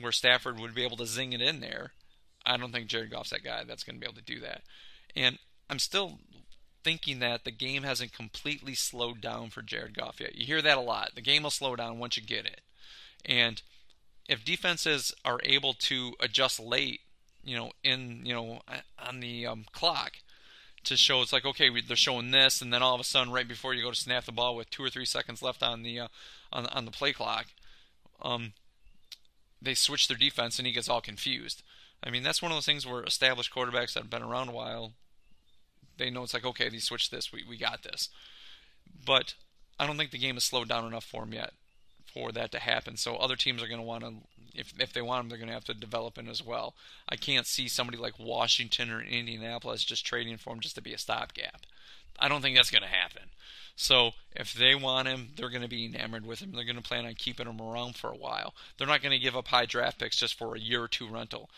where Stafford would be able to zing it in there, I don't think Jared Goff's that guy that's going to be able to do that. And I'm still thinking that the game hasn't completely slowed down for Jared Goff yet. You hear that a lot. The game will slow down once you get it. And if defenses are able to adjust late, you know, in, you know, on the clock to show it's like, okay, they're showing this, and then all of a sudden, right before you go to snap the ball with 2 or 3 seconds left on the play clock, they switch their defense, and he gets all confused. I mean, that's one of those things where established quarterbacks that have been around a while, they know it's like, okay, they switched this. We got this. But I don't think the game has slowed down enough for him yet for that to happen. So other teams are going to want to, if they want him, they're going to have to develop him as well. I can't see somebody like Washington or Indianapolis just trading for him just to be a stopgap. I don't think that's going to happen. So if they want him, they're going to be enamored with him. They're going to plan on keeping him around for a while. They're not going to give up high draft picks just for a year or two rental.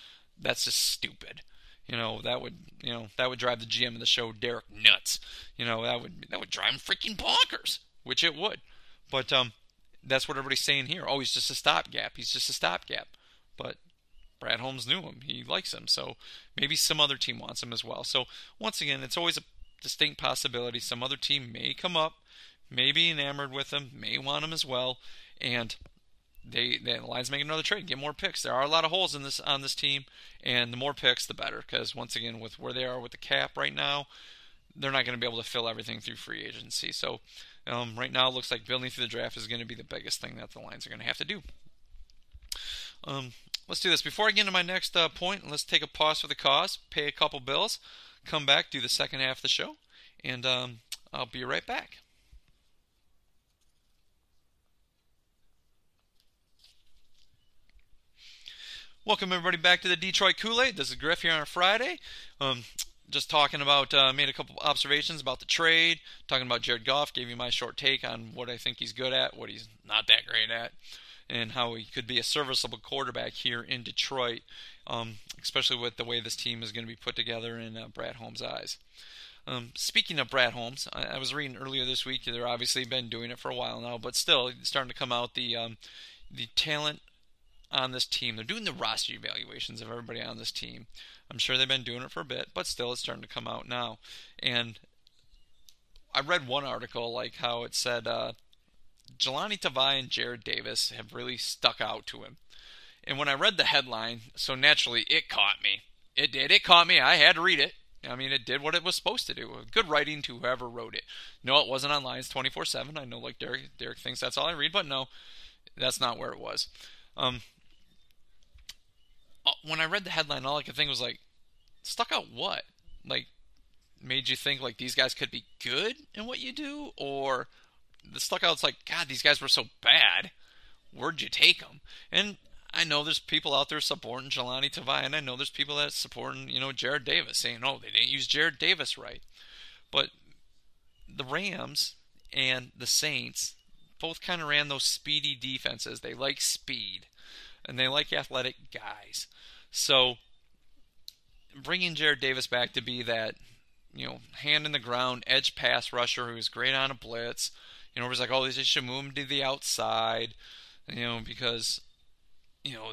That's just stupid. That would drive the GM of the show, Derek, nuts. That would drive him freaking bonkers, which it would. But that's what everybody's saying here. Oh, he's just a stopgap. He's just a stopgap. But Brad Holmes knew him. He likes him. So maybe some other team wants him as well. So once again, it's always a distinct possibility. Some other team may come up, may be enamored with him, may want him as well, and the Lions make another trade, get more picks. There are a lot of holes in this on this team, and the more picks, the better. Because once again, with where they are with the cap right now, they're not going to be able to fill everything through free agency. So right now, it looks like building through the draft is going to be the biggest thing that the Lions are going to have to do. Let's do this. Before I get into my next point, let's take a pause for the cause, pay a couple bills, come back, do the second half of the show, and I'll be right back. Welcome, everybody, back to the Detroit Kool-Aid. This is Griff here on a Friday. Just talking about, made a couple observations about the trade, talking about Jared Goff, gave you my short take on what I think he's good at, what he's not that great at, and how he could be a serviceable quarterback here in Detroit, especially with the way this team is going to be put together in Brad Holmes' eyes. Speaking of Brad Holmes, I was reading earlier this week, they're obviously been doing it for a while now, but still it's starting to come out the talent on this team. They're doing the roster evaluations of everybody on this team. I'm sure they've been doing it for a bit, but still it's starting to come out now. And I read one article like how it said Jelani Tavai and Jared Davis have really stuck out to him. And when I read the headline, so naturally it caught me. It did. It caught me. I had to read it. I mean, it did what it was supposed to do. Good writing to whoever wrote it. No, it wasn't on Lions 24/7. I know like Derek thinks that's all I read, but no, that's not where it was. When I read the headline, all I could think was like, stuck out what? Like, made you think like these guys could be good in what you do? Or the stuck out's like, God, these guys were so bad. Where'd you take them? And I know there's people out there supporting Jelani Tavai, and I know there's people that are supporting, Jared Davis, saying, oh, they didn't use Jared Davis right. But the Rams and the Saints both kind of ran those speedy defenses. They like speed, and they like athletic guys. So bringing Jared Davis back to be that, hand in the ground, edge pass rusher who was great on a blitz. It was like, oh, they should move him to the outside, because,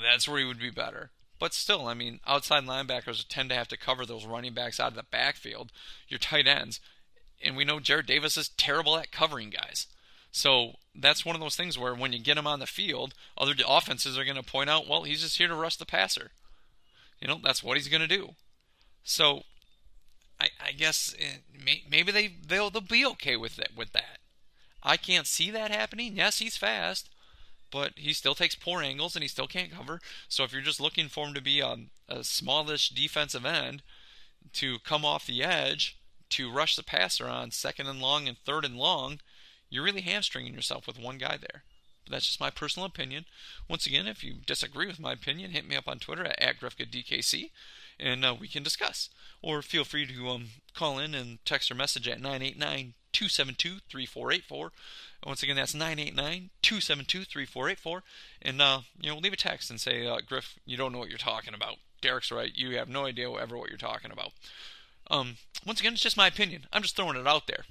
that's where he would be better. But still, I mean, outside linebackers tend to have to cover those running backs out of the backfield, your tight ends. And we know Jared Davis is terrible at covering guys. So that's one of those things where when you get him on the field, other offenses are going to point out, well, he's just here to rush the passer. That's what he's going to do. So I guess maybe they'll be okay with it, with that. I can't see that happening. Yes, he's fast, but he still takes poor angles and he still can't cover. So if you're just looking for him to be a smallish defensive end to come off the edge to rush the passer on second and long and third and long, you're really hamstringing yourself with one guy there. But that's just my personal opinion. Once again, if you disagree with my opinion, hit me up on Twitter at GrifkaDKC, and we can discuss. Or feel free to call in and text or message at 989-272-3484. Once again, that's 989-272-3484. And, leave a text and say, Griff, you don't know what you're talking about. Derek's right. You have no idea ever what you're talking about. Once again, it's just my opinion. I'm just throwing it out there.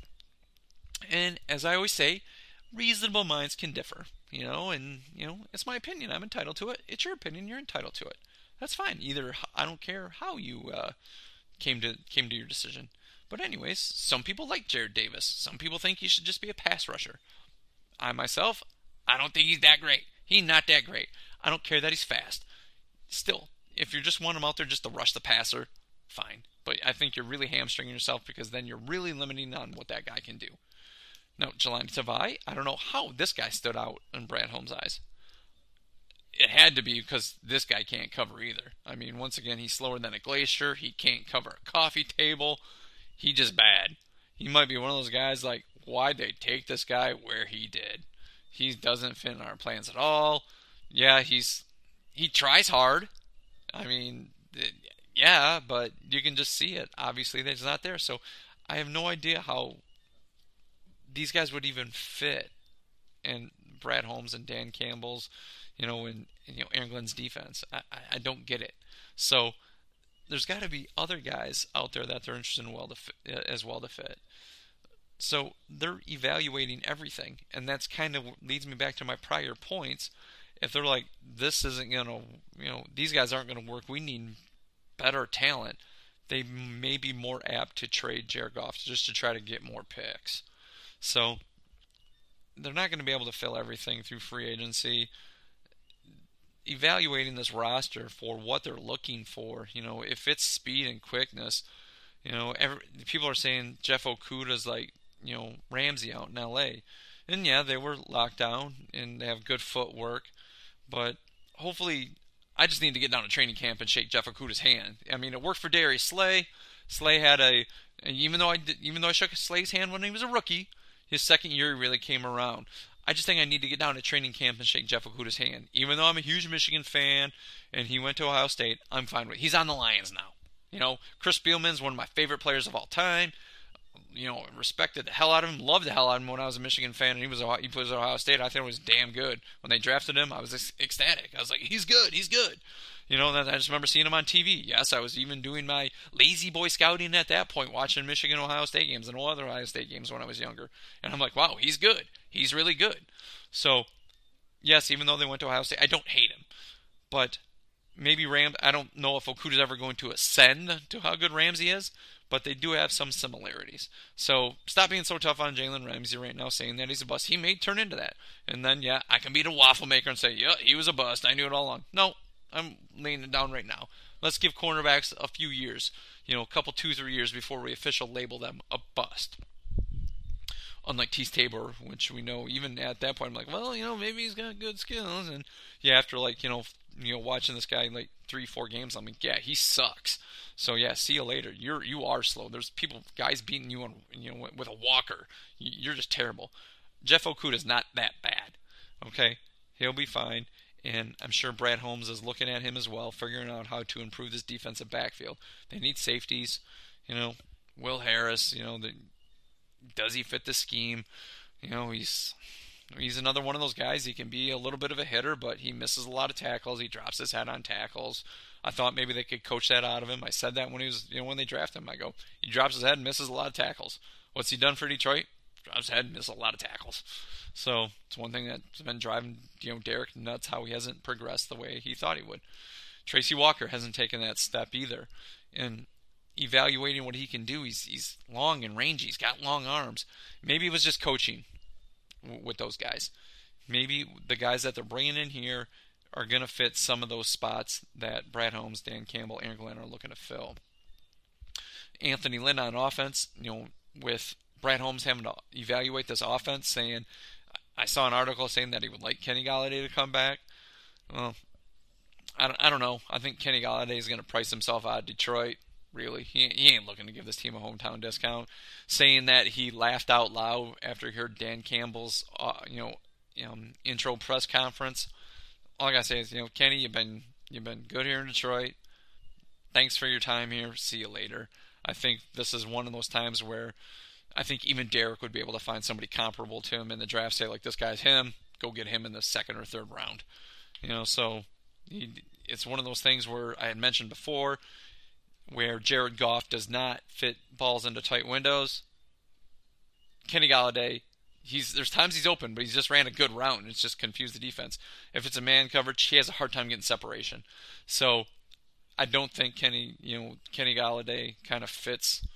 And as I always say, reasonable minds can differ, it's my opinion. I'm entitled to it. It's your opinion. You're entitled to it. That's fine. Either I don't care how you came to your decision. But anyways, some people like Jared Davis. Some people think he should just be a pass rusher. I myself, I don't think he's that great. He's not that great. I don't care that he's fast. Still, if you just want him out there just to rush the passer, fine. But I think you're really hamstringing yourself because then you're really limiting on what that guy can do. Now, Jelani Tavai, I don't know how this guy stood out in Brad Holmes' eyes. It had to be because this guy can't cover either. I mean, once again, he's slower than a glacier. He can't cover a coffee table. He just bad. He might be one of those guys like, why'd they take this guy where he did? He doesn't fit in our plans at all. Yeah, he tries hard. I mean, yeah, but you can just see it. Obviously, that he's not there. So I have no idea how these guys would even fit in Brad Holmes and Dan Campbell's, and Aaron Glenn's defense. I don't get it. So there's got to be other guys out there that they're interested in as well to fit. So they're evaluating everything, and that's kind of leads me back to my prior points. If they're like, this isn't gonna, these guys aren't gonna work, we need better talent, they may be more apt to trade Jared Goff just to try to get more picks. So they're not going to be able to fill everything through free agency. Evaluating this roster for what they're looking for, if it's speed and quickness, people are saying Jeff Okuda's like, Ramsey out in LA. And yeah, they were locked down and they have good footwork, but hopefully I just need to get down to training camp and shake Jeff Okuda's hand. I mean, it worked for Darius Slay. Slay had even though I shook Slay's hand when he was a rookie, his second year he really came around. I just think I need to get down to training camp and shake Jeff Okuda's hand. Even though I'm a huge Michigan fan and he went to Ohio State, I'm fine with it. He's on the Lions now. Chris Spielman's one of my favorite players of all time. Respected the hell out of him, loved the hell out of him when I was a Michigan fan, and he plays at Ohio State. I thought it was damn good. When they drafted him, I was ecstatic. I was like, he's good. And I just remember seeing him on TV. Yes, I was even doing my lazy boy scouting at that point, watching Michigan, Ohio State games and all other Ohio State games when I was younger. And I'm like, wow, he's good. He's really good. So, yes, even though they went to Ohio State, I don't hate him. But maybe I don't know if Okuda's ever going to ascend to how good Ramsey is, but they do have some similarities. So stop being so tough on Jalen Ramsey right now, saying that he's a bust. He may turn into that. And then, yeah, I can be the waffle maker and say, yeah, he was a bust. I knew it all along. No, I'm laying it down right now. Let's give cornerbacks a few years, a couple, 2-3 years before we officially label them a bust. Unlike Tease Tabor, which we know even at that point, I'm like, well, maybe he's got good skills. And yeah, after like, watching this guy like 3-4 games, I'm like, yeah, he sucks. So yeah, see you later. You are slow. There's guys beating you on, with a walker. You're just terrible. Jeff Okuda's not that bad. Okay, he'll be fine. And I'm sure Brad Holmes is looking at him as well, figuring out how to improve this defensive backfield. They need safeties. Will Harris. Does he fit the scheme? He's another one of those guys. He can be a little bit of a hitter, but he misses a lot of tackles. He drops his head on tackles. I thought maybe they could coach that out of him. I said that when he was, when they drafted him. I go, he drops his head and misses a lot of tackles. What's he done for Detroit? Drops his head and misses a lot of tackles. So it's one thing that's been driving Derek nuts, how he hasn't progressed the way he thought he would. Tracy Walker hasn't taken that step either. And evaluating what he can do, he's long and rangy. He's got long arms. Maybe it was just coaching with those guys. Maybe the guys that they're bringing in here are going to fit some of those spots that Brad Holmes, Dan Campbell, Aaron Glenn are looking to fill. Anthony Lynn on offense, with Brad Holmes having to evaluate this offense, saying, I saw an article saying that he would like Kenny Golladay to come back. Well, I don't know. I think Kenny Golladay is going to price himself out of Detroit. Really, he ain't looking to give this team a hometown discount. Saying that he laughed out loud after he heard Dan Campbell's, intro press conference. All I gotta say is, Kenny, you've been good here in Detroit. Thanks for your time here. See you later. I think this is one of those times where I think even Derek would be able to find somebody comparable to him in the draft. Say like, this guy's him. Go get him in the 2nd or 3rd round. So it's one of those things where I had mentioned before, where Jared Goff does not fit balls into tight windows. Kenny Golladay, there's times he's open, but he's just ran a good route, and it's just confused the defense. If it's a man coverage, he has a hard time getting separation. So I don't think Kenny Golladay kind of fits.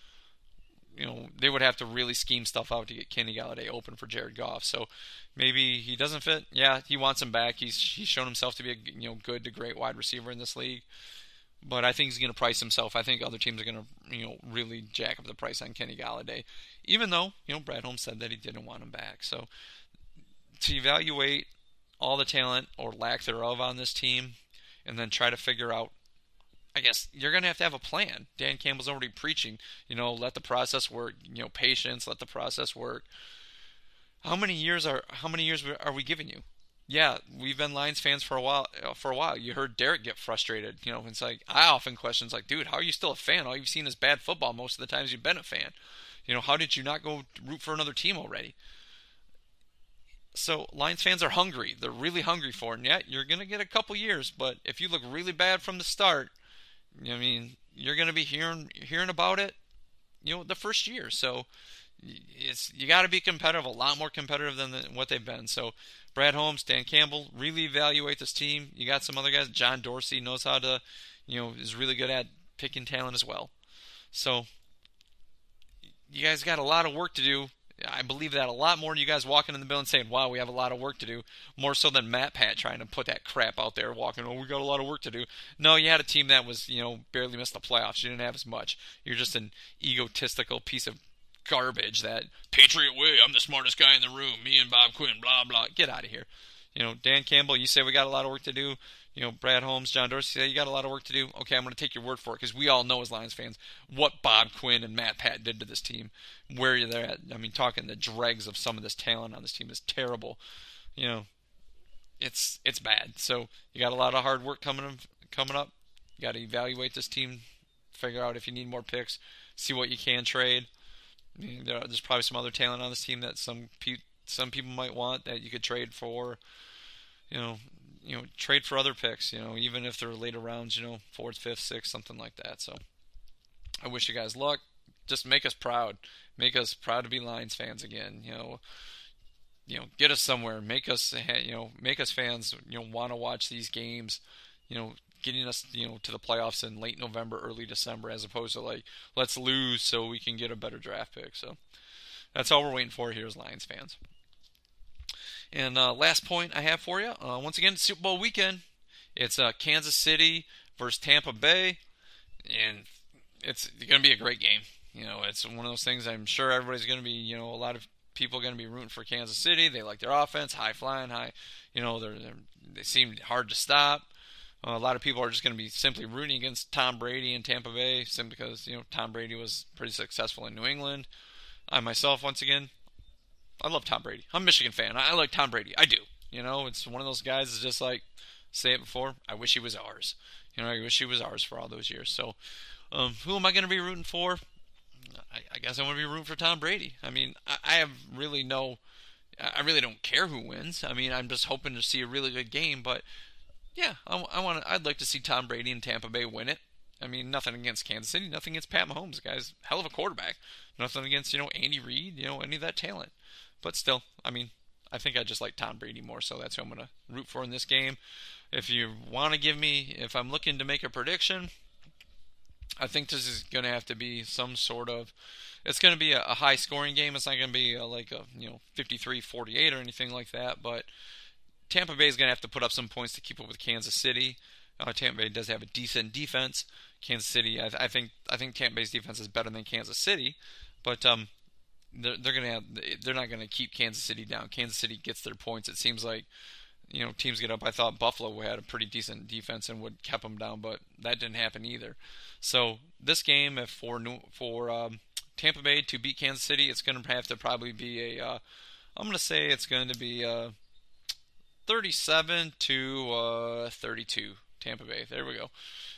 They would have to really scheme stuff out to get Kenny Golladay open for Jared Goff. So maybe he doesn't fit. Yeah, he wants him back. He's shown himself to be a good to great wide receiver in this league. But I think he's going to price himself. I think other teams are going to, really jack up the price on Kenny Golladay, even though, Brad Holmes said that he didn't want him back. So to evaluate all the talent or lack thereof on this team and then try to figure out, I guess you're going to have a plan. Dan Campbell's already preaching, let the process work, patience, let the process work. How many years are we giving you? Yeah, we've been Lions fans for a while. You heard Derek get frustrated. It's like I often question, dude, how are you still a fan? All you've seen is bad football most of the times you've been a fan. How did you not go root for another team already? So Lions fans are hungry. They're really hungry for it. And yeah, you're gonna get a couple years, but if you look really bad from the start, you're going to be hearing about it, the first year. So you got to be competitive, a lot more competitive than what they've been. So Brad Holmes, Dan Campbell, really evaluate this team. You got some other guys. John Dorsey knows how to, is really good at picking talent as well. So you guys got a lot of work to do. I believe that a lot more than you guys walking in the building saying, wow, we have a lot of work to do, more so than Matt Pat trying to put that crap out there walking, oh, we got a lot of work to do. No, you had a team that was, barely missed the playoffs. You didn't have as much. You're just an egotistical piece of garbage that, Patriot way, I'm the smartest guy in the room, me and Bob Quinn, blah, blah. Get out of here. Dan Campbell, you say we got a lot of work to do. Brad Holmes, John Dorsey, say you got a lot of work to do. Okay, I'm going to take your word for it because we all know as Lions fans what Bob Quinn and Matt Pat did to this team, where they're at. I mean, talking the dregs of some of this talent on this team is terrible. It's bad. So you got a lot of hard work coming up. You got to evaluate this team, figure out if you need more picks, see what you can trade. I mean, there's probably some other talent on this team that some people might want that you could trade for. Trade for other picks, even if they're later rounds, 4th, 5th, 6th, something like that. So I wish you guys luck. Just make us proud. Make us proud to be Lions fans again. Get us somewhere. Make us fans, want to watch these games, getting us, to the playoffs in late November, early December, as opposed to let's lose so we can get a better draft pick. So that's all we're waiting for here as Lions fans. And last point I have for you, once again, it's Super Bowl weekend. It's Kansas City versus Tampa Bay, and it's going to be a great game. It's one of those things I'm sure everybody's going to be, a lot of people are going to be rooting for Kansas City. They like their offense, high flying, high, they seem hard to stop. A lot of people are just going to be simply rooting against Tom Brady and Tampa Bay simply because, Tom Brady was pretty successful in New England. I myself, once again, I love Tom Brady. I'm a Michigan fan. I like Tom Brady. I do. It's one of those guys that's just say it before, I wish he was ours. I wish he was ours for all those years. So who am I going to be rooting for? I guess I'm going to be rooting for Tom Brady. I mean, I really don't care who wins. I mean, I'm just hoping to see a really good game. But, yeah, I'd like to see Tom Brady and Tampa Bay win it. I mean, nothing against Kansas City, nothing against Pat Mahomes. The guy's a hell of a quarterback. Nothing against, Andy Reid, any of that talent. But still, I mean, I think I just like Tom Brady more, so that's who I'm going to root for in this game. If I'm looking to make a prediction, I think this is going to have to be some sort of, it's going to be a high-scoring game. It's not going to be 53-48 or anything like that, but Tampa Bay is going to have to put up some points to keep up with Kansas City. Tampa Bay does have a decent defense. Kansas City, I think Tampa Bay's defense is better than Kansas City, but they're not going to keep Kansas City down. Kansas City gets their points. It seems like, teams get up. I thought Buffalo had a pretty decent defense and would keep them down, but that didn't happen either. So this game, for Tampa Bay to beat Kansas City, it's going to have to probably be I'm going to say it's going to be 37-32 Tampa Bay. There we go.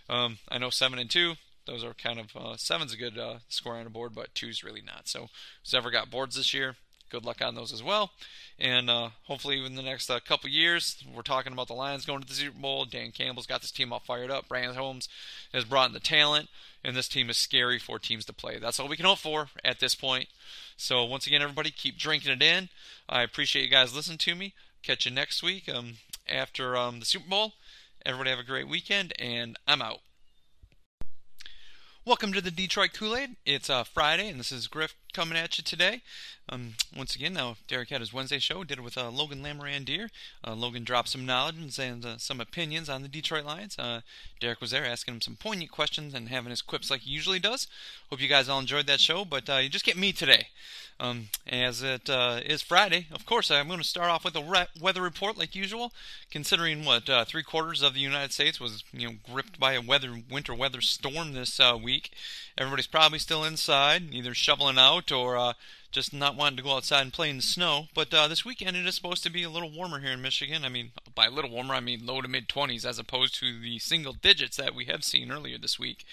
I know 7-2. Those are kind of, 7's a good score on the board, but 2's really not. So, who's ever got boards this year, good luck on those as well. And hopefully in the next couple years, we're talking about the Lions going to the Super Bowl. Dan Campbell's got this team all fired up. Brad Holmes has brought in the talent, and this team is scary for teams to play. That's all we can hope for at this point. So, once again, everybody, keep drinking it in. I appreciate you guys listening to me. Catch you next week after the Super Bowl. Everybody have a great weekend, and I'm out. Welcome to the Detroit Kool-Aid. It's Friday, and this is Griff coming at you today. Once again, now Derek had his Wednesday show. Did it with Logan Lamorandier. Logan dropped some knowledge and some opinions on the Detroit Lions. Derek was there asking him some poignant questions and having his quips like he usually does. Hope you guys all enjoyed that show, but you just get me today. As it is Friday, of course, I'm going to start off with a weather report like usual, considering what 3/4 of the United States was gripped by a winter weather storm this week. Everybody's probably still inside, either shoveling out or just not wanting to go outside and play in the snow. But this weekend it is supposed to be a little warmer here in Michigan. I mean, by a little warmer, I mean low to mid-20s as opposed to the single digits that we have seen earlier this week.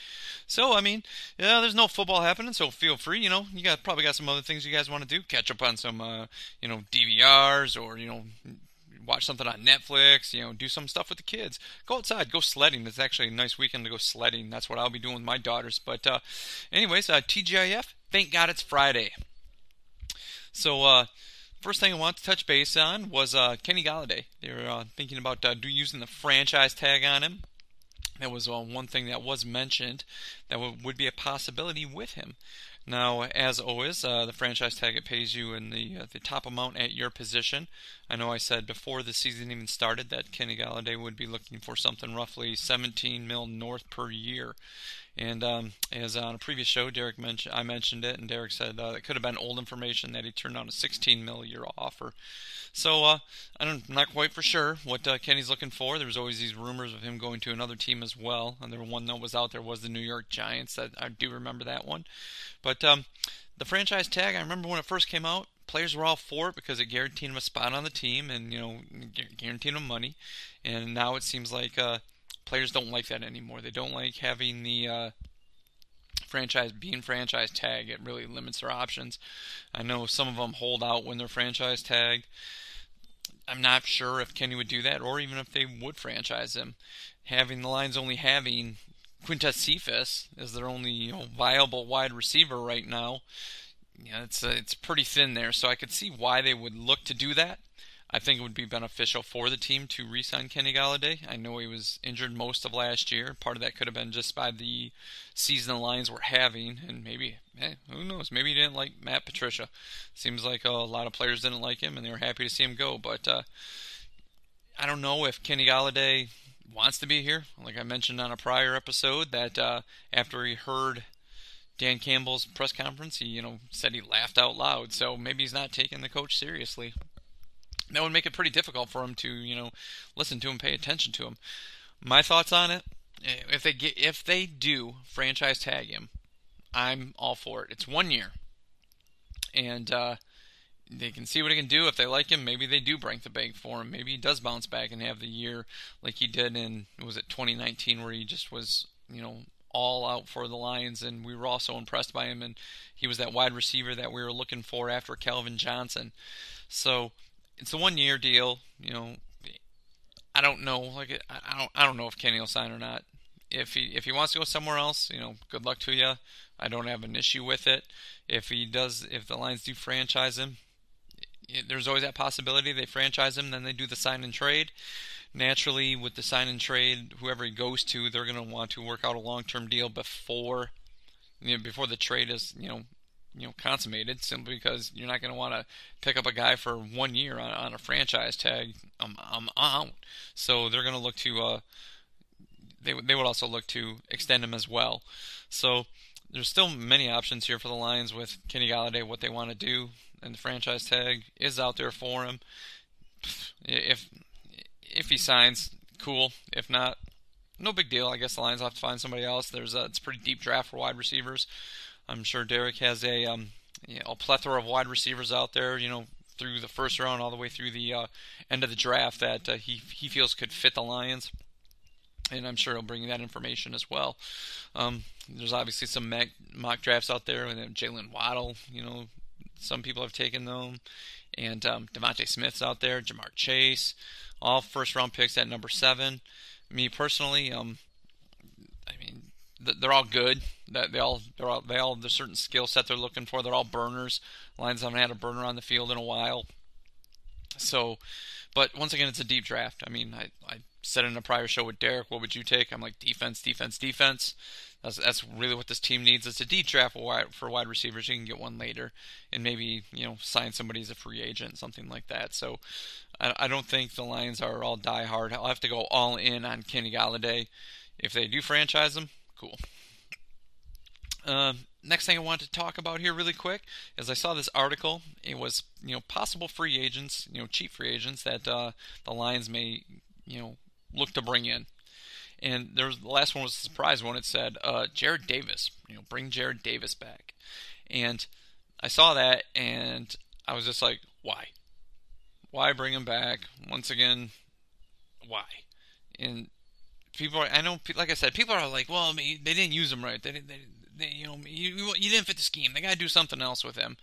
So, I mean, yeah, there's no football happening, so feel free. You probably got some other things you guys want to do. Catch up on some, DVRs or, watch something on Netflix, you know, do some stuff with the kids. Go outside, go sledding. It's actually a nice weekend to go sledding. That's what I'll be doing with my daughters. But anyways, TGIF, thank God it's Friday. So first thing I want to touch base on was Kenny Golladay. They were thinking about using the franchise tag on him. That was one thing that was mentioned that would be a possibility with him. Now, as always, the franchise tag, it pays you in the top amount at your position. I know I said before the season even started that Kenny Golladay would be looking for something roughly $17 million north per year. And as on a previous show, I mentioned it, and Derek said it could have been old information that he turned down a $16 million a year offer. So I'm not quite for sure what Kenny's looking for. There was always these rumors of him going to another team as well, and the one that was out there was the New York Giants. That I do remember that one. But the franchise tag, I remember when it first came out, players were all for it because it guaranteed him a spot on the team and, you know, guaranteed him money. And now it seems like players don't like that anymore. They don't like having the franchise tag. It really limits their options. I know some of them hold out when they're franchise tagged. I'm not sure if Kenny would do that or even if they would franchise him. Having the Lions only having Quintez Cephas as their only, you know, viable wide receiver right now, you know, it's pretty thin there. So I could see why they would look to do that. I think it would be beneficial for the team to re-sign Kenny Golladay. I know he was injured most of last year. Part of that could have been just by the season the Lions were having, and maybe, who knows, maybe he didn't like Matt Patricia. Seems like a lot of players didn't like him, and they were happy to see him go. But I don't know if Kenny Golladay wants to be here. Like I mentioned on a prior episode, that after he heard Dan Campbell's press conference, he said he laughed out loud. So maybe he's not taking the coach seriously. That would make it pretty difficult for him to, listen to him, pay attention to him. My thoughts on it: if they do franchise tag him, I'm all for it. It's 1 year, and they can see what he can do. If they like him, maybe they do break the bank for him. Maybe he does bounce back and have the year like he did in 2019, where he just was, all out for the Lions, and we were all so impressed by him, and he was that wide receiver that we were looking for after Calvin Johnson. So it's a one-year deal, I don't know. Like I don't know if Kenny will sign or not. If he wants to go somewhere else, good luck to you. I don't have an issue with it. If the Lions do franchise him, there's always that possibility they franchise him, then they do the sign and trade. Naturally, with the sign and trade, whoever he goes to, they're going to want to work out a long-term deal before the trade is consummated, simply because you're not going to want to pick up a guy for 1 year on a franchise tag. I'm out. So they're going to look to they would also look to extend him as well. So there's still many options here for the Lions with Kenny Golladay, what they want to do, and the franchise tag is out there for him. If he signs, cool. If not, no big deal. I guess the Lions have to find somebody else. It's a pretty deep draft for wide receivers. I'm sure Derek has a plethora of wide receivers out there, through the first round all the way through the end of the draft that he feels could fit the Lions. And I'm sure he'll bring you that information as well. There's obviously some mock drafts out there, and Jalen Waddle, some people have taken them. And Devontae Smith's out there, Jamar Chase, all first-round picks at number 7. Me personally, they're all good. They all have a certain skill set they're looking for. They're all burners. Lions haven't had a burner on the field in a while. So, but once again, it's a deep draft. I mean, I said in a prior show with Derek, what would you take? I'm like, defense. That's really what this team needs. It's a deep draft for wide receivers. You can get one later, and maybe sign somebody as a free agent, something like that. So, I don't think the Lions are all diehard. I'll have to go all in on Kenny Golladay if they do franchise him. Cool. Next thing I want to talk about here really quick is I saw this article. It was, possible free agents, cheap free agents that the Lions may, look to bring in. And the last one was a surprise one. It said Jared Davis, bring Jared Davis back. And I saw that, and I was just like, why? Why bring him back? Once again, why? And people are like, well, they didn't use him right. You didn't fit the scheme. They got to do something else with him.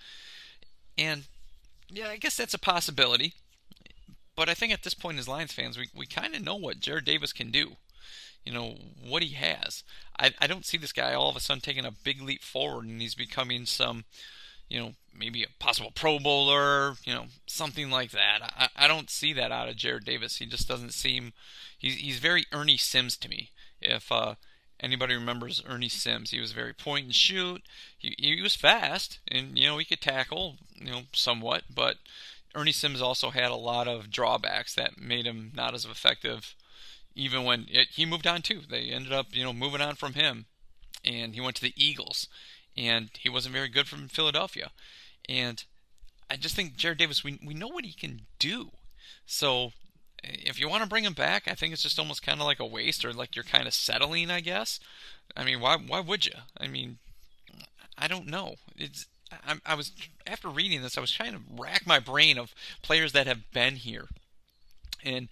And yeah, I guess that's a possibility. But I think at this point as Lions fans, we kind of know what Jarrad Davis can do, you know, what he has. I don't see this guy all of a sudden taking a big leap forward and he's becoming some, you know, maybe a possible Pro Bowler, you know, something like that. I don't see that out of Jarrad Davis. He just doesn't seem – he's very Ernie Sims to me. If anybody remembers Ernie Sims, he was very point and shoot. He was fast and, you know, he could tackle, you know, somewhat, but – Ernie Sims also had a lot of drawbacks that made him not as effective, even when he moved on too. They ended up, you know, moving on from him, and he went to the Eagles, and he wasn't very good from Philadelphia. And I just think Jarrad Davis, we know what he can do. So if you want to bring him back, I think it's just almost kind of like a waste, or like you're kind of settling, I guess. I mean, why would you? I mean, I don't know. It's I was, after reading this, I was trying to rack my brain of players that have been here, and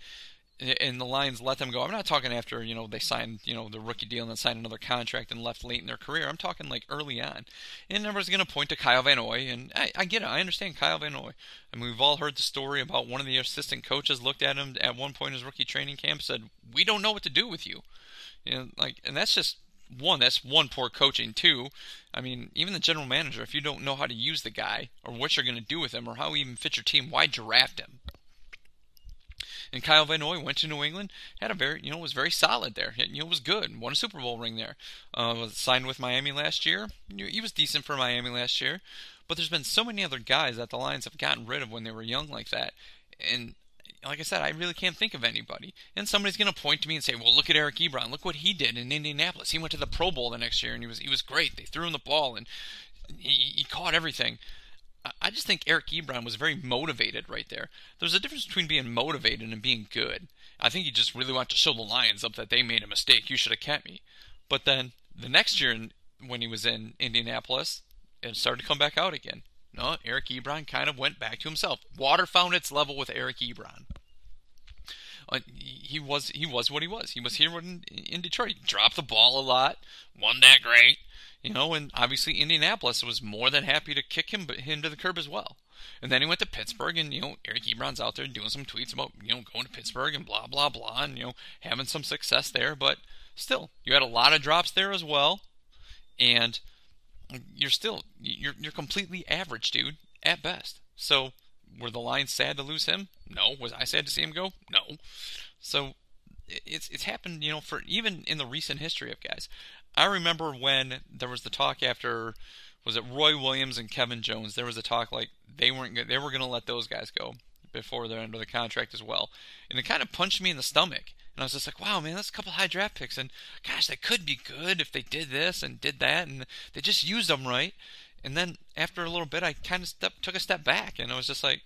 the Lions let them go. I'm not talking after, you know, they signed, you know, the rookie deal and then signed another contract and left late in their career. I'm talking like early on. And everyone's going to point to Kyle Van Noy, and I get it. I understand Kyle Van Noy. I mean, we've all heard the story about one of the assistant coaches looked at him at one point in his rookie training camp, said, "We don't know what to do with you," you know, like, and that's just. That's poor coaching. Two, I mean, even the general manager, if you don't know how to use the guy or what you're going to do with him or how he even fits your team, why draft him? And Kyle Van Noy went to New England, had a very, you know, was very solid there. You know, was good, won a Super Bowl ring there. Was signed with Miami last year. He was decent for Miami last year, but there's been so many other guys that the Lions have gotten rid of when they were young like that, and. Like I said, I really can't think of anybody. And somebody's going to point to me and say, well, look at Eric Ebron. Look what he did in Indianapolis. He went to the Pro Bowl the next year, and he was great. They threw him the ball, and he caught everything. I just think Eric Ebron was very motivated right there. There's a difference between being motivated and being good. I think he just really wanted to show the Lions up that they made a mistake. You should have kept me. But then the next year when he was in Indianapolis, it started to come back out again. No, Eric Ebron kind of went back to himself. Water found its level with Eric Ebron. He was what he was. He was here in Detroit. He dropped the ball a lot. Wasn't that great. You know, and obviously Indianapolis was more than happy to kick him to the curb as well. And then he went to Pittsburgh, and, you know, Eric Ebron's out there doing some tweets about, you know, going to Pittsburgh and blah, blah, blah, and, you know, having some success there. But still, you had a lot of drops there as well. And... You're completely average, dude, at best. So, were the Lions sad to lose him? No. Was I sad to see him go? No. So, it's happened, you know, for even in the recent history of guys. I remember when there was the talk after, was it Roy Williams and Kevin Jones? There was a talk like they were going to let those guys go before they're under the contract as well, and it kind of punched me in the stomach. And I was just like, wow, man, that's a couple high draft picks. And, gosh, they could be good if they did this and did that. And they just used them right. And then after a little bit, I kind of took a step back. And I was just like,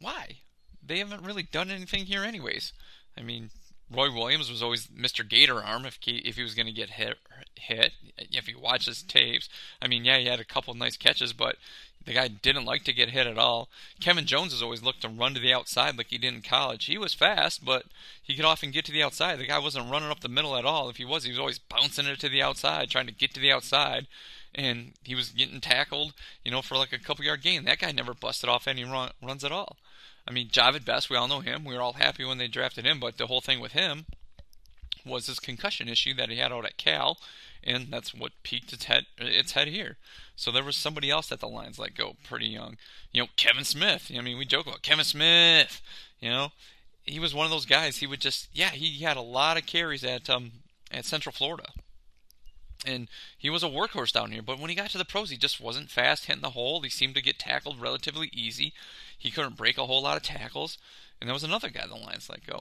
why? They haven't really done anything here anyways. I mean, Roy Williams was always Mr. Gator Arm if he was going to get hit. If you watch his tapes. I mean, yeah, he had a couple nice catches, but the guy didn't like to get hit at all. Kevin Jones has always looked to run to the outside like he did in college. He was fast, but he could often get to the outside. The guy wasn't running up the middle at all. If he was always bouncing it to the outside, trying to get to the outside. And he was getting tackled, you know, for like a couple-yard gain. That guy never busted off any runs at all. I mean, Javid Best, we all know him. We were all happy when they drafted him, but the whole thing with him was this concussion issue that he had out at Cal, and that's what peaked its head here. So there was somebody else that the Lions let go pretty young. You know, Kevin Smith. I mean, we joke about Kevin Smith. You know, he was one of those guys. He would just, yeah, he had a lot of carries at Central Florida. And he was a workhorse down here, but when he got to the pros, he just wasn't fast hitting the hole. He seemed to get tackled relatively easy. He couldn't break a whole lot of tackles. And there was another guy the Lions let go.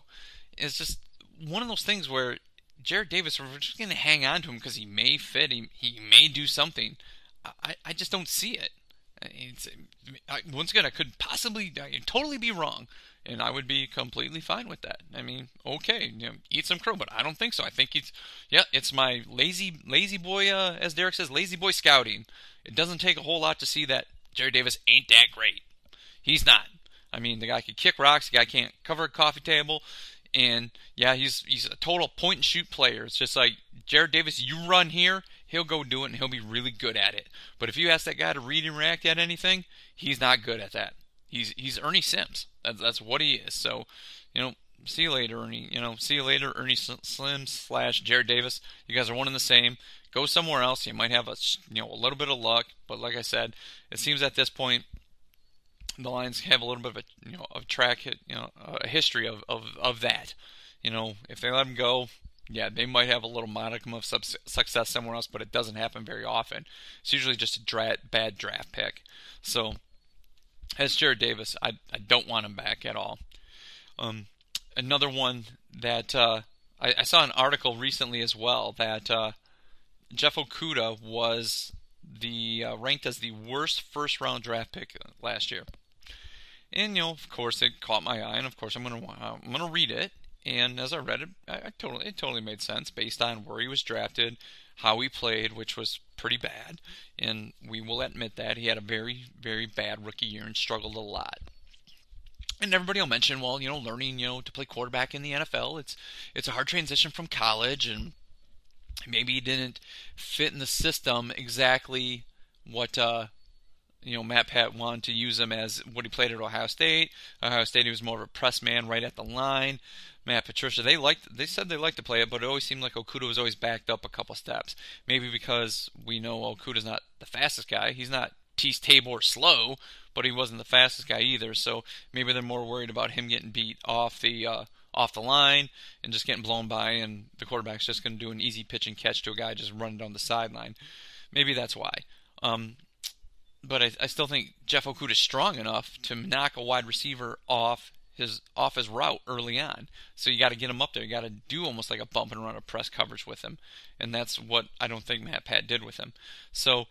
It's just one of those things where Jarrad Davis, we're just going to hang on to him because he may fit. He may do something. I just don't see it. Once again, I could possibly totally be wrong, and I would be completely fine with that. I mean, okay, you know, eat some crow, but I don't think so. I think it's my lazy boy, as Derek says, lazy boy scouting. It doesn't take a whole lot to see that Jarrad Davis ain't that great. He's not. I mean, the guy could kick rocks. The guy can't cover a coffee table. And, yeah, he's a total point-and-shoot player. It's just like, Jarrad Davis, you run here, he'll go do it, and he'll be really good at it. But if you ask that guy to read and react at anything, he's not good at that. He's Ernie Sims. That's what he is. So, you know, see you later, Ernie. You know, see you later, Ernie Sims / Jared Davis. You guys are one and the same. Go somewhere else. You might have a little bit of luck, but like I said, it seems at this point the Lions have a little bit of a history of that. You know, if they let him go, yeah, they might have a little modicum of success somewhere else, but it doesn't happen very often. It's usually just a bad draft pick. So, as Jared Davis, I don't want him back at all. Another one that I saw an article recently as well that Jeff Okuda was ranked as the worst first-round draft pick last year. And, you know, of course, it caught my eye, and of course, I'm gonna read it. And as I read it, it totally made sense based on where he was drafted, how he played, which was pretty bad. And we will admit that he had a very, very bad rookie year and struggled a lot. And everybody will mention, well, you know, learning, you know, to play quarterback in the NFL, it's a hard transition from college, and maybe he didn't fit in the system exactly what Matt Pat wanted to use him as what he played at Ohio State. Ohio State, he was more of a press man right at the line. Matt Patricia, they said they liked to play it, but it always seemed like Okuda was always backed up a couple steps. Maybe because we know Okuda's not the fastest guy. He's not Tease Tabor slow, but he wasn't the fastest guy either. So maybe they're more worried about him getting beat off the line and just getting blown by, and the quarterback's just going to do an easy pitch and catch to a guy just running down the sideline. Maybe that's why. But I still think Jeff Okuda is strong enough to knock a wide receiver off his route early on. So you got to get him up there. You got to do almost like a bump and run or press coverage with him. And that's what I don't think Matt Pat did with him. So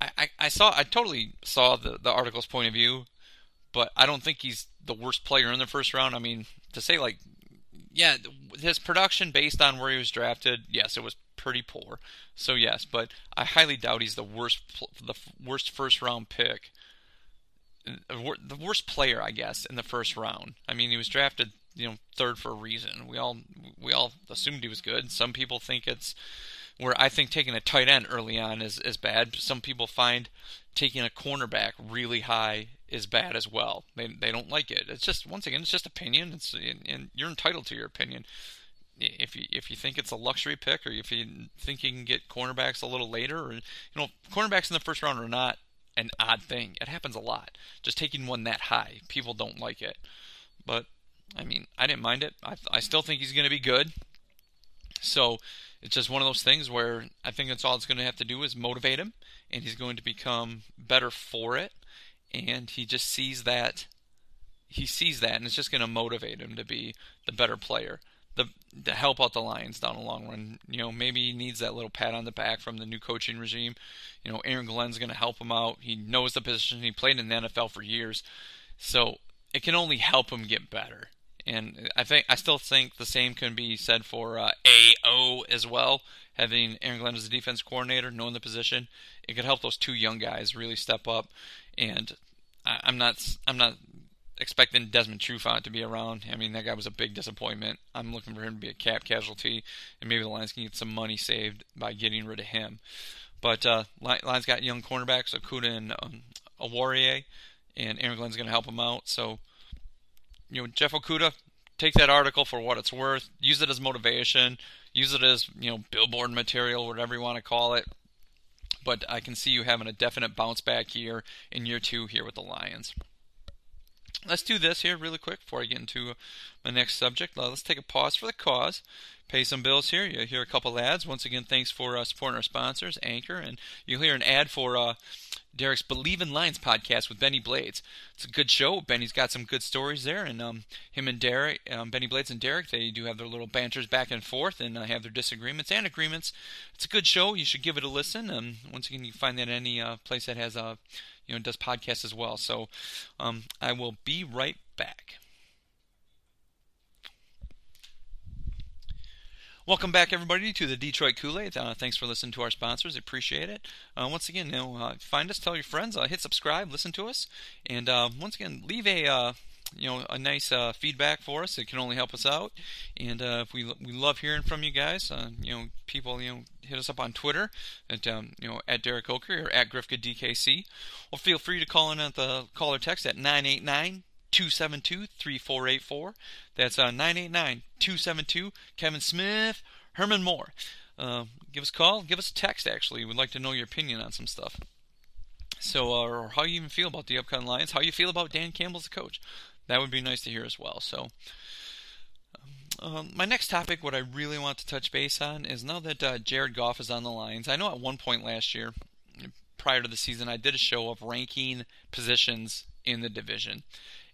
I totally saw the article's point of view, but I don't think he's the worst player in the first round. I mean, to say like, yeah, his production based on where he was drafted, yes, it was pretty poor. So yes, but I highly doubt he's the worst first round pick. The worst player, I guess, in the first round. I mean, he was drafted, you know, third for a reason. We all assumed he was good. Some people think it's where I think taking a tight end early on is bad. Some people find taking a cornerback really high is bad as well. They don't like it. It's just, once again, it's just opinion. And you're entitled to your opinion. If you think it's a luxury pick, or if you think you can get cornerbacks a little later, or, you know, cornerbacks in the first round are not an odd thing. It happens a lot. Just taking one that high, people don't like it. But I mean, I didn't mind it. I still think he's going to be good. So it's just one of those things where I think that's all it's going to have to do is motivate him, and he's going to become better for it. And he just sees that, and it's just going to motivate him to be the better player, to help out the Lions down the long run. You know, maybe he needs that little pat on the back from the new coaching regime. You know, Aaron Glenn's going to help him out. He knows the position. He played in the NFL for years. So it can only help him get better. And I still think the same can be said for AO as well. Having Aaron Glenn as the defense coordinator, knowing the position, it could help those two young guys really step up. And I'm not expecting Desmond Trufant to be around. I mean, that guy was a big disappointment. I'm looking for him to be a cap casualty, and maybe the Lions can get some money saved by getting rid of him. But Lions got young cornerbacks, Okuda and Awariye, and Aaron Glenn's going to help him out. So, you know, Jeff Okuda, take that article for what it's worth. Use it as motivation. Use it as, you know, billboard material, whatever you want to call it. But I can see you having a definite bounce back year in year two here with the Lions. Let's do this here really quick before I get into my next subject. Let's take a pause for the cause. Pay some bills here. You'll hear a couple ads. Once again, thanks for supporting our sponsors, Anchor. And you'll hear an ad for Derek's Believe in Lions podcast with Benny Blades. It's a good show. Benny's got some good stories there. And him and Derek, Benny Blades and Derek, they do have their little banters back and forth, and have their disagreements and agreements. It's a good show. You should give it a listen. Once again, you can find that at any place that has does podcasts as well. So I will be right back. Welcome back, everybody, to the Detroit Kool-Aid. Thanks for listening to our sponsors. Appreciate it. Once again, find us, tell your friends, hit subscribe, listen to us, and once again, leave a a nice feedback for us. It can only help us out. And if we love hearing from you guys. People hit us up on Twitter at Derek Oaker or at GrifkaDKC, or feel free to call in at the caller text at 989-272-3484. That's 989-272 Kevin Smith, Herman Moore. Give us a call, give us a text. Actually, we'd like to know your opinion on some stuff. So, or how you even feel about the upcoming Lions, how you feel about Dan Campbell as a coach. That would be nice to hear as well. So, my next topic, what I really want to touch base on, is now that Jared Goff is on the Lions. I know at one point last year, prior to the season, I did a show of ranking positions in the division.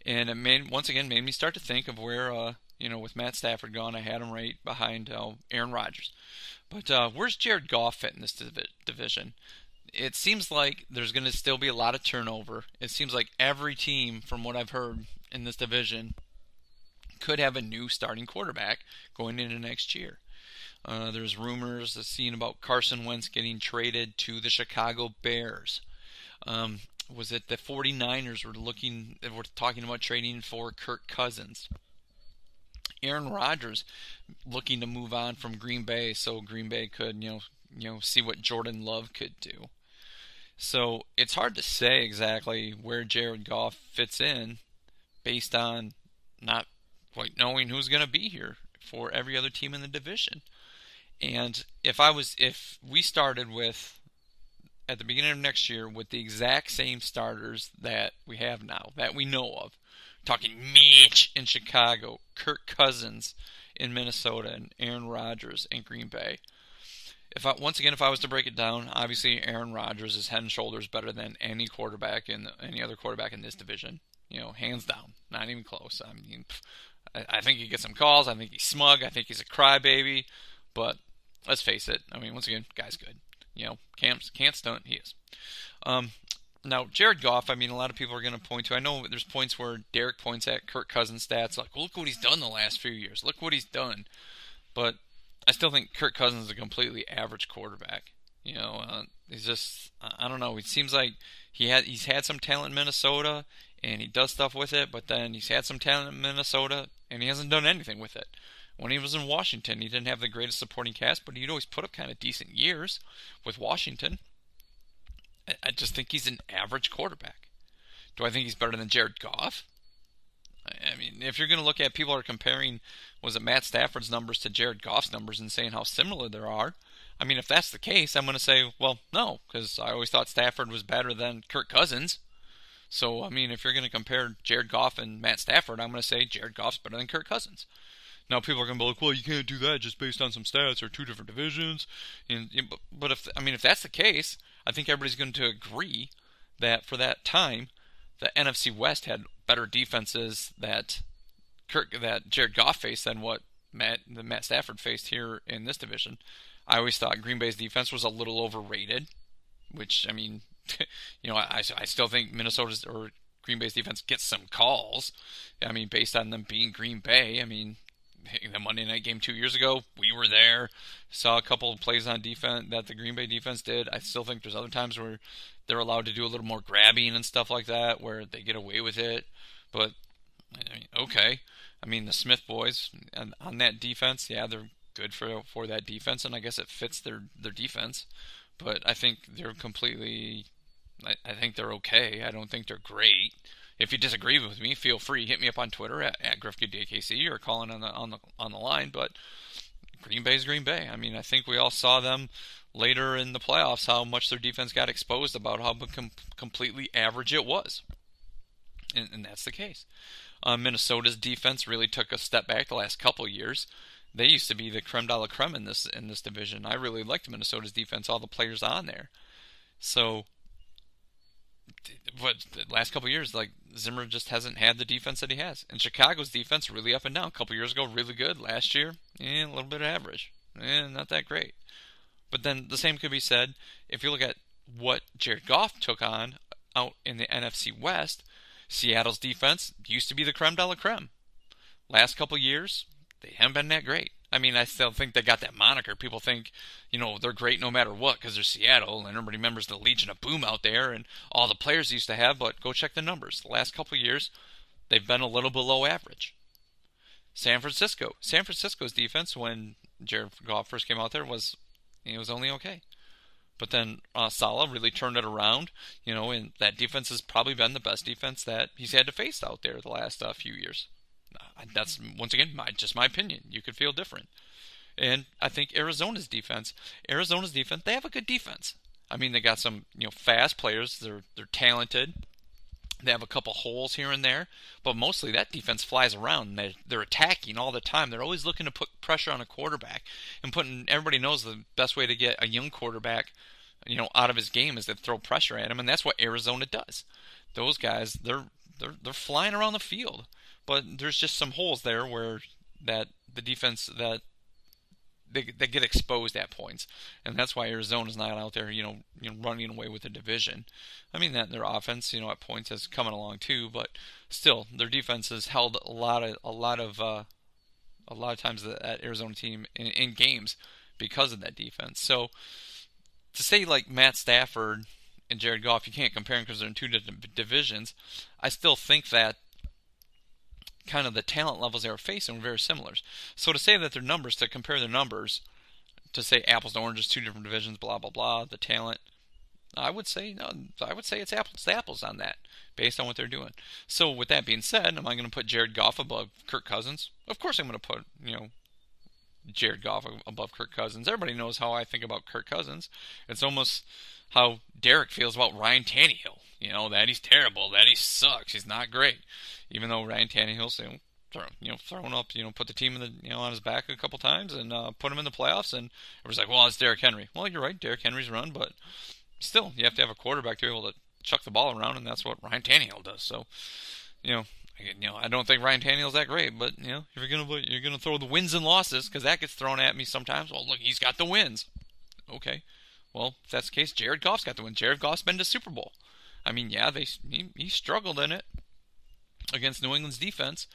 And it once again made me start to think of where, with Matt Stafford gone, I had him right behind Aaron Rodgers. But where's Jared Goff fit in this division? It seems like there's going to still be a lot of turnover. It seems like every team, from what I've heard in this division, could have a new starting quarterback going into next year. There's rumors seen about Carson Wentz getting traded to the Chicago Bears. Was it the 49ers were talking about trading for Kirk Cousins? Aaron Rodgers looking to move on from Green Bay, so Green Bay could see what Jordan Love could do. So it's hard to say exactly where Jared Goff fits in based on not quite knowing who's going to be here for every other team in the division. And if we started with, at the beginning of next year, with the exact same starters that we have now, that we know of, talking Mitch in Chicago, Kirk Cousins in Minnesota, and Aaron Rodgers in Green Bay. If I was to break it down, obviously Aaron Rodgers is head and shoulders better than any other quarterback in this division. Hands down, not even close. I mean, I think he gets some calls. I think he's smug. I think he's a crybaby. But let's face it. I mean, once again, guy's good. Can't stunt. He is. Now, Jared Goff, I mean, a lot of people are going to point to. I know there's points where Derek points at Kirk Cousins' stats, like, look what he's done the last few years. Look what he's done. But I still think Kirk Cousins is a completely average quarterback. He's just, I don't know. It seems like he's had some talent in Minnesota, and he does stuff with it, but then he's had some talent in Minnesota, and he hasn't done anything with it. When he was in Washington, he didn't have the greatest supporting cast, but he'd always put up kind of decent years with Washington. I just think he's an average quarterback. Do I think he's better than Jared Goff? I mean, if you're going to look at, people are comparing, was it Matt Stafford's numbers to Jared Goff's numbers and saying how similar there are. I mean, if that's the case, I'm going to say, well, no, because I always thought Stafford was better than Kirk Cousins. So, I mean, if you're going to compare Jared Goff and Matt Stafford, I'm going to say Jared Goff's better than Kirk Cousins. Now, people are going to be like, well, you can't do that just based on some stats or two different divisions. But if that's the case, I think everybody's going to agree that for that time, the NFC West had better defenses that Jared Goff faced than what Matt Stafford faced here in this division. I always thought Green Bay's defense was a little overrated, which, I mean, I still think Minnesota's or Green Bay's defense gets some calls. I mean, based on them being Green Bay, I mean, the Monday night game 2 years ago, we were there, saw a couple of plays on defense that the Green Bay defense did. I still think there's other times where they're allowed to do a little more grabbing and stuff like that, where they get away with it. But, I mean, okay. I mean, the Smith boys on that defense, yeah, they're good for that defense, and I guess it fits their defense. But I think they're completely – I think they're okay. I don't think they're great. If you disagree with me, feel free. Hit me up on Twitter at GrifkaDKC or calling on the line. But Green Bay's Green Bay. I mean, I think we all saw them later in the playoffs how much their defense got exposed about how completely average it was. And that's the case. Minnesota's defense really took a step back the last couple of years. They used to be the creme de la creme in this division. I really liked Minnesota's defense, all the players on there. So, but the last couple of years, like, Zimmer just hasn't had the defense that he has. And Chicago's defense, really up and down. A couple years ago, really good. Last year, a little bit average. Not that great. But then the same could be said if you look at what Jared Goff took on out in the NFC West. Seattle's defense used to be the creme de la creme. Last couple of years, they haven't been that great. I mean, I still think they got that moniker. People think, they're great no matter what because they're Seattle, and everybody remembers the Legion of Boom out there and all the players they used to have, but go check the numbers. The last couple of years, They've been a little below average. San Francisco's defense when Jared Goff first came out there was only okay. But then Saleh really turned it around, and that defense has probably been the best defense that he's had to face out there the last few years. That's, once again, just my opinion. You could feel different. And I think Arizona's defense, they have a good defense. I mean, they got some fast players. They're talented. They have a couple holes here and there, but mostly that defense flies around. And they're attacking all the time. They're always looking to put pressure on a quarterback, and everybody knows the best way to get a young quarterback, out of his game is to throw pressure at him, and that's what Arizona does. Those guys, they're flying around the field, but there's just some holes there where that the defense that they get exposed at points, and that's why Arizona's not out there, running away with the division. I mean that their offense, at points is coming along too, but still their defense has held a lot of times that Arizona team in games because of that defense. So to say like Matt Stafford and Jared Goff, you can't compare them because they're in two different divisions. I still think that kind of the talent levels they were facing were very similar. So to say that their numbers, to compare their numbers, to say apples to oranges, two different divisions, blah blah blah, the talent, I would say it's apples to apples on that, based on what they're doing. So with that being said, am I going to put Jared Goff above Kirk Cousins? Of course I'm going to put Jared Goff above Kirk Cousins. Everybody knows how I think about Kirk Cousins. It's almost how Derek feels about Ryan Tannehill. That he's terrible, that he sucks, he's not great. Even though Ryan Tannehill's thrown up, put the team in the, on his back a couple times and put him in the playoffs, and it was like, well, it's Derrick Henry. Well, you're right, Derrick Henry's run, but still, you have to have a quarterback to be able to chuck the ball around, and that's what Ryan Tannehill does. So, I don't think Ryan Tannehill's that great, but if you're gonna throw the wins and losses, because that gets thrown at me sometimes. Well, look, he's got the wins. Okay, well, if that's the case, Jared Goff's got the wins. Jared Goff's been to Super Bowl. I mean, yeah, he struggled in it against New England's defense,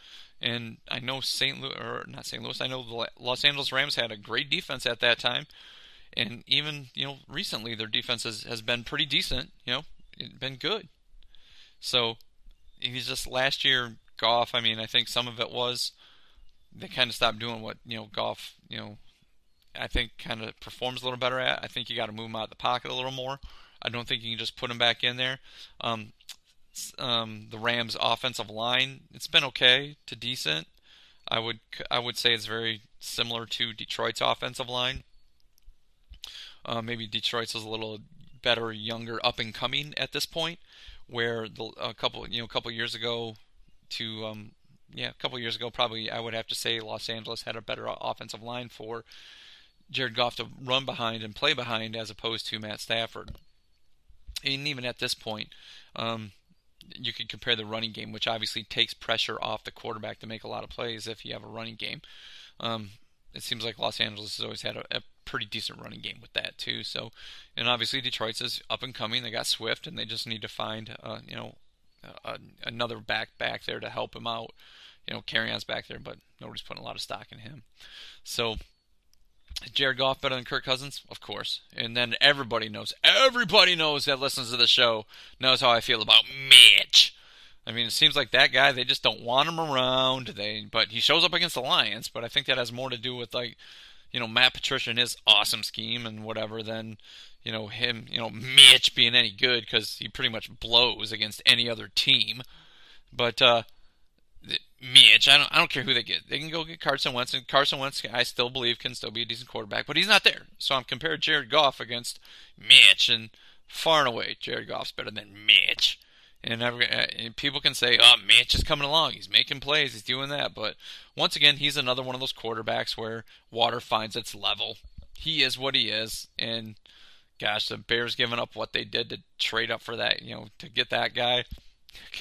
and I know the Los Angeles Rams had a great defense at that time, and even recently their defense has been pretty decent, been good. So he's just last year Goff. I mean, I think some of it was they kind of stopped doing what Goff I think kind of performs a little better at. I think you got to move him out of the pocket a little more. I don't think you can just put him back in there. The Rams' offensive line, it's been okay to decent. I would say it's very similar to Detroit's offensive line. Maybe Detroit's is a little better, younger, up and coming at this point, where a couple years ago, probably I would have to say Los Angeles had a better offensive line for Jared Goff to run behind and play behind, as opposed to Matt Stafford. And even at this point, you could compare the running game, which obviously takes pressure off the quarterback to make a lot of plays if you have a running game. It seems like Los Angeles has always had a pretty decent running game with that too. So, and obviously Detroit's is up and coming. They got Swift, and they just need to find another back there to help him out. Carry-on's back there, but nobody's putting a lot of stock in him. So. Jared Goff better than Kirk Cousins? Of course. And then everybody knows that listens to the show knows how I feel about Mitch. I mean, it seems like that guy, they just don't want him around. But he shows up against the Lions, but I think that has more to do with Matt Patricia and his awesome scheme and whatever than, him, Mitch being any good, because he pretty much blows against any other team. But, Mitch, I don't care who they get. They can go get Carson Wentz, and Carson Wentz, I still believe, can still be a decent quarterback, but he's not there. So I'm comparing Jared Goff against Mitch, and far and away, Jared Goff's better than Mitch. And people can say, oh, Mitch is coming along. He's making plays. He's doing that. But once again, he's another one of those quarterbacks where water finds its level. He is what he is, and gosh, the Bears giving up what they did to trade up for that, to get that guy.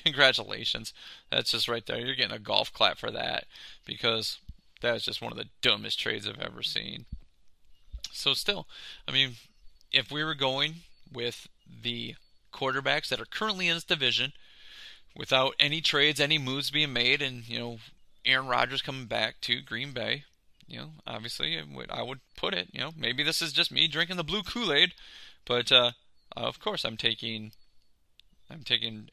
Congratulations. That's just right there. You're getting a golf clap for that, because that's just one of the dumbest trades I've ever seen. So still, I mean, if we were going with the quarterbacks that are currently in this division, without any trades, any moves being made, and, Aaron Rodgers coming back to Green Bay, obviously I would put it, maybe this is just me drinking the blue Kool-Aid, but of course I'm taking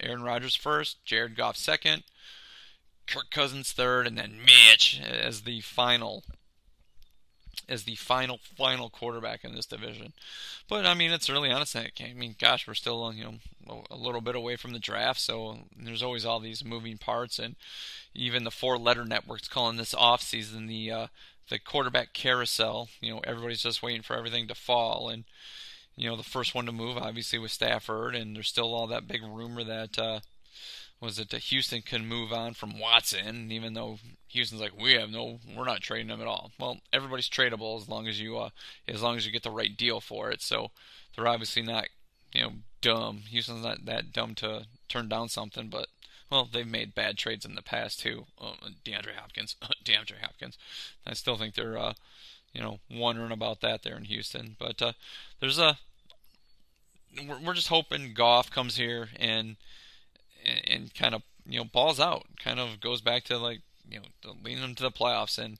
Aaron Rodgers first, Jared Goff second, Kirk Cousins third, and then Mitch as the final quarterback in this division. But I mean, it's early on. It's not, I mean, gosh, we're still, you know, a little bit away from the draft, so there's always all these moving parts, and even the four-letter network's calling this offseason the quarterback carousel. You know, everybody's just waiting for everything to fall, and you know, the first one to move obviously was Stafford, and there's still all that big rumor that Houston can move on from Watson, even though Houston's like, we're not trading him at all. Well, everybody's tradable as long as you get the right deal for it. So they're obviously not, you know, dumb. Houston's not that dumb to turn down something, but well, they've made bad trades in the past too. DeAndre Hopkins. I still think they're, you know, wondering about that there in Houston. But we're just hoping Goff comes here and kind of, you know, balls out, kind of goes back to, like, you know, leading them to the playoffs, and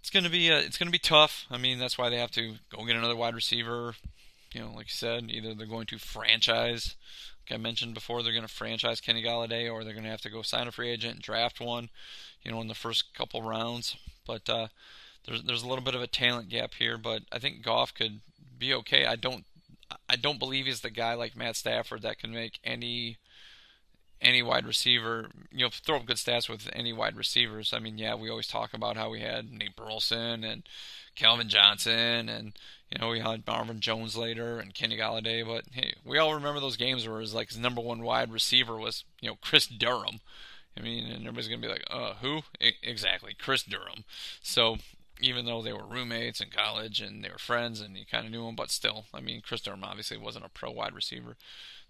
it's gonna be tough. I mean, that's why they have to go get another wide receiver. You know, like you said, either they're going to franchise, like I mentioned before, they're gonna franchise Kenny Golladay, or they're gonna have to go sign a free agent and draft one, you know, in the first couple rounds. But there's a little bit of a talent gap here, but I think Goff could be okay. I don't believe he's the guy like Matt Stafford that can make any wide receiver, you know, throw up good stats with any wide receivers. I mean, yeah, we always talk about how we had Nate Burleson and Calvin Johnson, and, you know, we had Marvin Jones later and Kenny Golladay, but hey, we all remember those games where it was like his number one wide receiver was, you know, Chris Durham. I mean, and everybody's going to be like, who? Exactly, Chris Durham. So even though they were roommates in college and they were friends and you kind of knew them, but still, I mean, Chris Durham obviously wasn't a pro wide receiver.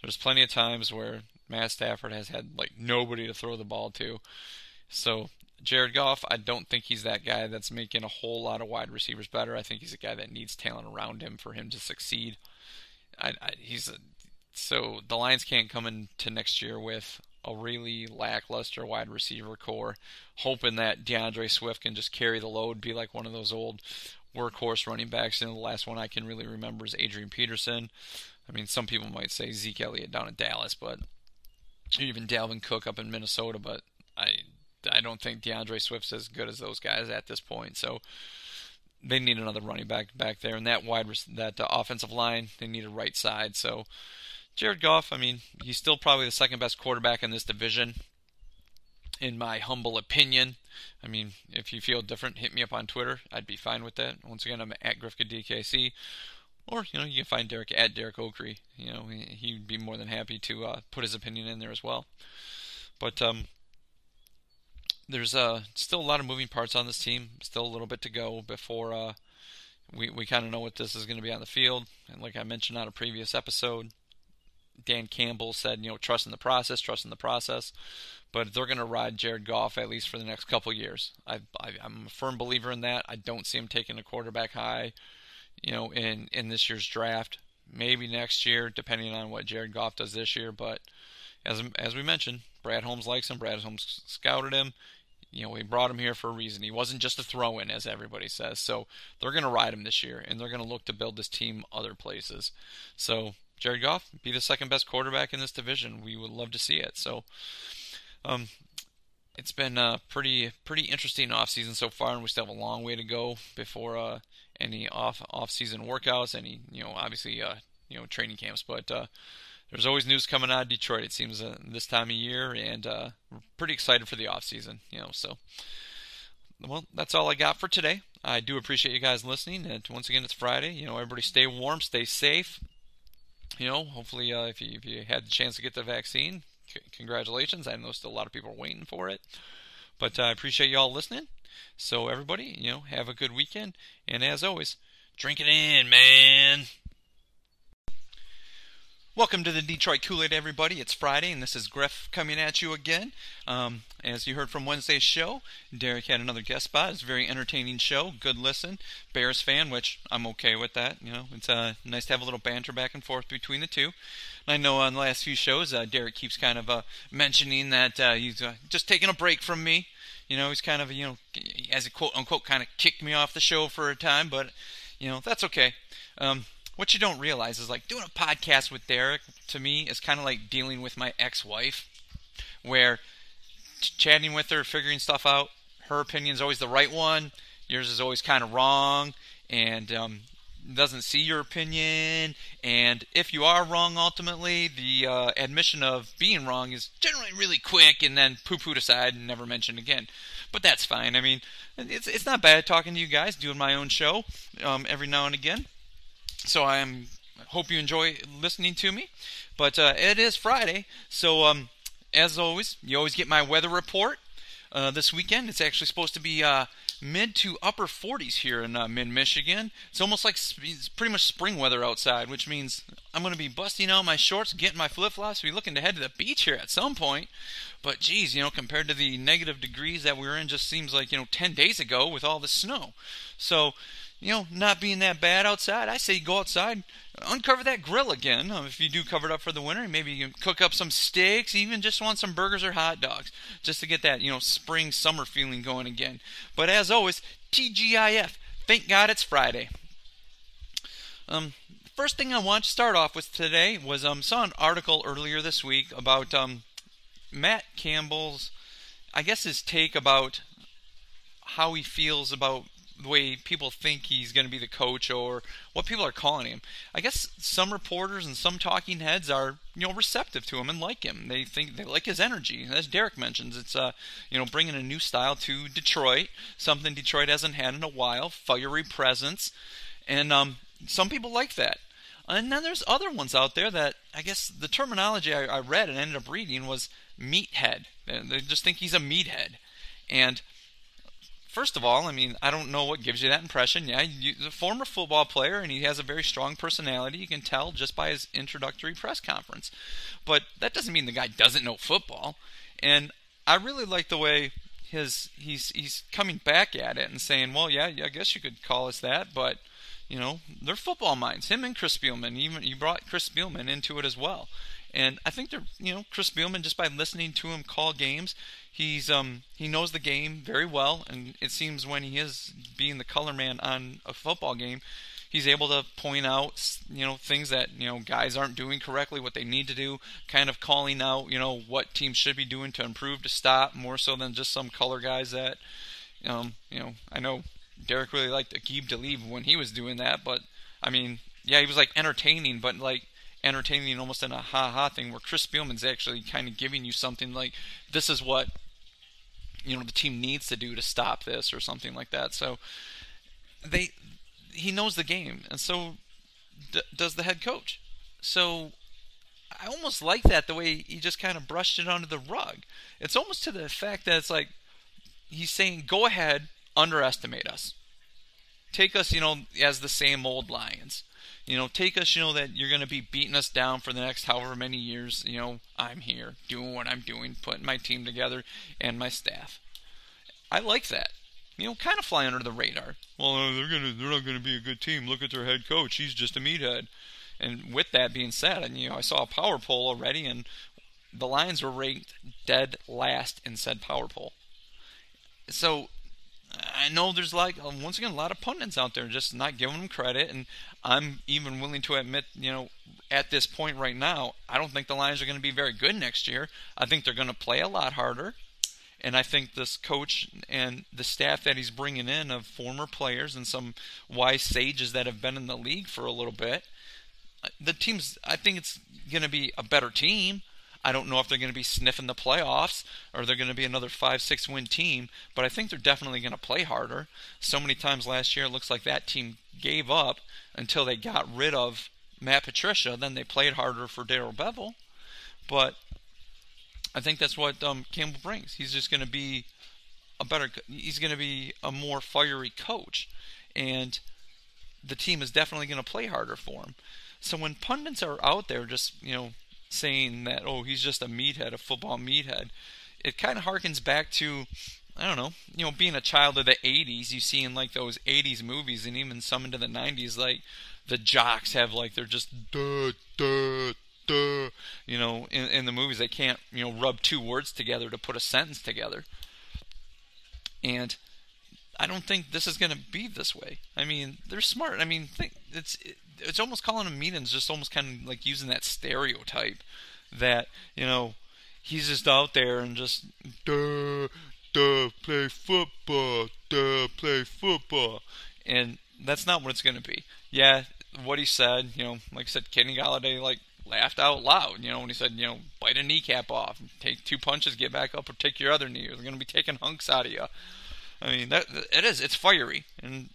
There's plenty of times where Matt Stafford has had, like, nobody to throw the ball to. So Jared Goff, I don't think he's that guy that's making a whole lot of wide receivers better. I think he's a guy that needs talent around him for him to succeed. So the Lions can't come into next year with a really lackluster wide receiver core, hoping that DeAndre Swift can just carry the load, be like one of those old workhorse running backs. And the last one I can really remember is Adrian Peterson. I mean, some people might say Zeke Elliott down in Dallas, but even Dalvin Cook up in Minnesota, but I don't think DeAndre Swift's as good as those guys at this point. So they need another running back there, and that offensive line, they need a right side. So Jared Goff, I mean, he's still probably the second best quarterback in this division, in my humble opinion. I mean, if you feel different, hit me up on Twitter. I'd be fine with that. Once again, I'm at GrifkaDKC. Or, you know, you can find Derek at Derek Oakry. You know, he'd be more than happy to put his opinion in there as well. But there's still a lot of moving parts on this team. Still a little bit to go before we kind of know what this is going to be on the field. And like I mentioned on a previous episode, Dan Campbell said, you know, trust in the process. But they're going to ride Jared Goff at least for the next couple of years. I'm a firm believer in that. I don't see him taking a quarterback high, you know, in this year's draft. Maybe next year, depending on what Jared Goff does this year. But as we mentioned, Brad Holmes likes him. Brad Holmes scouted him. You know, he brought him here for a reason. He wasn't just a throw-in, as everybody says. So they're going to ride him this year, and they're going to look to build this team other places. So Jared Goff, be the second best quarterback in this division. We would love to see it. So it's been a pretty interesting offseason so far, and we still have a long way to go before any off-season workouts, any, you know, obviously, you know, training camps. But there's always news coming out of Detroit, it seems, this time of year, and we're pretty excited for the offseason, you know, so. Well, that's all I got for today. I do appreciate you guys listening, and once again, it's Friday. You know, everybody stay warm, stay safe. You know, hopefully if you had the chance to get the vaccine, congratulations. I know still a lot of people are waiting for it. But I appreciate you all listening. So everybody, you know, have a good weekend. And as always, drink it in, man. Welcome to the Detroit Kool-Aid, everybody. It's Friday, and this is Griff coming at you again. As you heard from Wednesday's show, Derek had another guest spot. It's a very entertaining show. Good listen. Bears fan, which I'm okay with that. You know, it's nice to have a little banter back and forth between the two. I know on the last few shows, Derek keeps kind of mentioning that he's just taking a break from me. You know, he's kind of, you know, as a quote-unquote kind of kicked me off the show for a time, but, you know, that's okay. What you don't realize is, like, doing a podcast with Derek, to me, is kind of like dealing with my ex-wife, where chatting with her, figuring stuff out. Her opinion is always the right one. Yours is always kind of wrong, and doesn't see your opinion. And if you are wrong, ultimately, the admission of being wrong is generally really quick, and then poo-pooed aside and never mentioned again. But that's fine. I mean, it's not bad talking to you guys, doing my own show every now and again. So I hope you enjoy listening to me. But it is Friday, so as always, you always get my weather report. This weekend, it's actually supposed to be mid to upper 40s here in mid-Michigan. It's almost like it's pretty much spring weather outside, which means I'm going to be busting out my shorts, getting my flip-flops, be looking to head to the beach here at some point. But, geez, you know, compared to the negative degrees that we were in just seems like, you know, 10 days ago with all the snow. So, you know, not being that bad outside, I say go outside, uncover that grill again. If you do cover it up for the winter, maybe you can cook up some steaks, even just want some burgers or hot dogs, just to get that, you know, spring, summer feeling going again. But as always, TGIF, thank God it's Friday. First thing I want to start off with today was saw an article earlier this week about Matt Campbell's, I guess his take about how he feels about the way people think he's going to be the coach or what people are calling him. I guess some reporters and some talking heads are, you know, receptive to him and like him. They think they like his energy. As Derek mentions, it's, you know, bringing a new style to Detroit, something Detroit hasn't had in a while, fiery presence. And some people like that. And then there's other ones out there that I guess the terminology I read and ended up reading was meathead. They just think he's a meathead. And first of all, I mean, I don't know what gives you that impression. Yeah, he's a former football player, and he has a very strong personality. You can tell just by his introductory press conference. But that doesn't mean the guy doesn't know football. And I really like the way he's coming back at it and saying, well, yeah, I guess you could call us that, but, you know, they're football minds. Him and Chris Spielman. Even you brought Chris Spielman into it as well. And I think they're, you know, Chris Spielman, just by listening to him call games, he knows the game very well, and it seems when he is being the color man on a football game, he's able to point out, you know, things that, you know, guys aren't doing correctly, what they need to do, kind of calling out, you know, what teams should be doing to improve, to stop, more so than just some color guys that, you know, I know Derek really liked Aqib Talib when he was doing that, but, I mean, yeah, he was, like, entertaining, but, like, entertaining almost in a ha-ha thing where Chris Spielman's actually kind of giving you something like, this is what, you know, the team needs to do to stop this or something like that. So he knows the game, and so does the head coach. So I almost like that, the way he just kind of brushed it under the rug. It's almost to the effect that it's like he's saying, go ahead, underestimate us. Take us, you know, as the same old Lions. You know, take us, you know, that you're going to be beating us down for the next however many years. You know, I'm here doing what I'm doing, putting my team together and my staff. I like that. You know, kind of fly under the radar. Well, they're not going to be a good team. Look at their head coach. He's just a meathead. And with that being said, and, you know, I saw a power poll already, and the Lions were ranked dead last in said power poll. So I know there's, like, once again, a lot of pundits out there just not giving them credit, and I'm even willing to admit, you know, at this point right now, I don't think the Lions are going to be very good next year. I think they're going to play a lot harder, and I think this coach and the staff that he's bringing in of former players and some wise sages that have been in the league for a little bit, the team's, I think it's going to be a better team. I don't know if they're going to be sniffing the playoffs or they're going to be another 5-6 win team, but I think they're definitely going to play harder. So many times last year, it looks like that team gave up until they got rid of Matt Patricia. Then they played harder for Darrell Bevell. But I think that's what Campbell brings. He's just going to be he's going to be a more fiery coach, and the team is definitely going to play harder for him. So when pundits are out there just, you know, saying that, oh, he's just a meathead, a football meathead, it kind of harkens back to, I don't know, you know, being a child of the 80s, you see in, like, those 80s movies and even some into the 90s, like, the jocks have, like, they're just, duh, duh, duh, you know, in the movies, they can't, you know, rub two words together to put a sentence together. And I don't think this is going to be this way. I mean, they're smart. I mean, it's almost calling them meatheads, just almost kind of like using that stereotype that, you know, he's just out there and just play football, and that's not what it's going to be. Yeah, what he said, you know, like I said, Kenny Golladay like laughed out loud, you know, when he said, you know, bite a kneecap off, take two punches, get back up, or take your other knee. They're going to be taking hunks out of you. I mean, it's fiery, and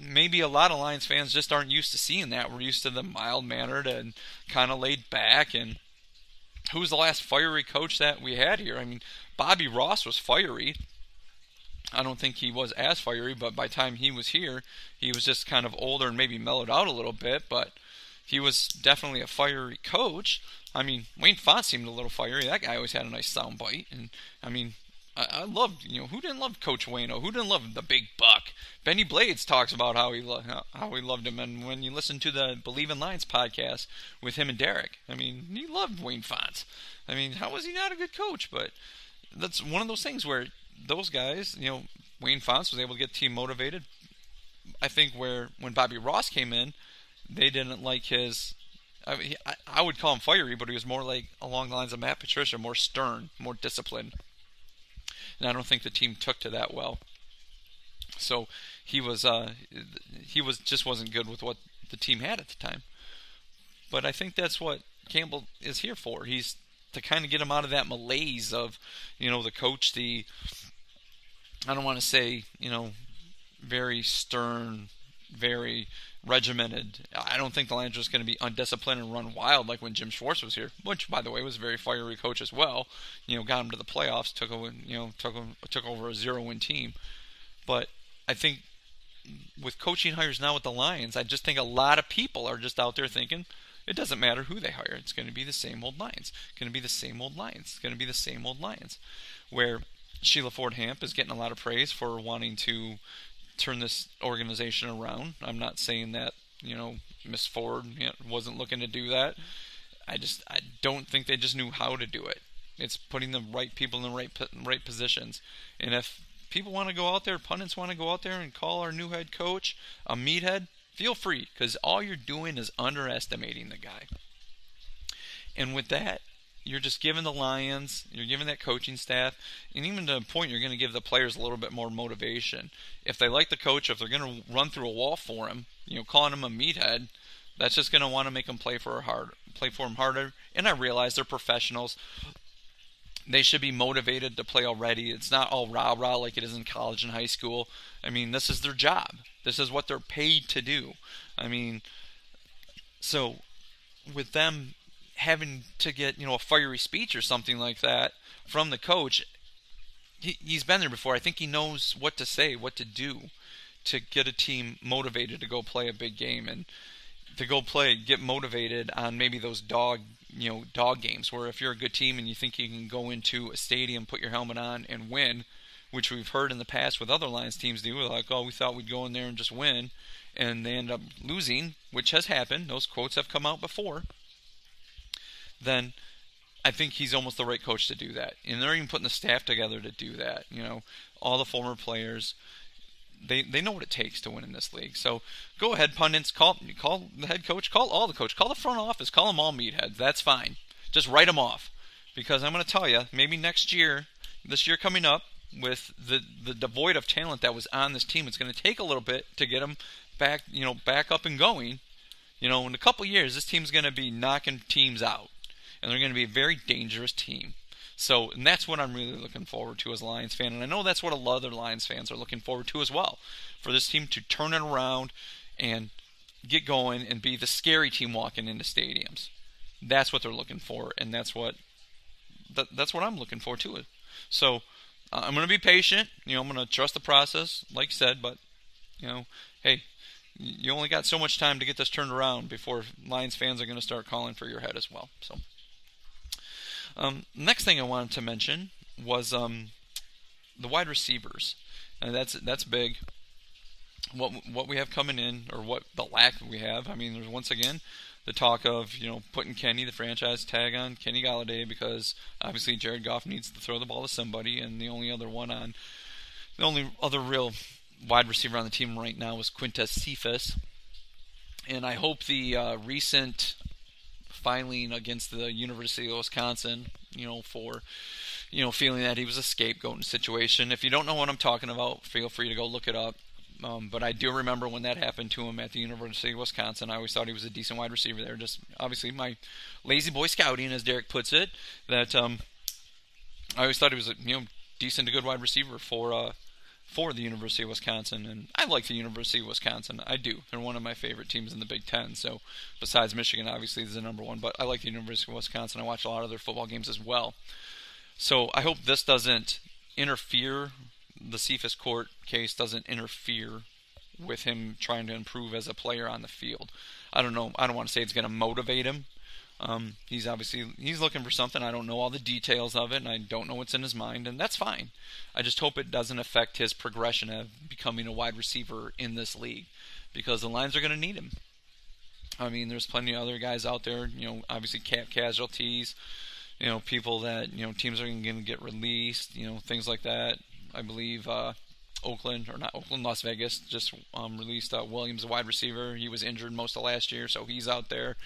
maybe a lot of Lions fans just aren't used to seeing that. We're used to the mild-mannered and kind of laid back. And who was the last fiery coach that we had here? I mean, Bobby Ross was fiery. I don't think he was as fiery, but by the time he was here, he was just kind of older and maybe mellowed out a little bit, but he was definitely a fiery coach. I mean, Wayne Font seemed a little fiery. That guy always had a nice soundbite, and I mean, I loved, you know, who didn't love Coach Waino? Who didn't love the Big Buck? Benny Blades talks about how he loved him, and when you listen to the Believe in Lions podcast with him and Derek, I mean, he loved Wayne Font. I mean, how was he not a good coach? But that's one of those things where those guys, you know, Wayne Font was able to get the team motivated. I think when Bobby Ross came in, they didn't like his. I mean, I would call him fiery, but he was more like along the lines of Matt Patricia, more stern, more disciplined. And I don't think the team took to that well. So he just wasn't good with what the team had at the time. But I think that's what Campbell is here for. He's to kind of get him out of that malaise of, you know, the coach, the, I don't want to say, you know, very stern, very regimented. I don't think the Lions are just going to be undisciplined and run wild like when Jim Schwartz was here, which, by the way, was a very fiery coach as well. You know, got him to the playoffs, took over a 0-win team. But I think with coaching hires now with the Lions, I just think a lot of people are just out there thinking it doesn't matter who they hire. It's going to be the same old Lions. It's going to be the same old Lions. It's going to be the same old Lions. Where Sheila Ford-Hamp is getting a lot of praise for wanting to turn this organization around. I'm not saying that, you know, Miss Ford wasn't looking to do that. I don't think they just knew how to do it. It's putting the right people in the right positions. And if people want to go out there, pundits want to go out there and call our new head coach a meathead, feel free, because all you're doing is underestimating the guy. And with that, you're just giving the Lions, you're giving that coaching staff, and even to a point you're going to give the players a little bit more motivation. If they like the coach, if they're going to run through a wall for him, you know, calling him a meathead, that's just going to want to make them play for him harder. And I realize they're professionals. They should be motivated to play already. It's not all rah-rah like it is in college and high school. I mean, this is their job. This is what they're paid to do. I mean, so with them having to get, you know, a fiery speech or something like that from the coach, he's been there before. I think he knows what to say, what to do to get a team motivated to go play a big game and to go play, get motivated on maybe those dog games where if you're a good team and you think you can go into a stadium, put your helmet on and win, which we've heard in the past with other Lions teams do, like, oh, we thought we'd go in there and just win, and they end up losing, which has happened. Those quotes have come out before. Then I think he's almost the right coach to do that. And they're even putting the staff together to do that. You know, all the former players, they know what it takes to win in this league. So go ahead, pundits, call the head coach, call all the coach, call the front office, call them all meatheads. That's fine. Just write them off. Because I'm going to tell you, maybe next year, this year coming up, with the devoid of talent that was on this team, it's going to take a little bit to get them back, you know, back up and going. You know, in a couple years, this team's going to be knocking teams out. And they're going to be a very dangerous team. So, and that's what I'm really looking forward to as a Lions fan. And I know that's what a lot of other Lions fans are looking forward to as well. For this team to turn it around and get going and be the scary team walking into stadiums. That's what they're looking for. And that's what I'm looking forward to. So, I'm going to be patient. You know, I'm going to trust the process, like I said. But, you know, hey, you only got so much time to get this turned around before Lions fans are going to start calling for your head as well. So. Next thing I wanted to mention was the wide receivers. That's big. What we have coming in, or what the lack we have. I mean, there's once again the talk of, you know, putting Kenny, the franchise tag on Kenny Golladay, because obviously Jared Goff needs to throw the ball to somebody, and the only other real wide receiver on the team right now is Quintez Cephus. And I hope the recent filing against the University of Wisconsin, for, feeling that he was a scapegoat in situation. If you don't know what I'm talking about, feel free to go look it up. But I do remember when that happened to him at the University of Wisconsin. I always thought he was a decent wide receiver there. Just obviously my lazy boy scouting, as Derek puts it, that I always thought he was a decent to good wide receiver for the University of Wisconsin. And I like the University of Wisconsin. I do. They're one of my favorite teams in the Big Ten. So besides Michigan, obviously, is the number one. But I like the University of Wisconsin. I watch a lot of their football games as well. So I hope this doesn't interfere. The Cephas Court case doesn't interfere with him trying to improve as a player on the field. I don't know. I don't want to say it's going to motivate him. He's looking for something. I don't know all the details of it, and I don't know what's in his mind, and that's fine. I just hope it doesn't affect his progression of becoming a wide receiver in this league, because the Lions are going to need him. I mean, there's plenty of other guys out there, obviously cap casualties, people that, teams are going to get released, things like that. I believe Las Vegas just released Williams, a wide receiver. He was injured most of last year, so he's out there.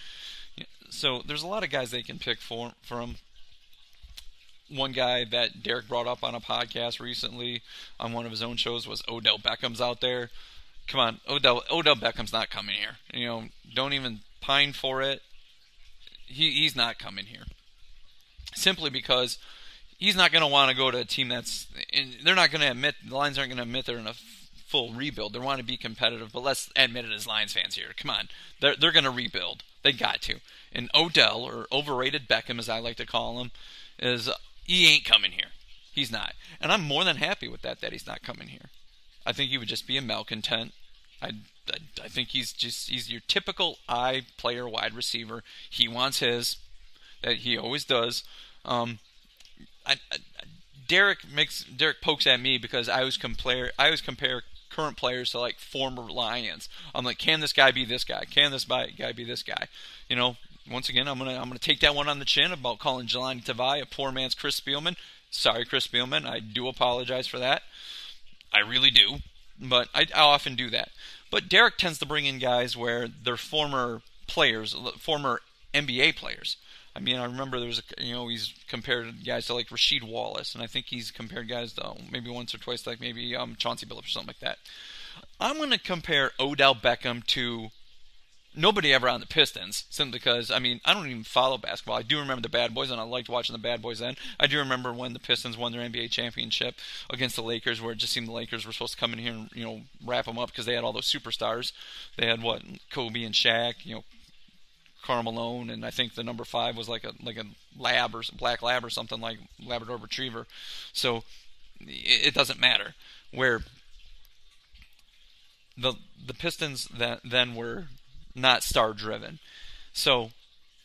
So there's a lot of guys they can pick from. One guy that Derek brought up on a podcast recently on one of his own shows was Odell Beckham's out there. Come on, Odell Beckham's not coming here. Don't even pine for it. He's not coming here. Simply because he's not going to want to go to a team the Lions aren't going to admit they're in a full rebuild. They want to be competitive, but let's admit it as Lions fans here. Come on. They're going to rebuild. They got to. And Odell, or overrated Beckham as I like to call him, he ain't coming here. He's not. And I'm more than happy with that he's not coming here. I think he would just be a malcontent. I think he's your typical I player wide receiver. He wants his, that he always does. Derek pokes at me because I always compare current players to like former Lions. I'm like, can this guy be this guy? Can this guy be this guy? Once again, I'm gonna take that one on the chin about calling Jelani Tavai a poor man's Chris Spielman. Sorry, Chris Spielman, I do apologize for that. I really do, but I often do that. But Derek tends to bring in guys where they're former NBA players. I mean, I remember there was he's compared guys to like Rasheed Wallace, and I think he's compared guys to maybe once or twice, like maybe Chauncey Billups or something like that. I'm going to compare Odell Beckham to nobody ever on the Pistons, simply because, I don't even follow basketball. I do remember the Bad Boys, and I liked watching the Bad Boys then. I do remember when the Pistons won their NBA championship against the Lakers, where it just seemed the Lakers were supposed to come in here and, wrap them up because they had all those superstars. They had, Kobe and Shaq, Karl Malone, and I think the number 5 was like a lab or black lab or something, like Labrador Retriever. So it doesn't matter. Where the Pistons then were not star driven. So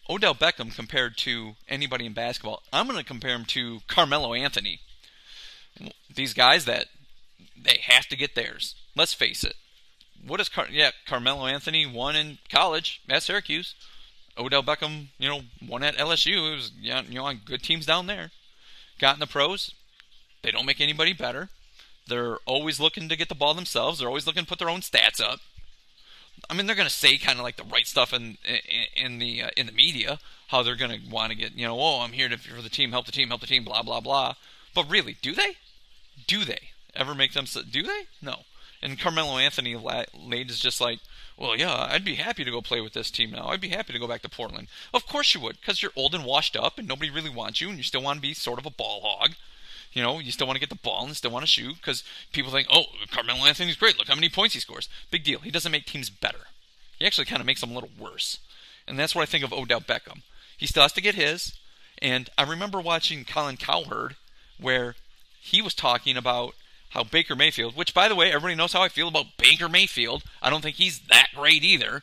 Odell Beckham compared to anybody in basketball, I'm going to compare him to Carmelo Anthony. These guys that they have to get theirs. Let's face it. What is Carmelo Anthony won in college at Syracuse? Odell Beckham, won at LSU. He was, on good teams down there. Got in the pros. They don't make anybody better. They're always looking to get the ball themselves. They're always looking to put their own stats up. They're going to say kind of like the right stuff in the media, how they're going to want to get, I'm here for the team, help the team, blah, blah, blah. But really, do they? Do they ever make them? Do they? No. And Carmelo Anthony late is just like, well, yeah, I'd be happy to go play with this team now. I'd be happy to go back to Portland. Of course you would, because you're old and washed up, and nobody really wants you, and you still want to be sort of a ball hog. You still want to get the ball and still want to shoot, because people think, oh, Carmelo Anthony's great. Look how many points he scores. Big deal. He doesn't make teams better. He actually kind of makes them a little worse. And that's what I think of Odell Beckham. He still has to get his. And I remember watching Colin Cowherd, where he was talking about how Baker Mayfield, which, by the way, everybody knows how I feel about Baker Mayfield. I don't think he's that great either.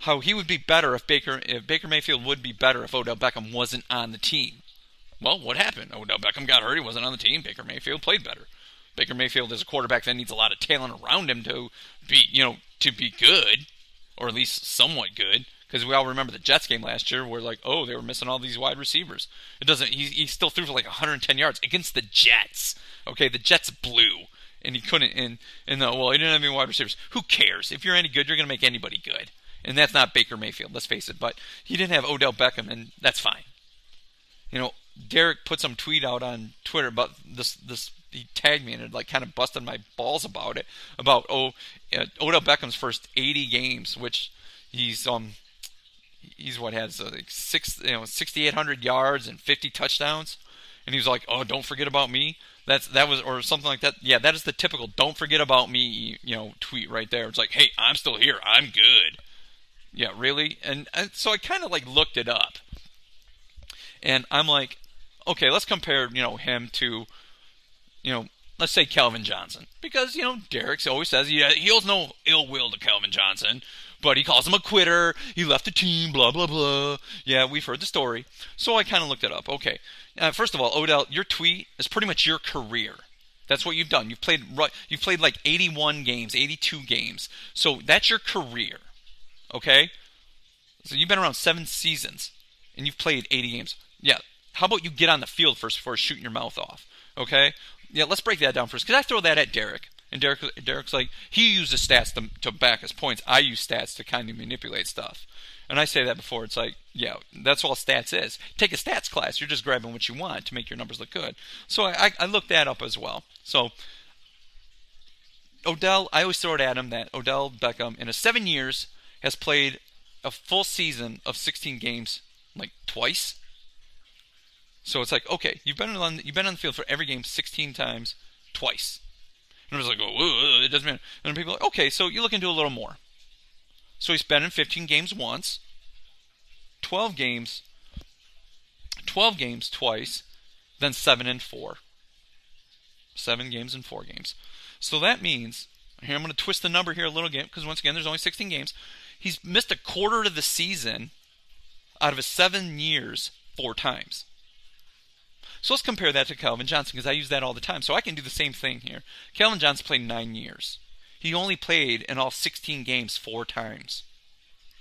How he would be better if Baker Mayfield would be better if Odell Beckham wasn't on the team. Well, what happened? Odell Beckham got hurt. He wasn't on the team. Baker Mayfield played better. Baker Mayfield is a quarterback that needs a lot of talent around him to be, good, or at least somewhat good. Because we all remember the Jets game last year where, they were missing all these wide receivers. He still threw for 110 yards against the Jets. Okay, the Jets blew, and he couldn't, he didn't have any wide receivers. Who cares? If you're any good, you're going to make anybody good. And that's not Baker Mayfield, let's face it. But he didn't have Odell Beckham, and that's fine. You know, Derek put some tweet out on Twitter about this. He tagged me and it like kind of busted my balls about it. About Odell Beckham's first 80 games, which he's what has like 6,800 yards and 50 touchdowns, and he was like, oh, don't forget about me. That was or something like that. Yeah, that is the typical don't forget about me tweet right there. It's like, hey, I'm still here, I'm good. Yeah, really. And so I kind of like looked it up, and I'm like, okay, let's compare him to let's say Calvin Johnson, because Derek always says he owes no ill will to Calvin Johnson, but he calls him a quitter. He left the team, blah blah blah. Yeah, we've heard the story. So I kind of looked it up. Okay, first of all, Odell, your tweet is pretty much your career. That's what you've done. You've played like 81 games, 82 games. So that's your career. Okay, so you've been around 7 seasons and you've played 80 games. Yeah. How about you get on the field first before shooting your mouth off? Okay. Yeah, let's break that down first, because I throw that at Derek, and Derek's like, he uses stats to back his points. I use stats to kind of manipulate stuff, and I say that before. It's like, yeah, that's all stats is. Take a stats class. You're just grabbing what you want to make your numbers look good. So I looked that up as well. So Odell, I always throw it at him that Odell Beckham in his 7 years has played a full season of 16 games like twice. So it's like, okay, you've been on the field for every game 16 times, twice. And I was like, oh, it doesn't matter. And people are like, okay, so you look into a little more. So he's been in 15 games once, 12 games twice, then 7 and 4. 7 games and 4 games. So that means, here I'm going to twist the number here a little bit, because once again, there's only 16 games. He's missed a quarter of the season out of his 7 years 4 times. So let's compare that to Calvin Johnson, because I use that all the time. So I can do the same thing here. Calvin Johnson played 9 years. He only played in all 16 games 4 times.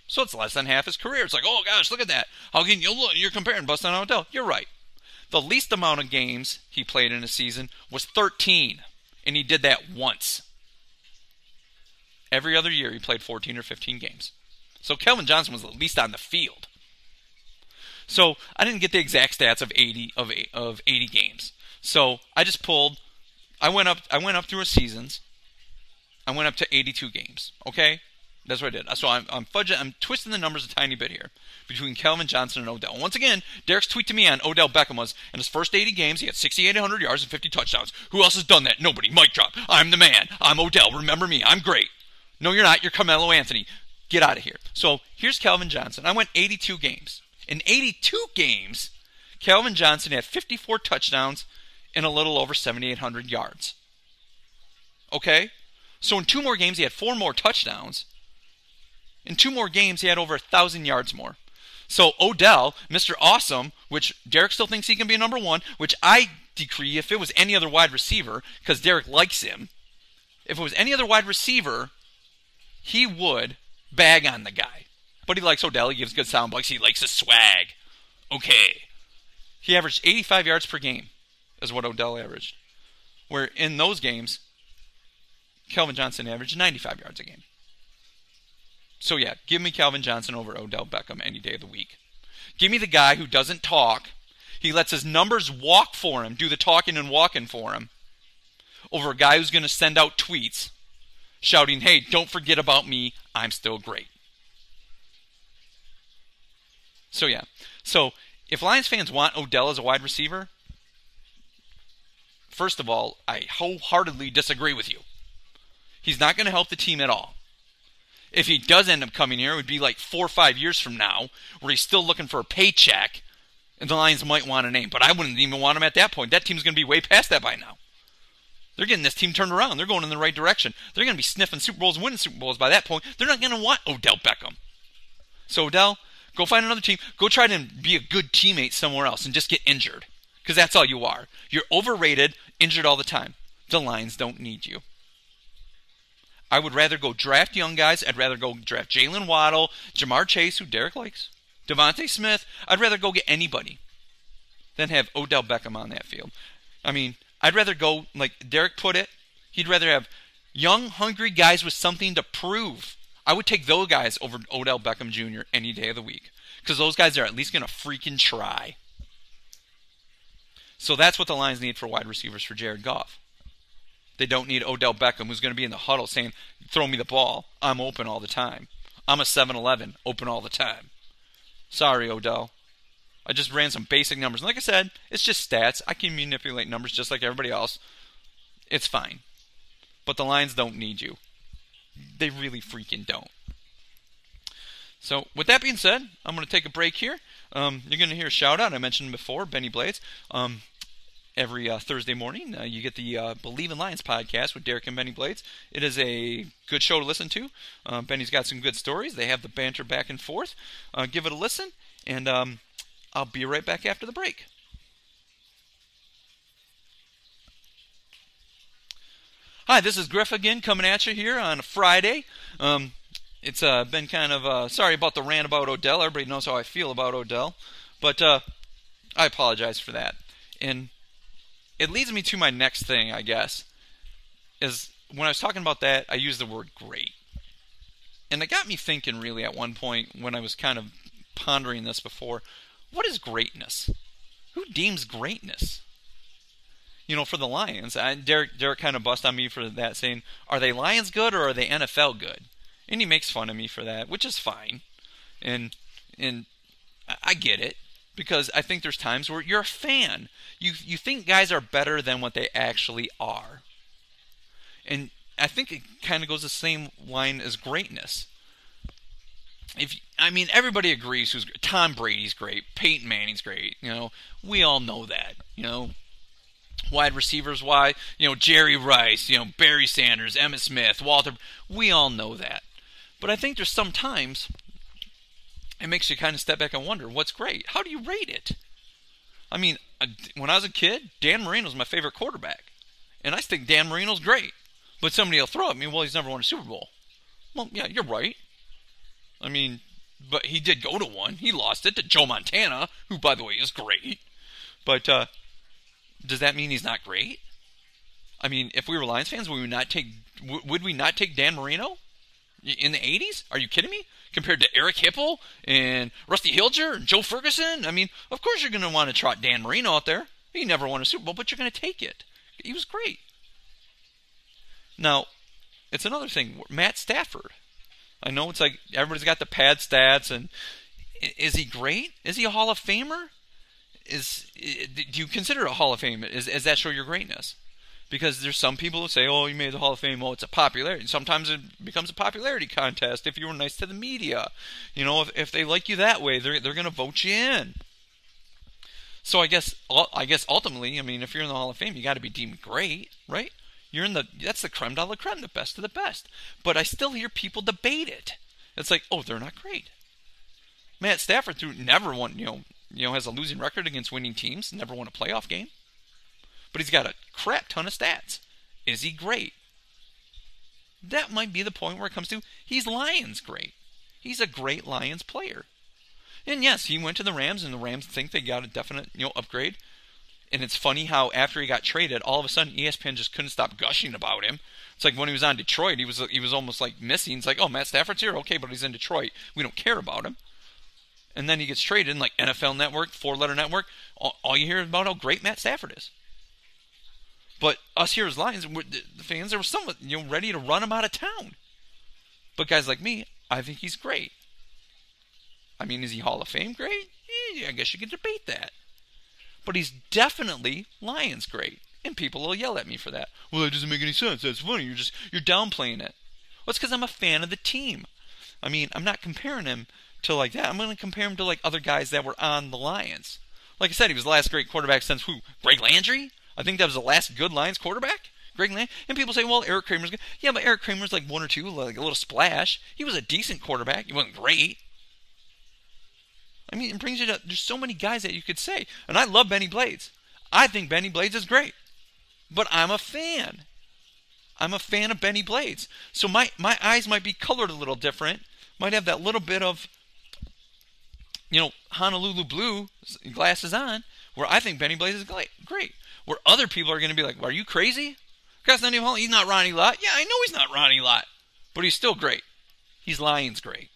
So it's less than half his career. It's like, oh gosh, look at that. How can you look? You're comparing Bustin' and Odell. You're right. The least amount of games he played in a season was 13, and he did that once. Every other year he played 14 or 15 games. So Calvin Johnson was at least on the field. So I didn't get the exact stats of 80 games. So I just pulled. I went up through his seasons. I went up to 82 games. Okay, that's what I did. So I'm fudging. I'm twisting the numbers a tiny bit here between Calvin Johnson and Odell. Once again, Derek's tweet to me on Odell Beckham was, in his first 80 games he had 6,800 yards and 50 touchdowns. Who else has done that? Nobody. Mic drop. I'm the man. I'm Odell. Remember me. I'm great. No, you're not. You're Carmelo Anthony. Get out of here. So here's Calvin Johnson. I went 82 games. In 82 games, Calvin Johnson had 54 touchdowns and a little over 7,800 yards. Okay? So in 2 more games, he had 4 more touchdowns. In 2 more games, he had over 1,000 yards more. So Odell, Mr. Awesome, which Derek still thinks he can be number 1, which I decree if it was any other wide receiver, because Derek likes him, if it was any other wide receiver, he would bag on the guy. But he likes Odell. He gives good sound bites. He likes his swag. Okay. He averaged 85 yards per game is what Odell averaged. Where in those games, Calvin Johnson averaged 95 yards a game. So yeah, give me Calvin Johnson over Odell Beckham any day of the week. Give me the guy who doesn't talk. He lets his numbers walk for him, do the talking and walking for him, over a guy who's going to send out tweets shouting, hey, don't forget about me. I'm still great. So yeah, so if Lions fans want Odell as a wide receiver, first of all, I wholeheartedly disagree with you. He's not going to help the team at all. If he does end up coming here, it would be like 4 or 5 years from now where he's still looking for a paycheck, and the Lions might want a name, but I wouldn't even want him at that point. That team's going to be way past that by now. They're getting this team turned around. They're going in the right direction. They're going to be sniffing Super Bowls and winning Super Bowls by that point. They're not going to want Odell Beckham. So Odell, go find another team. Go try to be a good teammate somewhere else and just get injured, because that's all you are. You're overrated, injured all the time. The Lions don't need you. I would rather go draft young guys. I'd rather go draft Jalen Waddle, Jamar Chase, who Derek likes, Devontae Smith. I'd rather go get anybody than have Odell Beckham on that field. I mean, I'd rather go, like Derek put it, he'd rather have young, hungry guys with something to prove I would take those guys over Odell Beckham Jr. any day of the week, because those guys are at least going to freaking try. So that's what the Lions need for wide receivers for Jared Goff. They don't need Odell Beckham, who's going to be in the huddle saying, throw me the ball. I'm open all the time. I'm a 7-Eleven, open all the time. Sorry, Odell. I just ran some basic numbers. And like I said, it's just stats. I can manipulate numbers just like everybody else. It's fine. But the Lions don't need you. They really freaking don't. So with that being said, I'm going to take a break here. You're going to hear a shout-out. I mentioned before, Benny Blades. Every Thursday morning, you get the Believe in Lions podcast with Derek and Benny Blades. It is a good show to listen to. Benny's got some good stories. They have the banter back and forth. Give it a listen, and I'll be right back after the break. Hi, this is Griff again, coming at you here on a Friday. It's been kind of, sorry about the rant about Odell. Everybody knows how I feel about Odell. But I apologize for that. And it leads me to my next thing, I guess, is when I was talking about that, I used the word great. And it got me thinking, really, at one point when I was kind of pondering this before, what is greatness? Who deems greatness? You know, for the Lions, Derek kind of bust on me for that, saying, are they Lions good or are they NFL good? And he makes fun of me for that, which is fine. And I get it. Because I think there's times where you're a fan. You think guys are better than what they actually are. And I think it kind of goes the same line as greatness. Everybody agrees who's Tom Brady's great, Peyton Manning's great, you know. We all know that, you know. Wide receivers, why, you know, Jerry Rice, you know, Barry Sanders, Emmitt Smith, Walter, we all know that. But I think there's some times it makes you kind of step back and wonder, what's great? How do you rate it? I mean, when I was a kid, Dan Marino was my favorite quarterback. And I think Dan Marino's great. But somebody will throw at me, well, he's never won a Super Bowl. Well, yeah, you're right. I mean, but he did go to one. He lost it to Joe Montana, who, by the way, is great. But does that mean he's not great? I mean, if we were Lions fans, would we not take Dan Marino? In the 80s? Are you kidding me? Compared to Eric Hipple and Rusty Hilger and Joe Ferguson? I mean, of course you're going to want to trot Dan Marino out there. He never won a Super Bowl, but you're going to take it. He was great. Now, it's another thing. Matt Stafford. I know it's like everybody's got the pad stats. And is he great? Is he a Hall of Famer? Do you consider a Hall of Fame? Is that show your greatness? Because there's some people who say, oh, you made the Hall of Fame, oh, it's a popularity. Sometimes it becomes a popularity contest if you were nice to the media. You know, if they like you that way, they're going to vote you in. So I guess ultimately, I mean, if you're in the Hall of Fame, you got to be deemed great, right? That's the creme de la creme, the best of the best. But I still hear people debate it. It's like, oh, they're not great. Matt Stafford never won, you know, has a losing record against winning teams, never won a playoff game. But he's got a crap ton of stats. Is he great? That might be the point where it comes to, he's Lions great. He's a great Lions player. And yes, he went to the Rams, and the Rams think they got a definite, upgrade. And it's funny how after he got traded, all of a sudden ESPN just couldn't stop gushing about him. It's like when he was on Detroit, he was almost like missing. It's like, oh, Matt Stafford's here? Okay, but he's in Detroit. We don't care about him. And then he gets traded, and like NFL Network, 4-Letter Network, all you hear is about how great Matt Stafford is. But us here as Lions, the fans, there were some ready to run him out of town. But guys like me, I think he's great. I mean, is he Hall of Fame great? Yeah, I guess you could debate that. But he's definitely Lions great. And people will yell at me for that. Well, that doesn't make any sense. That's funny. You're downplaying it. Well, it's because I'm a fan of the team. I mean, I'm not comparing him to like that. I'm going to compare him to like other guys that were on the Lions. Like I said, he was the last great quarterback since who? Greg Landry? I think that was the last good Lions quarterback, Greg Landry. And people say, well, Eric Kramer's good. Yeah, but Eric Kramer's like one or two, like a little splash. He was a decent quarterback. He wasn't great. I mean, it brings you to, there's so many guys that you could say. And I love Benny Blades. I think Benny Blades is great. But I'm a fan. I'm a fan of Benny Blades. So my eyes might be colored a little different. Might have that little bit of, Honolulu blue glasses on, where I think Benny Blades is great. Where other people are going to be like, well, are you crazy? He's not Ronnie Lott. Yeah, I know he's not Ronnie Lott, but he's still great. He's Lions great.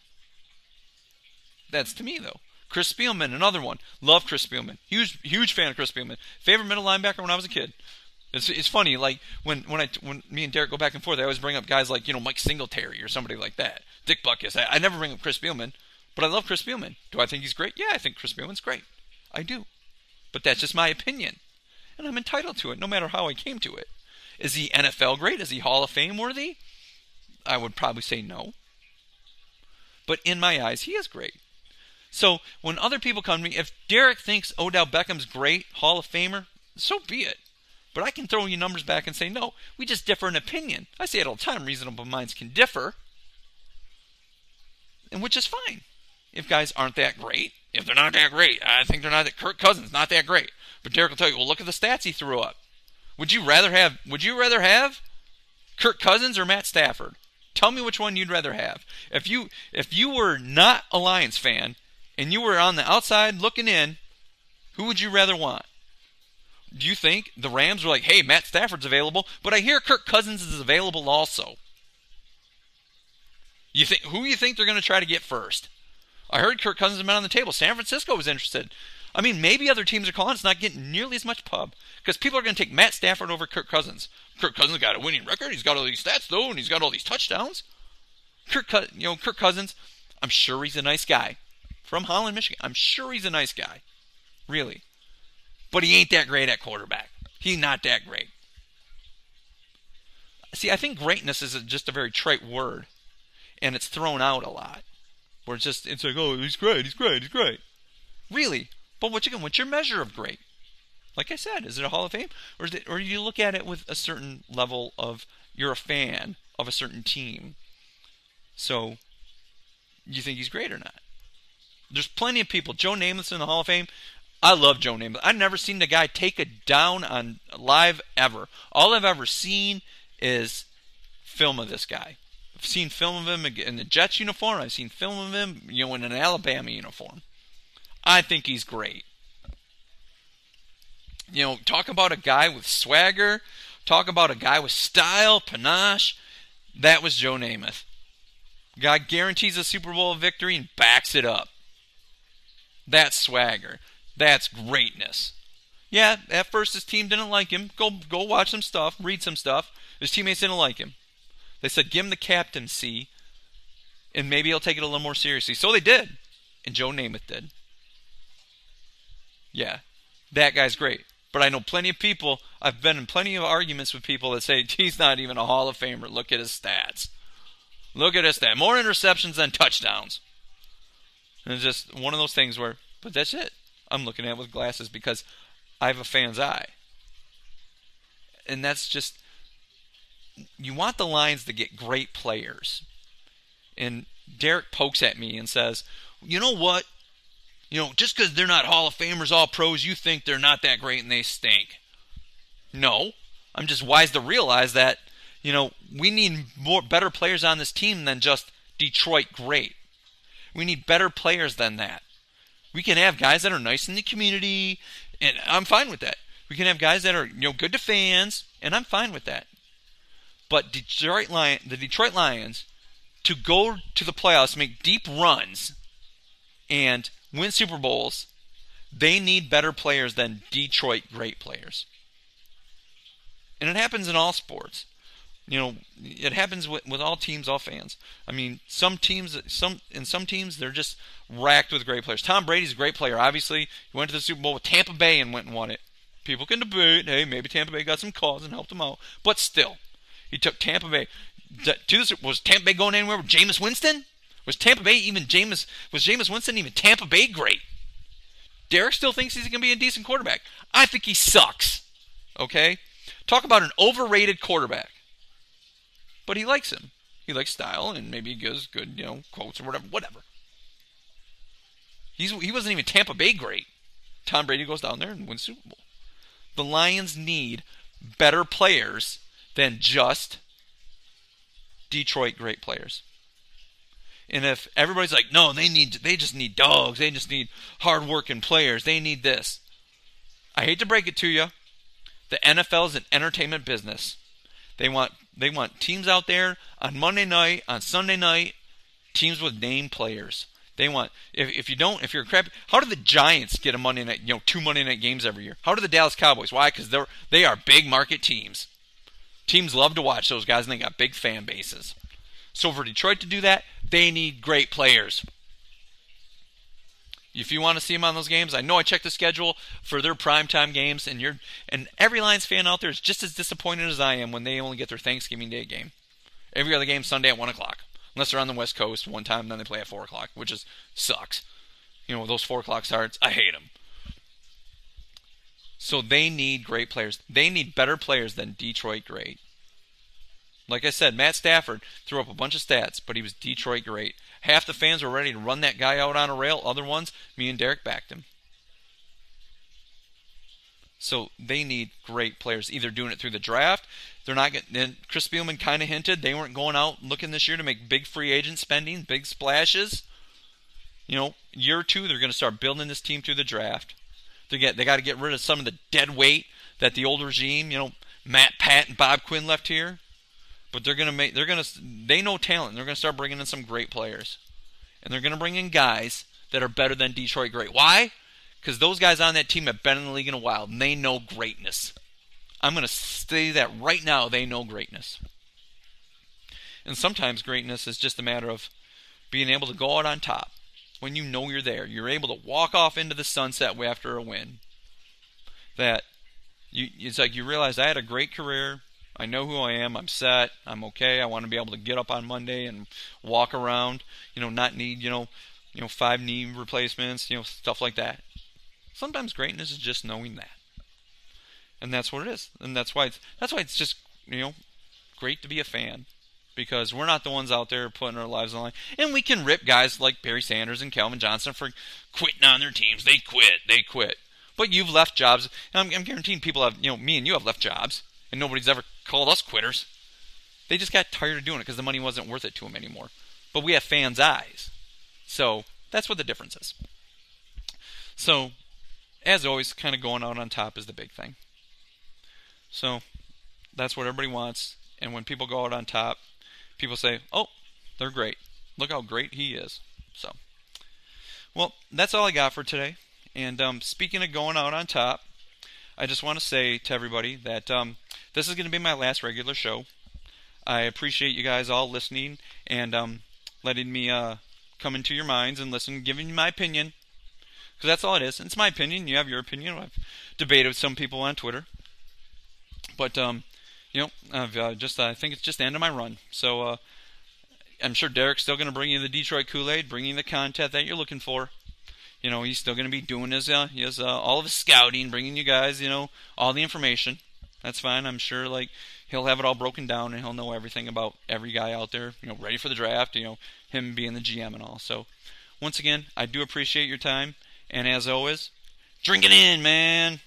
That's to me, though. Chris Spielman, another one. Love Chris Spielman. Huge fan of Chris Spielman. Favorite middle linebacker when I was a kid. It's funny, like, when me and Derek go back and forth, I always bring up guys like, Mike Singletary or somebody like that. Dick Buckus. I never bring up Chris Spielman, but I love Chris Spielman. Do I think he's great? Yeah, I think Chris Spielman's great. I do. But that's just my opinion. And I'm entitled to it, no matter how I came to it. Is he NFL great? Is he Hall of Fame worthy? I would probably say no. But in my eyes, he is great. So when other people come to me, if Derek thinks Odell Beckham's great, Hall of Famer, so be it. But I can throw you numbers back and say, no, we just differ in opinion. I say it all the time, reasonable minds can differ, and which is fine. If guys aren't that great, if they're not that great, I think they're not that. Kirk Cousins, not that great. But Derek will tell you, well, look at the stats he threw up. Would you rather have Kirk Cousins or Matt Stafford? Tell me which one you'd rather have. If you were not a Lions fan and you were on the outside looking in, who would you rather want? Do you think the Rams were like, hey, Matt Stafford's available, but I hear Kirk Cousins is available also? Who you think they're going to try to get first? I heard Kirk Cousins has been on the table. San Francisco was interested. I mean, maybe other teams are calling. It's not getting nearly as much pub because people are going to take Matt Stafford over Kirk Cousins. Kirk Cousins got a winning record. He's got all these stats, though, and he's got all these touchdowns. Kirk Cousins, I'm sure he's a nice guy. From Holland, Michigan. I'm sure he's a nice guy. Really. But he ain't that great at quarterback. He's not that great. See, I think greatness is just a very trite word, and it's thrown out a lot. Where it's like, oh, he's great. Really? But what's your measure of great? Like I said, is it a Hall of Fame? Or you look at it with a certain level of, you're a fan of a certain team. So, you think he's great or not? There's plenty of people. Joe Namath's in the Hall of Fame. I love Joe Namath. I've never seen the guy take a down on live ever. All I've ever seen is film of this guy. I've seen film of him in the Jets uniform. I've seen film of him, in an Alabama uniform. I think he's great. Talk about a guy with swagger. Talk about a guy with style, panache. That was Joe Namath. Guy guarantees a Super Bowl victory and backs it up. That's swagger. That's greatness. Yeah, at first his team didn't like him. Go watch some stuff, read some stuff. His teammates didn't like him. They said, give him the captaincy, and maybe he'll take it a little more seriously. So they did, and Joe Namath did. Yeah, that guy's great. But I know plenty of people, I've been in plenty of arguments with people that say, he's not even a Hall of Famer. Look at his stats. Look at his stats. More interceptions than touchdowns. And it's just one of those things where, but that's it. I'm looking at it with glasses because I have a fan's eye. And that's just, you want the Lions to get great players. And Derek pokes at me and says, you know what? Just because they're not Hall of Famers, all pros, you think they're not that great and they stink. No. I'm just wise to realize that, we need better players on this team than just Detroit great. We need better players than that. We can have guys that are nice in the community, and I'm fine with that. We can have guys that are good to fans, and I'm fine with that. But the Detroit Lions, to go to the playoffs, make deep runs, and win Super Bowls, they need better players than Detroit great players. And it happens in all sports. It happens with all teams, all fans. I mean, some teams, they're just racked with great players. Tom Brady's a great player, obviously. He went to the Super Bowl with Tampa Bay and went and won it. People can debate, hey, maybe Tampa Bay got some calls and helped him out. But still, he took Tampa Bay. Was Tampa Bay going anywhere with Jameis Winston? Was Jameis Winston even Tampa Bay great? Derek still thinks he's going to be a decent quarterback. I think he sucks. Okay? Talk about an overrated quarterback. But he likes him. He likes style, and maybe he gives good, quotes or whatever. He wasn't even Tampa Bay great. Tom Brady goes down there and wins Super Bowl. The Lions need better players than just Detroit great players. And if everybody's like, no, they just need dogs. They just need hard-working players. They need this. I hate to break it to you. The NFL is an entertainment business. They want teams out there on Monday night, on Sunday night, Teams with name players. They want, if you're crappy, how do the Giants get a Monday night, two Monday night games every year? How do the Dallas Cowboys? Why? Because they are big market teams. Teams love to watch those guys, and they got big fan bases. So for Detroit to do that, they need great players. If you want to see them on those games, I know I checked the schedule for their primetime games, and every Lions fan out there is just as disappointed as I am when they only get their Thanksgiving Day game. Every other game Sunday at 1 o'clock. Unless they're on the West Coast one time, then they play at 4 o'clock, which is sucks. Those 4 o'clock starts, I hate them. So they need great players. They need better players than Detroit great. Like I said, Matt Stafford threw up a bunch of stats, but he was Detroit great. Half the fans were ready to run that guy out on a rail. Other ones, me and Derek backed him. So they need great players, either doing it through the draft. They're not getting. And Chris Spielman kind of hinted they weren't going out looking this year to make big free agent spending, big splashes. Year two, they're going to start building this team through the draft. They got to get rid of some of the dead weight that the old regime, Matt, Pat, and Bob Quinn left here. But they know talent. And they're going to start bringing in some great players, and they're going to bring in guys that are better than Detroit great. Why? Because those guys on that team have been in the league in a while, and they know greatness. I'm going to say that right now, they know greatness. And sometimes greatness is just a matter of being able to go out on top. When you know you're there, you're able to walk off into the sunset after a win. It's like you realize, I had a great career. I know who I am. I'm set. I'm okay. I want to be able to get up on Monday and walk around, not need, 5 knee replacements, stuff like that. Sometimes greatness is just knowing that, and that's what it is, and that's why it's just great to be a fan, because we're not the ones out there putting our lives on the line, and we can rip guys like Barry Sanders and Calvin Johnson for quitting on their teams. They quit. But you've left jobs, and I'm guaranteeing people have, me and you have left jobs, and nobody's ever called us quitters. They just got tired of doing it because the money wasn't worth it to them anymore. But we have fans' eyes, so that's what the difference is. So, as always, kind of going out on top is the big thing. So that's what everybody wants. And when people go out on top, people say, oh, they're great. Look how great he is. So, well, that's all I got for today. And speaking of going out on top, I just want to say to everybody that this is going to be my last regular show. I appreciate you guys all listening and letting me come into your minds and listen, giving you my opinion. Because that's all it is. And it's my opinion. You have your opinion. I've debated with some people on Twitter. But, I think it's just the end of my run. So, I'm sure Derek's still going to bring you the Detroit Kool-Aid, bring you the content that you're looking for. He's still going to be doing his all of his scouting, bringing you guys, all the information. That's fine. I'm sure, he'll have it all broken down, and he'll know everything about every guy out there, ready for the draft, him being the GM and all. So, once again, I do appreciate your time. And as always, drink it in, man.